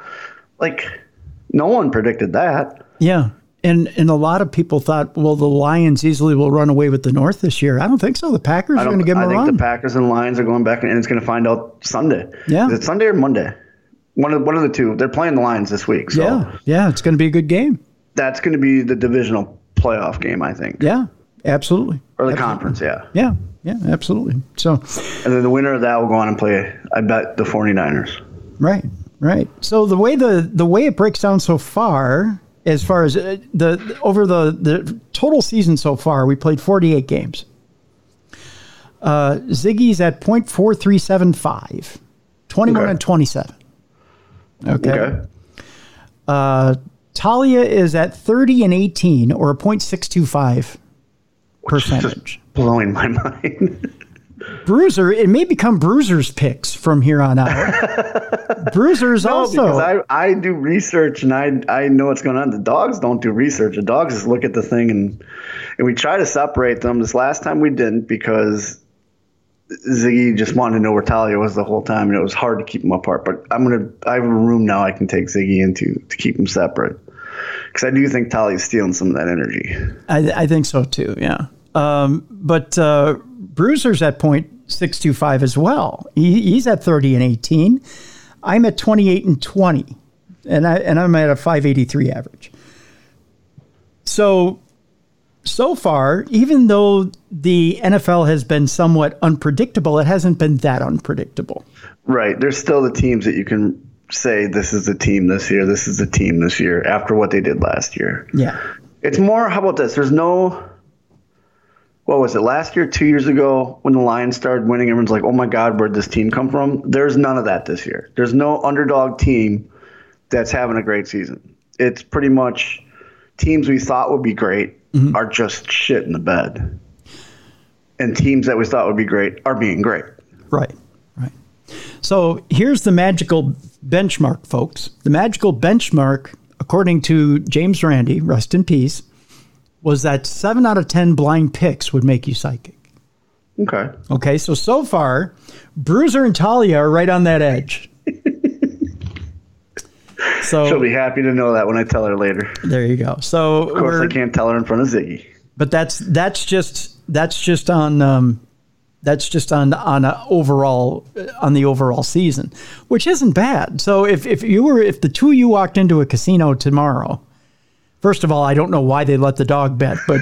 No one predicted that. Yeah. And a lot of people thought, well, the Lions easily will run away with the North this year. I don't think so. The Packers are going to give them a run. I think the Packers and Lions are going back, and it's going to find out Sunday. Yeah. Is it Sunday or Monday? One of the two. They're playing the Lions this week. So yeah, it's going to be a good game. That's going to be the divisional playoff game, I think. Yeah, absolutely. Or the conference, yeah. Yeah, yeah, absolutely. So, and then the winner of that will go on and play, I bet, the 49ers. Right, right. So the way the way it breaks down so far... As far as over the total season so far, we played 48 games. Ziggy's at .4375, 21 and 27. Okay. Talia is at 30 and 18, or a .625 percentage. Just blowing my mind. Bruiser, it may become Bruiser's picks from here on out. Bruiser's also. Because I do research and I know what's going on. The dogs don't do research. The dogs just look at the thing and we try to separate them. This last time we didn't because Ziggy just wanted to know where Talia was the whole time and it was hard to keep them apart. But I have a room now I can take Ziggy into to keep them separate. Because I do think Talia's stealing some of that energy. I think so too, yeah. But Bruiser's at .625 as well. He's at 30 and 18. I'm at 28 and 20, and I'm at a 583 average. So far, even though the NFL has been somewhat unpredictable, it hasn't been that unpredictable. Right. There's still the teams that you can say this is the team this year. This is the team this year after what they did last year. Yeah. It's more. How about this? There's no. What was it, last year, 2 years ago, when the Lions started winning, everyone's like, oh, my God, where'd this team come from? There's none of that this year. There's no underdog team that's having a great season. It's pretty much teams we thought would be great are just shit in the bed. And teams that we thought would be great are being great. Right, right. So here's the magical benchmark, folks. The magical benchmark, according to James Randi, rest in peace, was that 7 out of 10 blind picks would make you psychic. Okay. Okay, so far, Bruiser and Talia are right on that edge. So she'll be happy to know that when I tell her later. There you go. So of course I can't tell her in front of Ziggy. But that's just on That's just on the overall season, which isn't bad. So if the two of you walked into a casino tomorrow, first of all, I don't know why they let the dog bet, but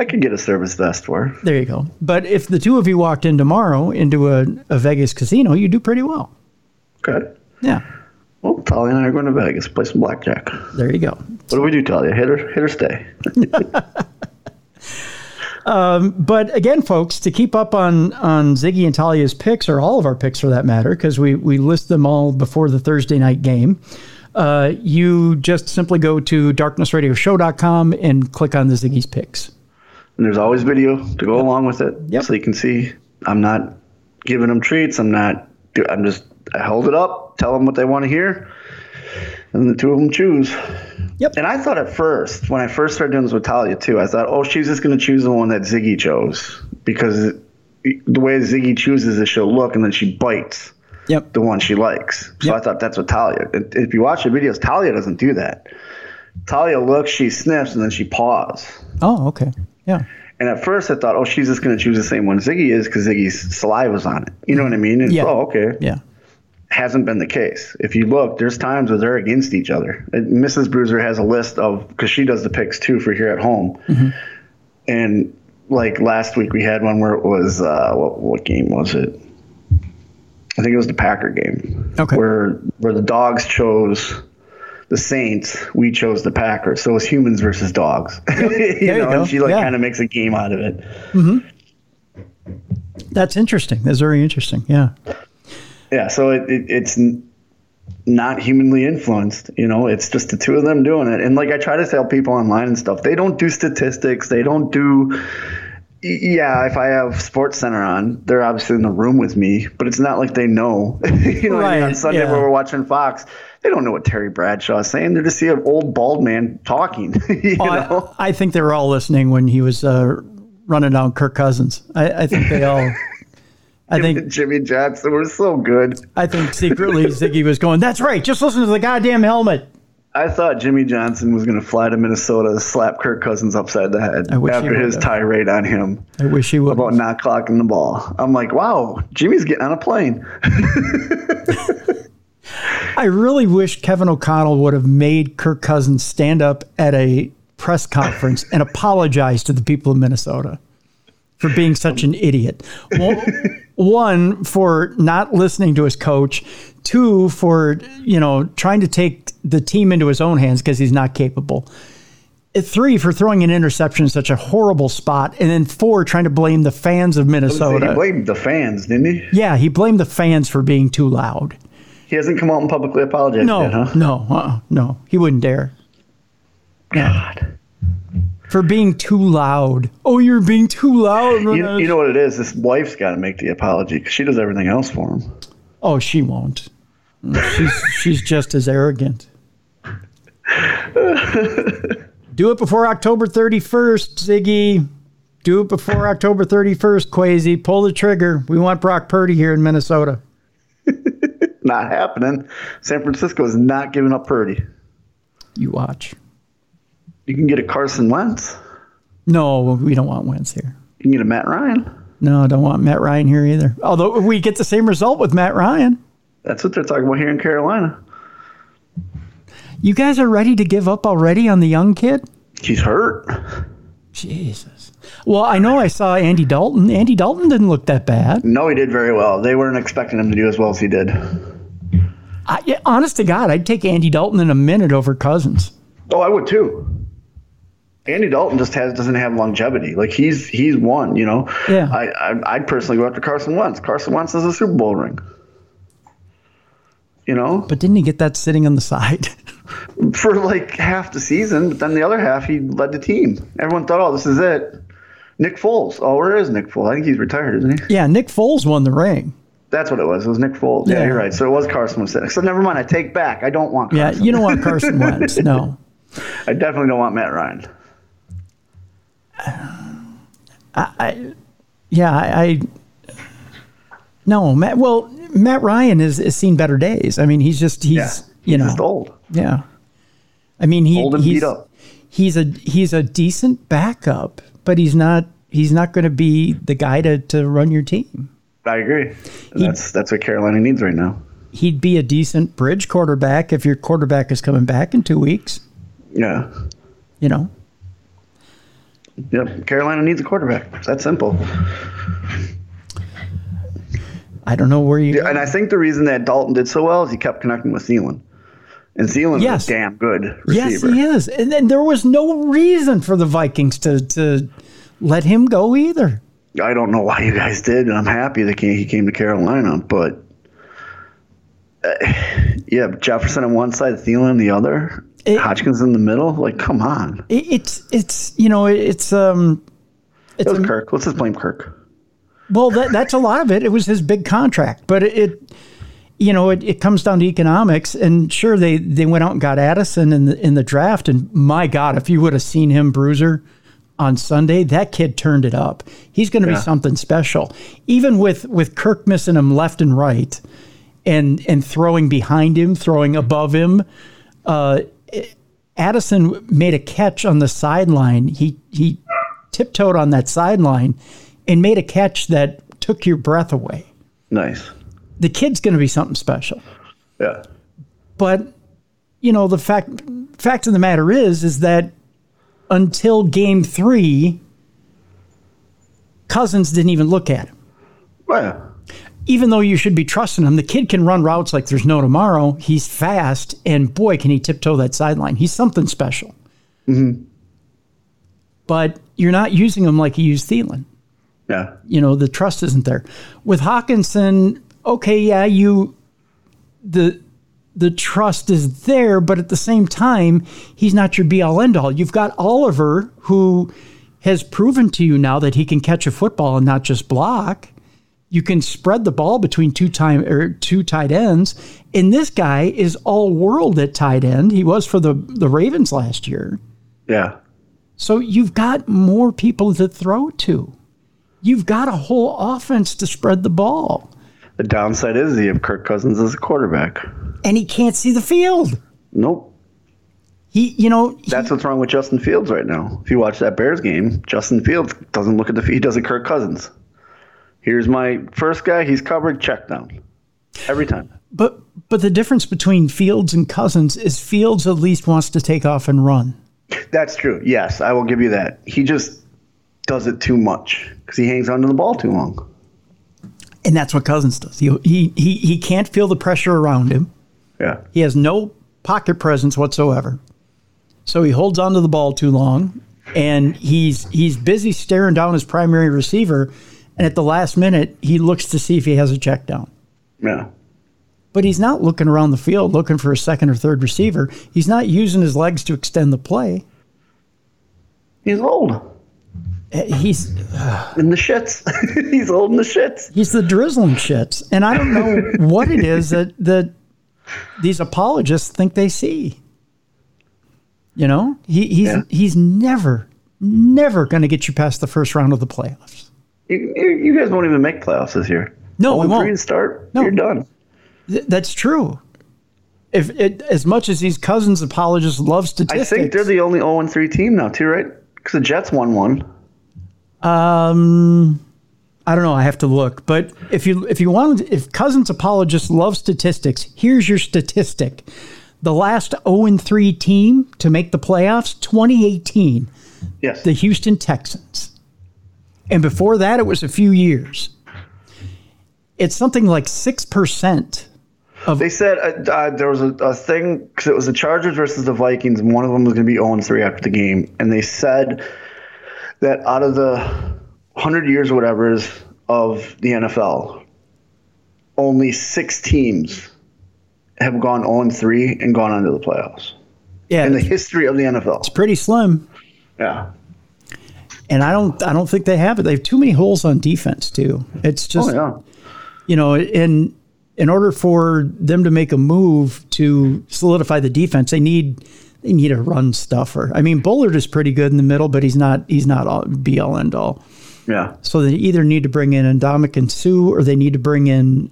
I could get a service vest for her. There you go. But if the two of you walked in tomorrow into a Vegas casino, you do pretty well. Good. Yeah. Well, Talia and I are going to Vegas, play some blackjack. There you go. What do we do, Talia? Hit or stay. But again, folks, to keep up on Ziggy and Talia's picks, or all of our picks for that matter, because we list them all before the Thursday night game, you just simply go to darknessradioshow.com and click on the Ziggy's picks. And there's always video to go along with it. Yep. So you can see I'm not giving them treats. I held it up, tell them what they want to hear, and the two of them choose. Yep. And I thought at first, when I first started doing this with Talia too, I thought, oh, she's just going to choose the one that Ziggy chose, because the way Ziggy chooses is she'll look and then she bites the one she likes. So I thought that's what Talia. If you watch the videos, Talia doesn't do that. Talia looks, she sniffs, and then she paws. Oh, okay. Yeah. And at first I thought, oh, she's just going to choose the same one Ziggy is because Ziggy's saliva's on it. You know what I mean? And oh, okay. Yeah. Hasn't been the case. If you look, there's times where they're against each other. Mrs. Bruiser has a list of, because she does the picks too for here at home. Mm-hmm. And like last week we had one where it was, what game was it? I think it was the Packer game. Okay. Where the dogs chose the Saints, we chose the Packers. So it's humans versus dogs. you know, and she kind of makes a game out of it. Mm-hmm. That's interesting. That's very interesting. Yeah. Yeah, so it's not humanly influenced, you know. It's just the two of them doing it. And like I try to tell people online and stuff, they don't do statistics. They don't do if I have SportsCenter on, they're obviously in the room with me, but it's not like they know. You know, right, on Sunday when we're watching Fox, they don't know what Terry Bradshaw is saying. They're just see an old bald man talking. you know? I think they were all listening when he was running down Kirk Cousins. I think they all – I think Jimmy Johnson were so good. I think secretly Ziggy was going, that's right, just listen to the goddamn helmet. I thought Jimmy Johnson was going to fly to Minnesota to slap Kirk Cousins upside the head after his tirade on him. I wish he would. About not clocking the ball. I'm like, wow, Jimmy's getting on a plane. I really wish Kevin O'Connell would have made Kirk Cousins stand up at a press conference and apologize to the people of Minnesota for being such an idiot. Well, one, for not listening to his coach. Two, for, you know, trying to take the team into his own hands because he's not capable. Three, for throwing an interception in such a horrible spot. And then four, trying to blame the fans of Minnesota. He blamed the fans, didn't he? Yeah, he blamed the fans for being too loud. He hasn't come out and publicly apologized yet, huh? No. He wouldn't dare. God. For being too loud. Oh, you're being too loud. You know what it is? His wife's got to make the apology because she does everything else for him. Oh, she won't. She's just as arrogant. Do it before October 31st, Ziggy. Do it before October 31st, Quasi. Pull the trigger. We want Brock Purdy here in Minnesota. Not happening. San Francisco is not giving up Purdy. You watch. You can get a Carson Wentz. No, we don't want Wentz here. You can get a Matt Ryan. No, I don't want Matt Ryan here either. Although we get the same result with Matt Ryan. That's what they're talking about here in Carolina. You guys are ready to give up already on the young kid? He's hurt. Jesus. Well, I know I saw Andy Dalton. Andy Dalton didn't look that bad. No, he did very well. They weren't expecting him to do as well as he did. Honest to God, I'd take Andy Dalton in a minute over Cousins. Oh, I would too. Andy Dalton just doesn't have longevity. Like he's won, you know. Yeah. I'd personally go after Carson Wentz. Carson Wentz is a Super Bowl ring. You know. But didn't he get that sitting on the side for like half the season? But then the other half, he led the team. Everyone thought, oh, this is it. Nick Foles. Oh, where is Nick Foles? I think he's retired, isn't he? Yeah, Nick Foles won the ring. That's what it was. It was Nick Foles. Yeah, you're right. So it was Carson Wentz. So never mind. I take back. I don't want Carson. Yeah, you don't want Carson Wentz. No. I definitely don't want Matt Ryan. Matt Ryan has seen better days. I mean, he's just old. Yeah. I mean, he's beat up. He's a decent backup, but he's not, he's not going to be the guy to run your team. I agree. That's what Carolina needs right now. He'd be a decent bridge quarterback if your quarterback is coming back in 2 weeks. Yeah. You know? Yep. Carolina needs a quarterback. That's simple. I don't know where you... And I think the reason that Dalton did so well is he kept connecting with Thielen. And Thielen is a damn good receiver. Yes, he is. And then there was no reason for the Vikings to let him go either. I don't know why you guys did, and I'm happy that he came to Carolina. But, yeah, Jefferson on one side, Thielen on the other, Hodgkins in the middle. Like, come on. It was Kirk. Let's just blame Kirk. Well, that's a lot of it. It was his big contract. But it comes down to economics. And sure, they went out and got Addison in the draft. And my God, if you would have seen him, Bruiser, on Sunday, that kid turned it up. He's going to be something special. Even with Kirk missing him left and right and throwing behind him, throwing above him, Addison made a catch on the sideline. He tiptoed on that sideline and made a catch that took your breath away. Nice. The kid's going to be something special. Yeah. But, you know, the fact of the matter is that until game 3, Cousins didn't even look at him. Yeah. Even though you should be trusting him, the kid can run routes like there's no tomorrow. He's fast, and boy, can he tiptoe that sideline. He's something special. Mm-hmm. But you're not using him like you used Thielen. Yeah. You know, the trust isn't there. With Hawkinson, okay, yeah, the trust is there, but at the same time, he's not your be-all, end-all. You've got Oliver, who has proven to you now that he can catch a football and not just block. You can spread the ball between two tight ends, and this guy is all-world at tight end. He was for the Ravens last year. Yeah. So you've got more people to throw to. You've got a whole offense to spread the ball. The downside is you have Kirk Cousins as a quarterback. And he can't see the field. Nope. That's what's wrong with Justin Fields right now. If you watch that Bears game, Justin Fields doesn't look at the field. He does it Kirk Cousins. Here's my first guy. He's covered. Check down. Every time. But the difference between Fields and Cousins is Fields at least wants to take off and run. That's true. Yes, I will give you that. He just does it too much because he hangs onto the ball too long. And that's what Cousins does. He can't feel the pressure around him. Yeah. He has no pocket presence whatsoever. So he holds onto the ball too long, and he's busy staring down his primary receiver, and at the last minute, he looks to see if he has a check down. Yeah. But he's not looking around the field looking for a second or third receiver. He's not using his legs to extend the play. He's old. He's in the shits. He's old in the shits. He's the drizzling shits. And I don't know what it is that these apologists think they see. You know, he's never going to get you past the first round of the playoffs. You guys won't even make playoffs this year. No, we won't. Start. No. You're done. That's true. As much as these Cousins apologists love statistics, I think they're the only 0-3 team now too, right? Because the Jets won one. I don't know. I have to look. But if Cousins apologists love statistics, here's your statistic: the last 0-3 team to make the playoffs, 2018. Yes, the Houston Texans. And before that, it was a few years. It's something like 6%. They said there was a thing because it was the Chargers versus the Vikings, and one of them was going to be 0-3 after the game, and they said that out of the 100 years or whatever of the NFL, only 6 teams have gone 0-3 and gone on to the playoffs. Yeah, in the history of the NFL. It's pretty slim. Yeah. And I don't think they have it. They have too many holes on defense, too. It's just, you know, in order for them to make a move to solidify the defense, they need a run stuffer. I mean, Bullard is pretty good in the middle, but he's not all, be all end all. Yeah. So they either need to bring in Ndamukong and Suh, or they need to bring in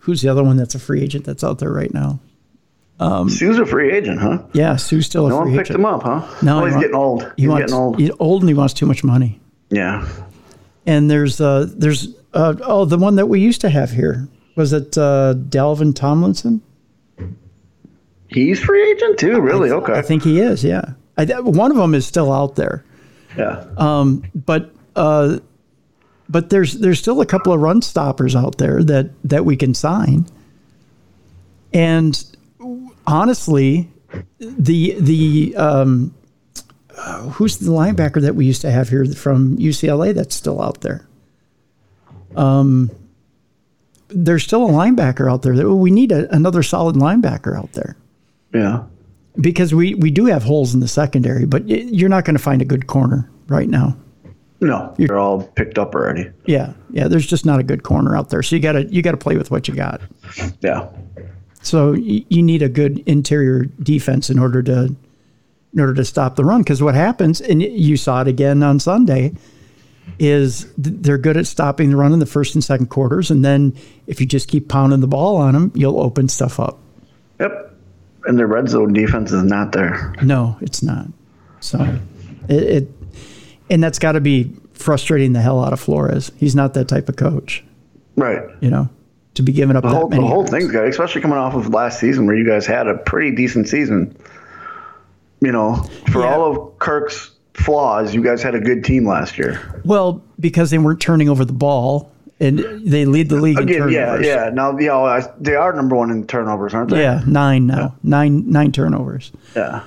who's the other one that's a free agent that's out there right now? Sue's a free agent, huh? Yeah, Sue's still a free agent. No one picked him up, huh? No, well, he's getting old. He's old and he wants too much money. Yeah. And there's the one that we used to have here. Was it Dalvin Tomlinson? He's free agent too, really? Okay. I think he is, yeah. One of them is still out there. Yeah. But there's still a couple of run stoppers out there that we can sign. And honestly, who's the linebacker that we used to have here from UCLA that's still out there? There's still a linebacker out there. We need another solid linebacker out there. Yeah. Because we do have holes in the secondary, but you're not going to find a good corner right now. No, they're all picked up already. Yeah, yeah. There's just not a good corner out there, so you gotta play with what you got. Yeah. So you need a good interior defense in order to stop the run. Because what happens, and you saw it again on Sunday, is they're good at stopping the run in the first and second quarters, and then if you just keep pounding the ball on them, you'll open stuff up. Yep. And their red zone defense is not there. No, it's not. So and that's got to be frustrating the hell out of Flores. He's not that type of coach. Right. You know, to be giving up that many. The whole thing's got, especially coming off of last season where you guys had a pretty decent season. You know, for all of Kirk's flaws, you guys had a good team last year. Well, because they weren't turning over the ball, and they lead the league in turnovers. Yeah, yeah. Now, they are number one in turnovers, aren't they? Yeah, 9 now. Yeah. Nine turnovers. Yeah.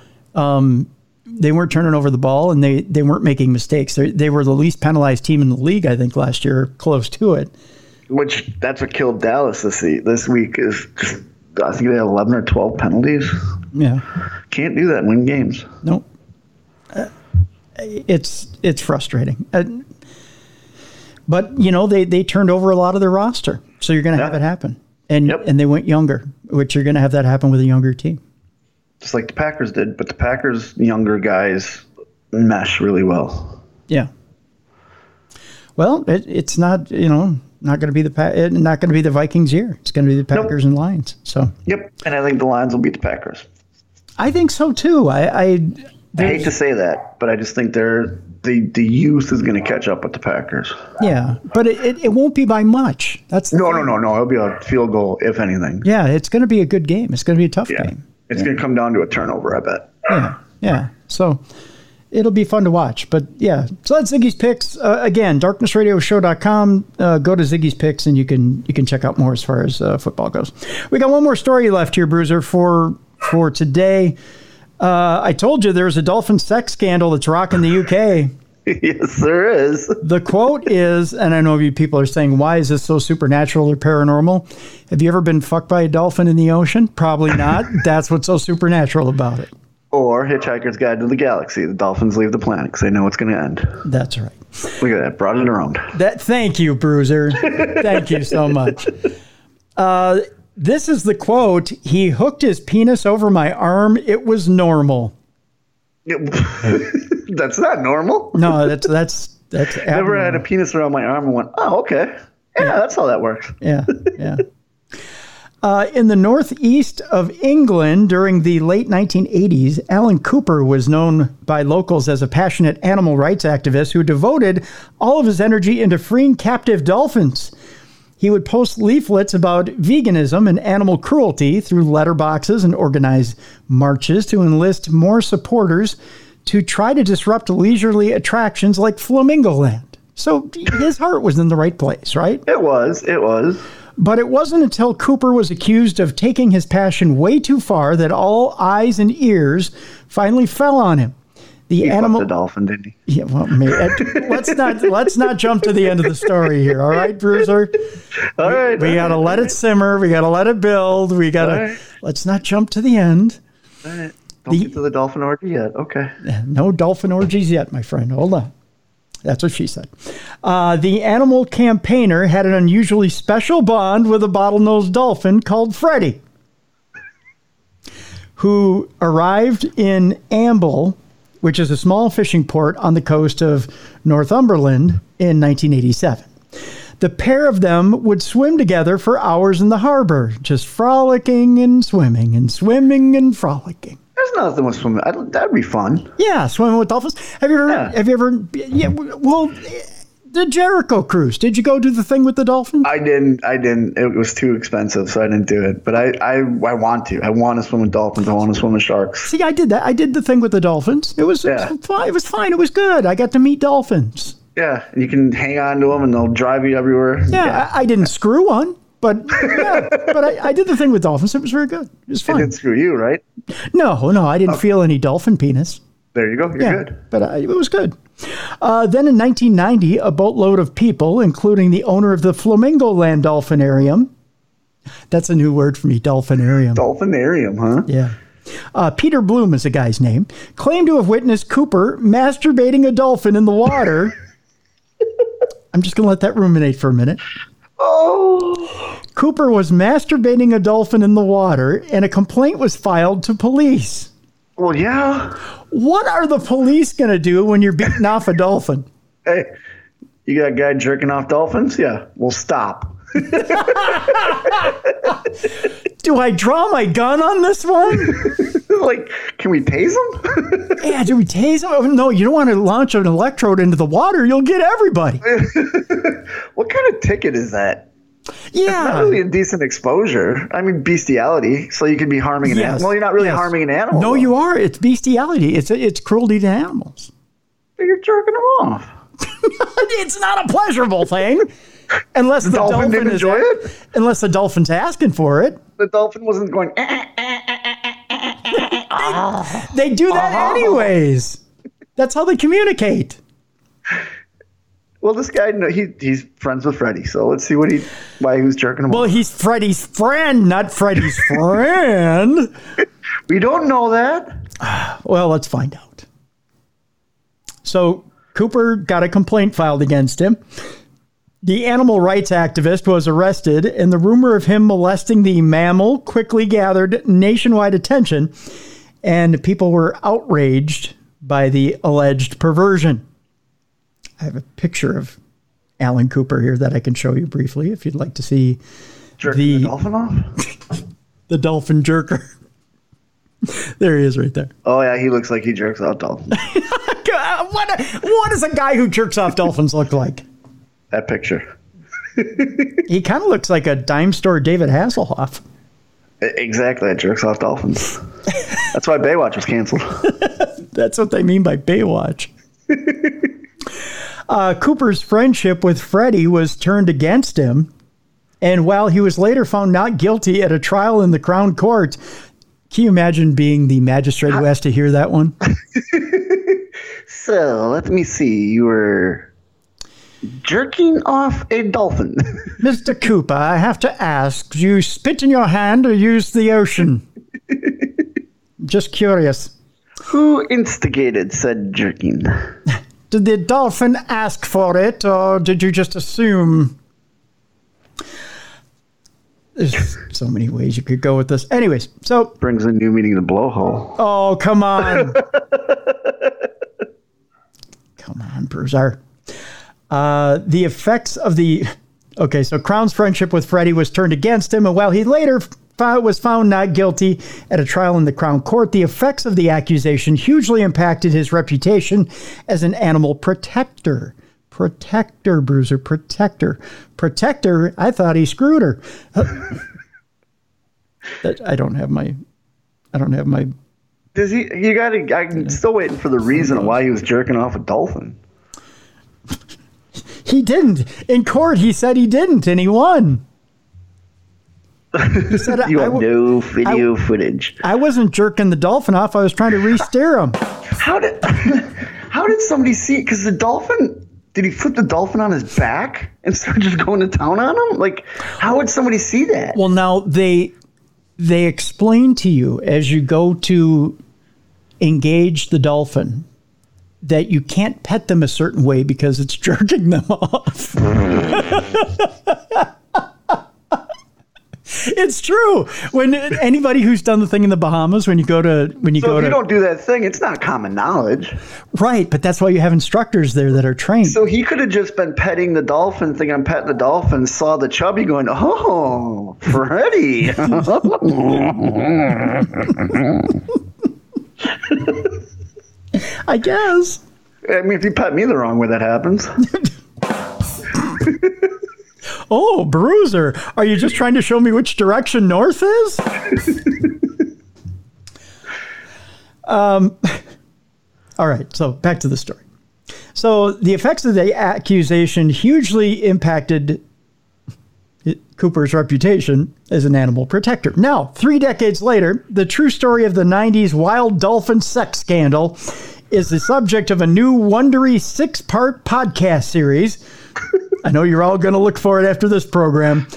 They weren't turning over the ball, and they weren't making mistakes. They were the least penalized team in the league, I think, last year, close to it. Which, that's what killed Dallas this week. Is just, I think they had 11 or 12 penalties. Yeah. Can't do that and win games. Nope. It's frustrating. But, you know, they turned over a lot of their roster, so you're going to have it happen. And they went younger, which you're going to have that happen with a younger team. Just like the Packers did, but the Packers' younger guys mesh really well. Yeah. Well, it's not, you know, not going to be the Vikings year. It's going to be the Packers and Lions. So. Yep, and I think the Lions will beat the Packers. I think so too. I hate to say that, but I just think the youth is going to catch up with the Packers. Yeah, but it won't be by much. That's no. It'll be a field goal, if anything. Yeah, it's going to be a good game. It's going to be a tough game. It's going to come down to a turnover, I bet. Yeah, yeah. So it'll be fun to watch. But, yeah, so that's Ziggy's Picks. Again, darknessradioshow.com. Go to Ziggy's Picks, and you can check out more as far as football goes. We got one more story left here, Bruiser, for today. I told you there's a dolphin sex scandal that's rocking the UK. Yes, there is. The quote is, and I know you people are saying, why is this so supernatural or paranormal? Have you ever been fucked by a dolphin in the ocean? Probably not. That's what's so supernatural about it. Or Hitchhiker's Guide to the Galaxy. The dolphins leave the planet because they know it's going to end. That's right. Look at that. Brought it around. Thank you, Bruiser. Thank you so much. This is the quote. He hooked his penis over my arm. It was normal. That's not normal. No, that's never had a penis around my arm and went, oh, okay. Yeah, that's how that works. Yeah, yeah. In the northeast of England during the late 1980s, Alan Cooper was known by locals as a passionate animal rights activist who devoted all of his energy into freeing captive dolphins. He would post leaflets about veganism and animal cruelty through letterboxes and organize marches to enlist more supporters to try to disrupt leisurely attractions like Flamingoland. So his heart was in the right place, right? It was. But it wasn't until Cooper was accused of taking his passion way too far that all eyes and ears finally fell on him. He fucked a dolphin, didn't he? Yeah, well, let's not jump to the end of the story here. All right, Bruiser. All right. We gotta let it simmer. We gotta let it build. We gotta. Right. Let's not jump to the end. All right. Don't get to the dolphin orgy yet. Okay. No dolphin orgies yet, my friend. Hold on. That's what she said. The animal campaigner had an unusually special bond with a bottlenose dolphin called Freddie, who arrived in Amble, which is a small fishing port on the coast of Northumberland, in 1987. The pair of them would swim together for hours in the harbor, just frolicking and swimming and swimming and frolicking. There's nothing with swimming. That'd be fun. Yeah, swimming with dolphins. Have you ever? Yeah. Well, the Jericho cruise. Did you go do the thing with the dolphins? I didn't. It was too expensive, so I didn't do it. But I want to. I want to swim with dolphins. I want to swim with sharks. See, I did that. I did the thing with the dolphins. It was fine. It was fine. It was good. I got to meet dolphins. Yeah, you can hang on to them, and they'll drive you everywhere. Yeah. I didn't screw one. But yeah, but I did the thing with dolphins. It was very good. It was fun. It didn't screw you, right? No, I didn't feel any dolphin penis. There you go. You're good. But it was good. Then in 1990, a boatload of people, including the owner of the Flamingoland Dolphinarium. That's a new word for me, Dolphinarium. Dolphinarium, huh? Yeah. Peter Bloom is the guy's name. Claimed to have witnessed Cooper masturbating a dolphin in the water. I'm just going to let that ruminate for a minute. Oh. Cooper was masturbating a dolphin in the water, and a complaint was filed to police. Well, yeah. What are the police going to do when you're beating off a dolphin? Hey, you got a guy jerking off dolphins? Yeah, well, stop. Do I draw my gun on this one? Like, can we tase him? Yeah, do we tase him? Oh, no, you don't want to launch an electrode into the water. You'll get everybody. What kind of ticket is that? Yeah. It's not really a decent exposure. I mean, bestiality. So you could be harming an animal. Well, you're not really harming an animal. No, you are. It's bestiality. It's cruelty to animals. But you're jerking them off. It's not a pleasurable thing. Unless the dolphin didn't enjoy it? Unless the dolphin's asking for it. The dolphin wasn't going, They do that anyways. That's how they communicate. Well, this guy, he's friends with Freddy, so let's see why he was jerking him off. Well, he's Freddy's friend, not Freddy's friend. We don't know that. Well, let's find out. So Cooper got a complaint filed against him. The animal rights activist was arrested, and the rumor of him molesting the mammal quickly gathered nationwide attention, and people were outraged by the alleged perversion. I have a picture of Alan Cooper here that I can show you briefly if you'd like to see. Jerking the dolphin off? The dolphin jerker. There he is right there. Oh, yeah, he looks like he jerks off dolphins. What does a guy who jerks off dolphins look like? That picture. He kind of looks like a dime store David Hasselhoff. Exactly. It jerks off dolphins. That's why Baywatch was canceled. That's what they mean by Baywatch. Cooper's friendship with Freddy was turned against him. And while he was later found not guilty at a trial in the Crown Court, can you imagine being the magistrate who has to hear that one? So let me see. You were jerking off a dolphin. Mr. Cooper, I have to ask, do you spit in your hand or use the ocean? Just curious. Who instigated said jerking? Did the dolphin ask for it, or did you just assume? There's so many ways you could go with this. Anyways, so... Brings a new meaning to blowhole. Oh, come on. Come on, Bruiser. The effects of the... Okay, so Crown's friendship with Freddy was turned against him, and while he later was found not guilty at a trial in the Crown Court, the effects of the accusation hugely impacted his reputation as an animal protector. Protector, Bruiser, protector. Protector, I thought he screwed her. I don't have my... Does he... You got to... I'm still waiting for the reason why he was jerking off a dolphin. He didn't. In court, he said he didn't, and he won. He said, you have no video footage. I wasn't jerking the dolphin off. I was trying to re-steer him. How did somebody see it? Because the dolphin, did he flip the dolphin on his back and start just going to town on him? Like, how would somebody see that? Well, now, they explain to you as you go to engage the dolphin that you can't pet them a certain way because it's jerking them off. It's true. When anybody who's done the thing in the Bahamas, when you go to, if you don't do that thing, it's not common knowledge. Right, but that's why you have instructors there that are trained. So he could have just been petting the dolphin, thinking I'm petting the dolphin, saw the chubby going, oh, Freddy. I guess. I mean, if you pet me the wrong way, that happens. Oh, Bruiser, are you just trying to show me which direction north is? All right, so back to the story. So the effects of the accusation hugely impacted Cooper's reputation as an animal protector. Now, 3 decades later, the true story of the 90s wild dolphin sex scandal is the subject of a new wondery 6-part podcast series. I know you're all going to look for it after this program,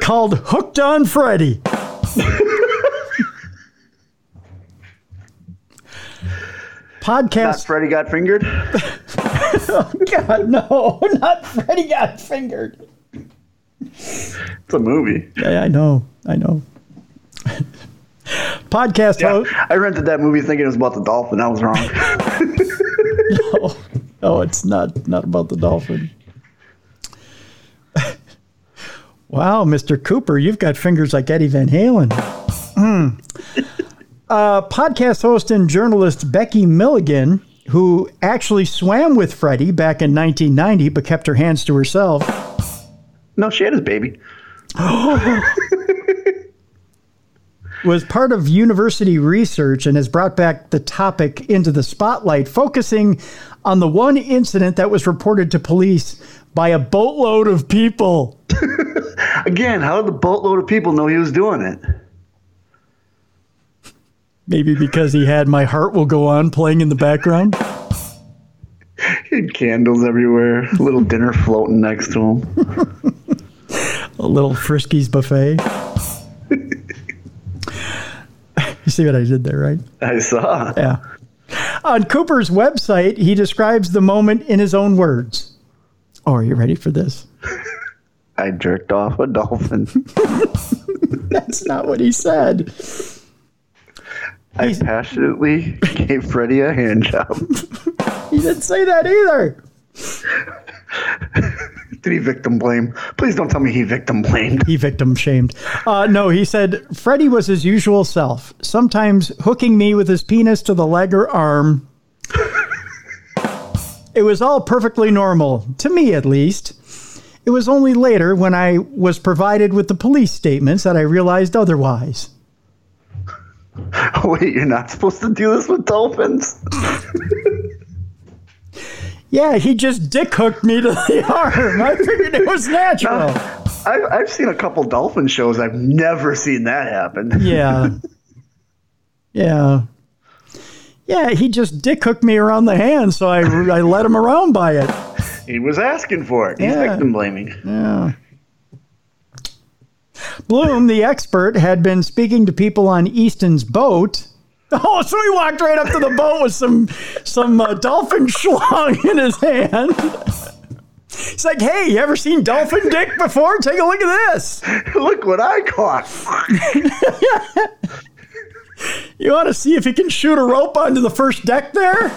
called Hooked on Freddy. Podcast. Not Freddy Got Fingered? Oh, God, no. Not Freddy Got Fingered. It's a movie. Yeah, I know. Podcast host. I rented that movie thinking it was about the dolphin. I was wrong. No, it's not about the dolphin. Wow, Mr. Cooper, you've got fingers like Eddie Van Halen. Podcast host and journalist Becky Milligan, who actually swam with Freddy back in 1990 but kept her hands to herself. No, she had his baby. Was part of university research and has brought back the topic into the spotlight, focusing on the one incident that was reported to police by a boatload of people. Again, how did the boatload of people know he was doing it? Maybe because he had My Heart Will Go On playing in the background. He had candles everywhere, a little dinner floating next to him. A little Frisky's buffet. You see what I did there, right? I saw. Yeah. On Cooper's website, he describes the moment in his own words. Oh, are you ready for this? I jerked off a dolphin. That's not what he said. I passionately gave Freddy a hand job. He didn't say that either. Did he victim blame? Please don't tell me he victim blamed. He victim shamed. No, he said, Freddy was his usual self, sometimes hooking me with his penis to the leg or arm. It was all perfectly normal, to me at least. It was only later when I was provided with the police statements that I realized otherwise. Oh, wait, you're not supposed to do this with dolphins? Yeah, he just dick hooked me to the arm. I figured it was natural. Now, I've seen a couple dolphin shows. I've never seen that happen. Yeah, he just dick hooked me around the hand, so I led him around by it. He was asking for it. He's victim blaming. Yeah. Bloom, the expert, had been speaking to people on Easton's boat. Oh, so he walked right up to the boat with some dolphin schlong in his hand. He's like, hey, you ever seen dolphin dick before? Take a look at this. Look what I caught. You want to see if he can shoot a rope onto the first deck there?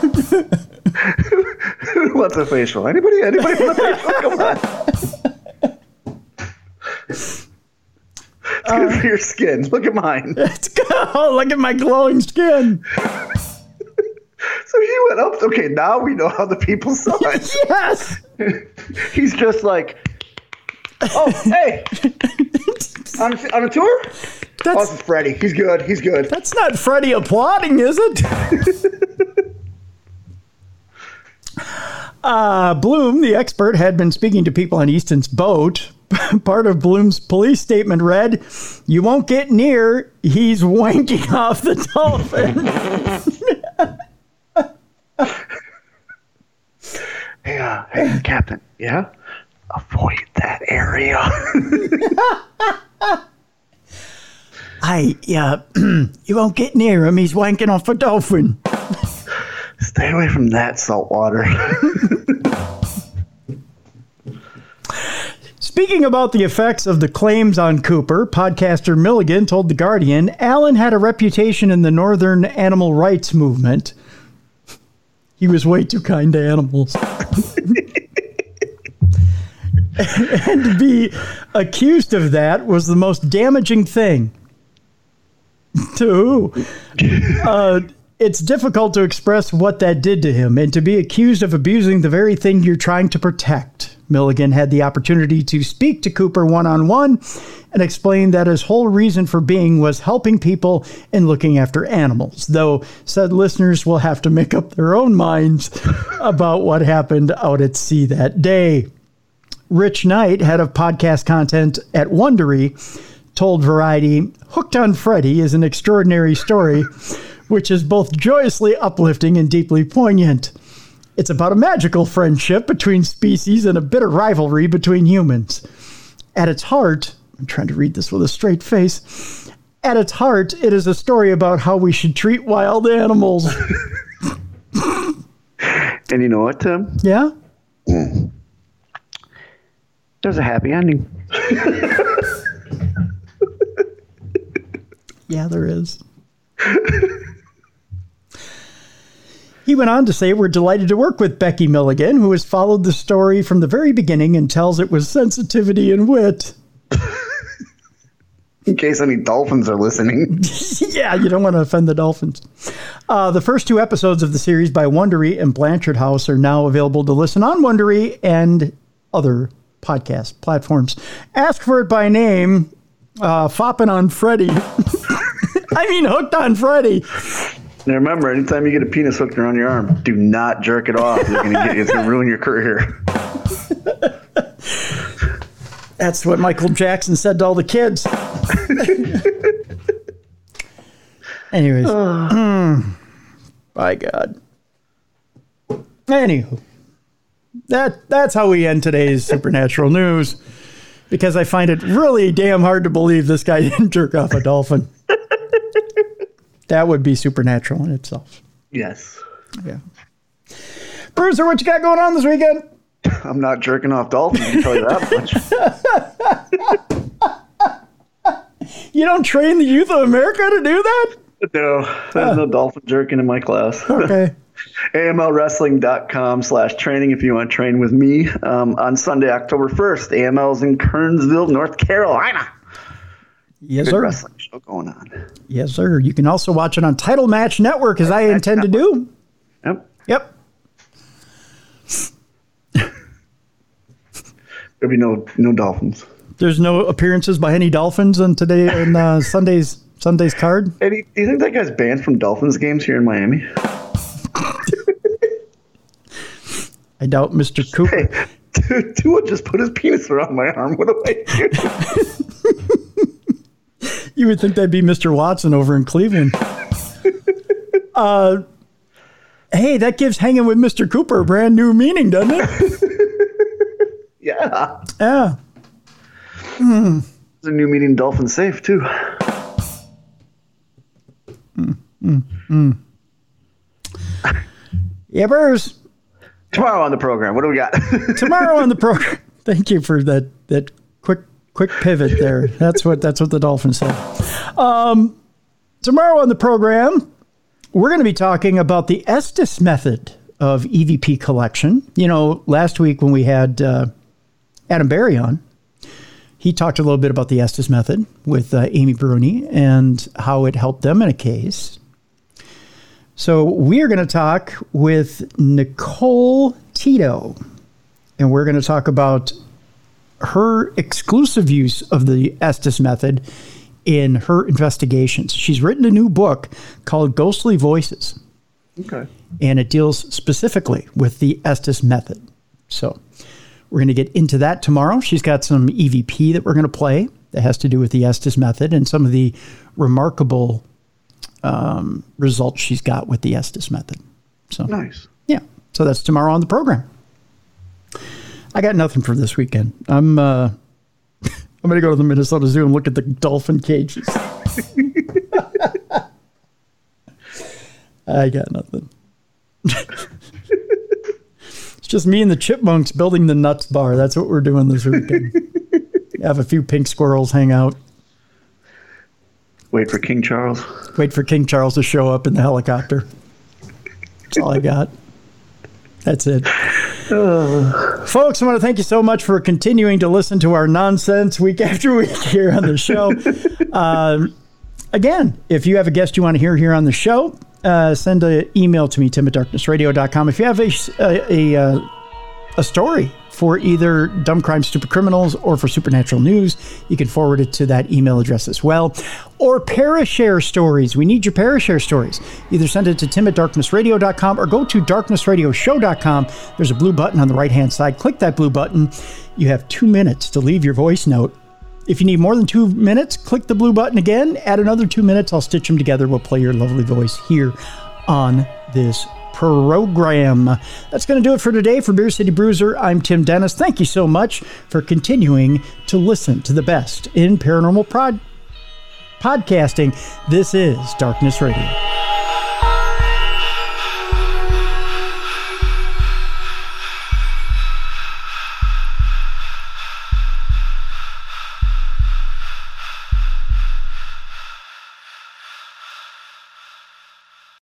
Who wants a facial? Anybody want a facial? Come on. It's good for your skin. Look at mine. Look at my glowing skin. So he went up. Okay, now we know how the people saw it. Yes. He's just like, oh, hey. On a tour? That's awesome, Freddy. He's good. That's not Freddy applauding, is it? Bloom, the expert, had been speaking to people on Easton's boat. Part of Bloom's police statement read, you won't get near, he's wanking off the dolphin. Hey, Captain, yeah? Avoid that area. You won't get near him, he's wanking off a dolphin. Stay away from that salt water. Speaking about the effects of the claims on Cooper, podcaster Milligan told The Guardian, Allen had a reputation in the northern animal rights movement. He was way too kind to animals. And to be accused of that was the most damaging thing. To who? It's difficult to express what that did to him, and to be accused of abusing the very thing you're trying to protect. Milligan had the opportunity to speak to Cooper one-on-one and explained that his whole reason for being was helping people and looking after animals, though said listeners will have to make up their own minds about what happened out at sea that day. Rich Knight, head of podcast content at Wondery, told Variety, Hooked on Freddy is an extraordinary story, which is both joyously uplifting and deeply poignant. It's about a magical friendship between species and a bitter rivalry between humans. At its heart, I'm trying to read this with a straight face, at its heart, it is a story about how we should treat wild animals. And you know what, Tim? Yeah? Mm. There's a happy ending. Yeah, there is. He went on to say, we're delighted to work with Becky Milligan, who has followed the story from the very beginning and tells it with sensitivity and wit. In case any dolphins are listening. Yeah, you don't want to offend the dolphins. The first two episodes of the series by Wondery and Blanchard House are now available to listen on Wondery and other podcast platforms. Ask for It by Name, Foppin' on Freddy. I mean, Hooked on Freddy. Now remember, anytime you get a penis hooked around your arm, do not jerk it off. It's going to ruin your career. That's what Michael Jackson said to all the kids. Anyways. By God. Anywho. That's how we end today's Supernatural News, because I find it really damn hard to believe this guy didn't jerk off a dolphin. That would be supernatural in itself. Yes. Yeah. Bruiser, what you got going on this weekend? I'm not jerking off dolphins, I can tell you that much. You don't train the youth of America to do that? No, there's no dolphin jerking in my class. Okay. AMLwrestling.com/training if you want to train with me. On Sunday, October 1st, AML's in Kernsville, North Carolina. Yes, sir. Good wrestling show going on. Yes, sir. You can also watch it on Title Match Network, as I intend to do. Yep. There'll be no dolphins. There's no appearances by any dolphins on today on Sunday's card. Hey, do you think that guy's banned from Dolphins games here in Miami? I doubt Mr. Cooper. Hey, Tua just put his penis around my arm. What do I do? You would think that'd be Mr. Watson over in Cleveland. Hey, that gives hanging with Mr. Cooper a brand new meaning, doesn't it? Yeah. Yeah. Mm. There's a new meaning dolphin safe, too. Yeah, Bruce. Tomorrow on the program, what do we got? Tomorrow on the program. Thank you for that quick pivot there. That's what the dolphin said. Tomorrow on the program, we're going to be talking about the Estes method of EVP collection. You know, last week when we had Adam Berry on, he talked a little bit about the Estes method with Amy Bruni and how it helped them in a case. So we're going to talk with Nicole Tito, and we're going to talk about her exclusive use of the Estes method in her investigations. She's written a new book called Ghostly Voices. Okay. And it deals specifically with the Estes method. So we're going to get into that tomorrow. She's got some EVP that we're going to play that has to do with the Estes method and some of the remarkable results she's got with the Estes method. So nice. Yeah. So that's tomorrow on the program. I got nothing for this weekend. I'm going to go to the Minnesota Zoo and look at the dolphin cages. I got nothing. It's just me and the chipmunks building the nuts bar. That's what we're doing this weekend. have a few pink squirrels hang out. Wait for King Charles. Wait for King Charles to show up in the helicopter. That's all I got. That's it. Folks, I want to thank you so much for continuing to listen to our nonsense week after week here on the show. Again, if you have a guest you want to hear here on the show, send an email to me, Tim at darknessradio.com. If you have a story for either Dumb Crimes, Stupid Criminals or for Supernatural News, you can forward it to that email address as well. Or Parashare stories. We need your Parashare stories. Either send it to Tim at darknessradio.com or go to darknessradioshow.com. There's a blue button on the right-hand side. Click that blue button. You have 2 minutes to leave your voice note. If you need more than 2 minutes, click the blue button again. Add another 2 minutes. I'll stitch them together. We'll play your lovely voice here on this program. That's going to do it for today. For Beer City Bruiser, I'm Tim Dennis. Thank you so much for continuing to listen to the best in paranormal podcasting. This is Darkness Radio.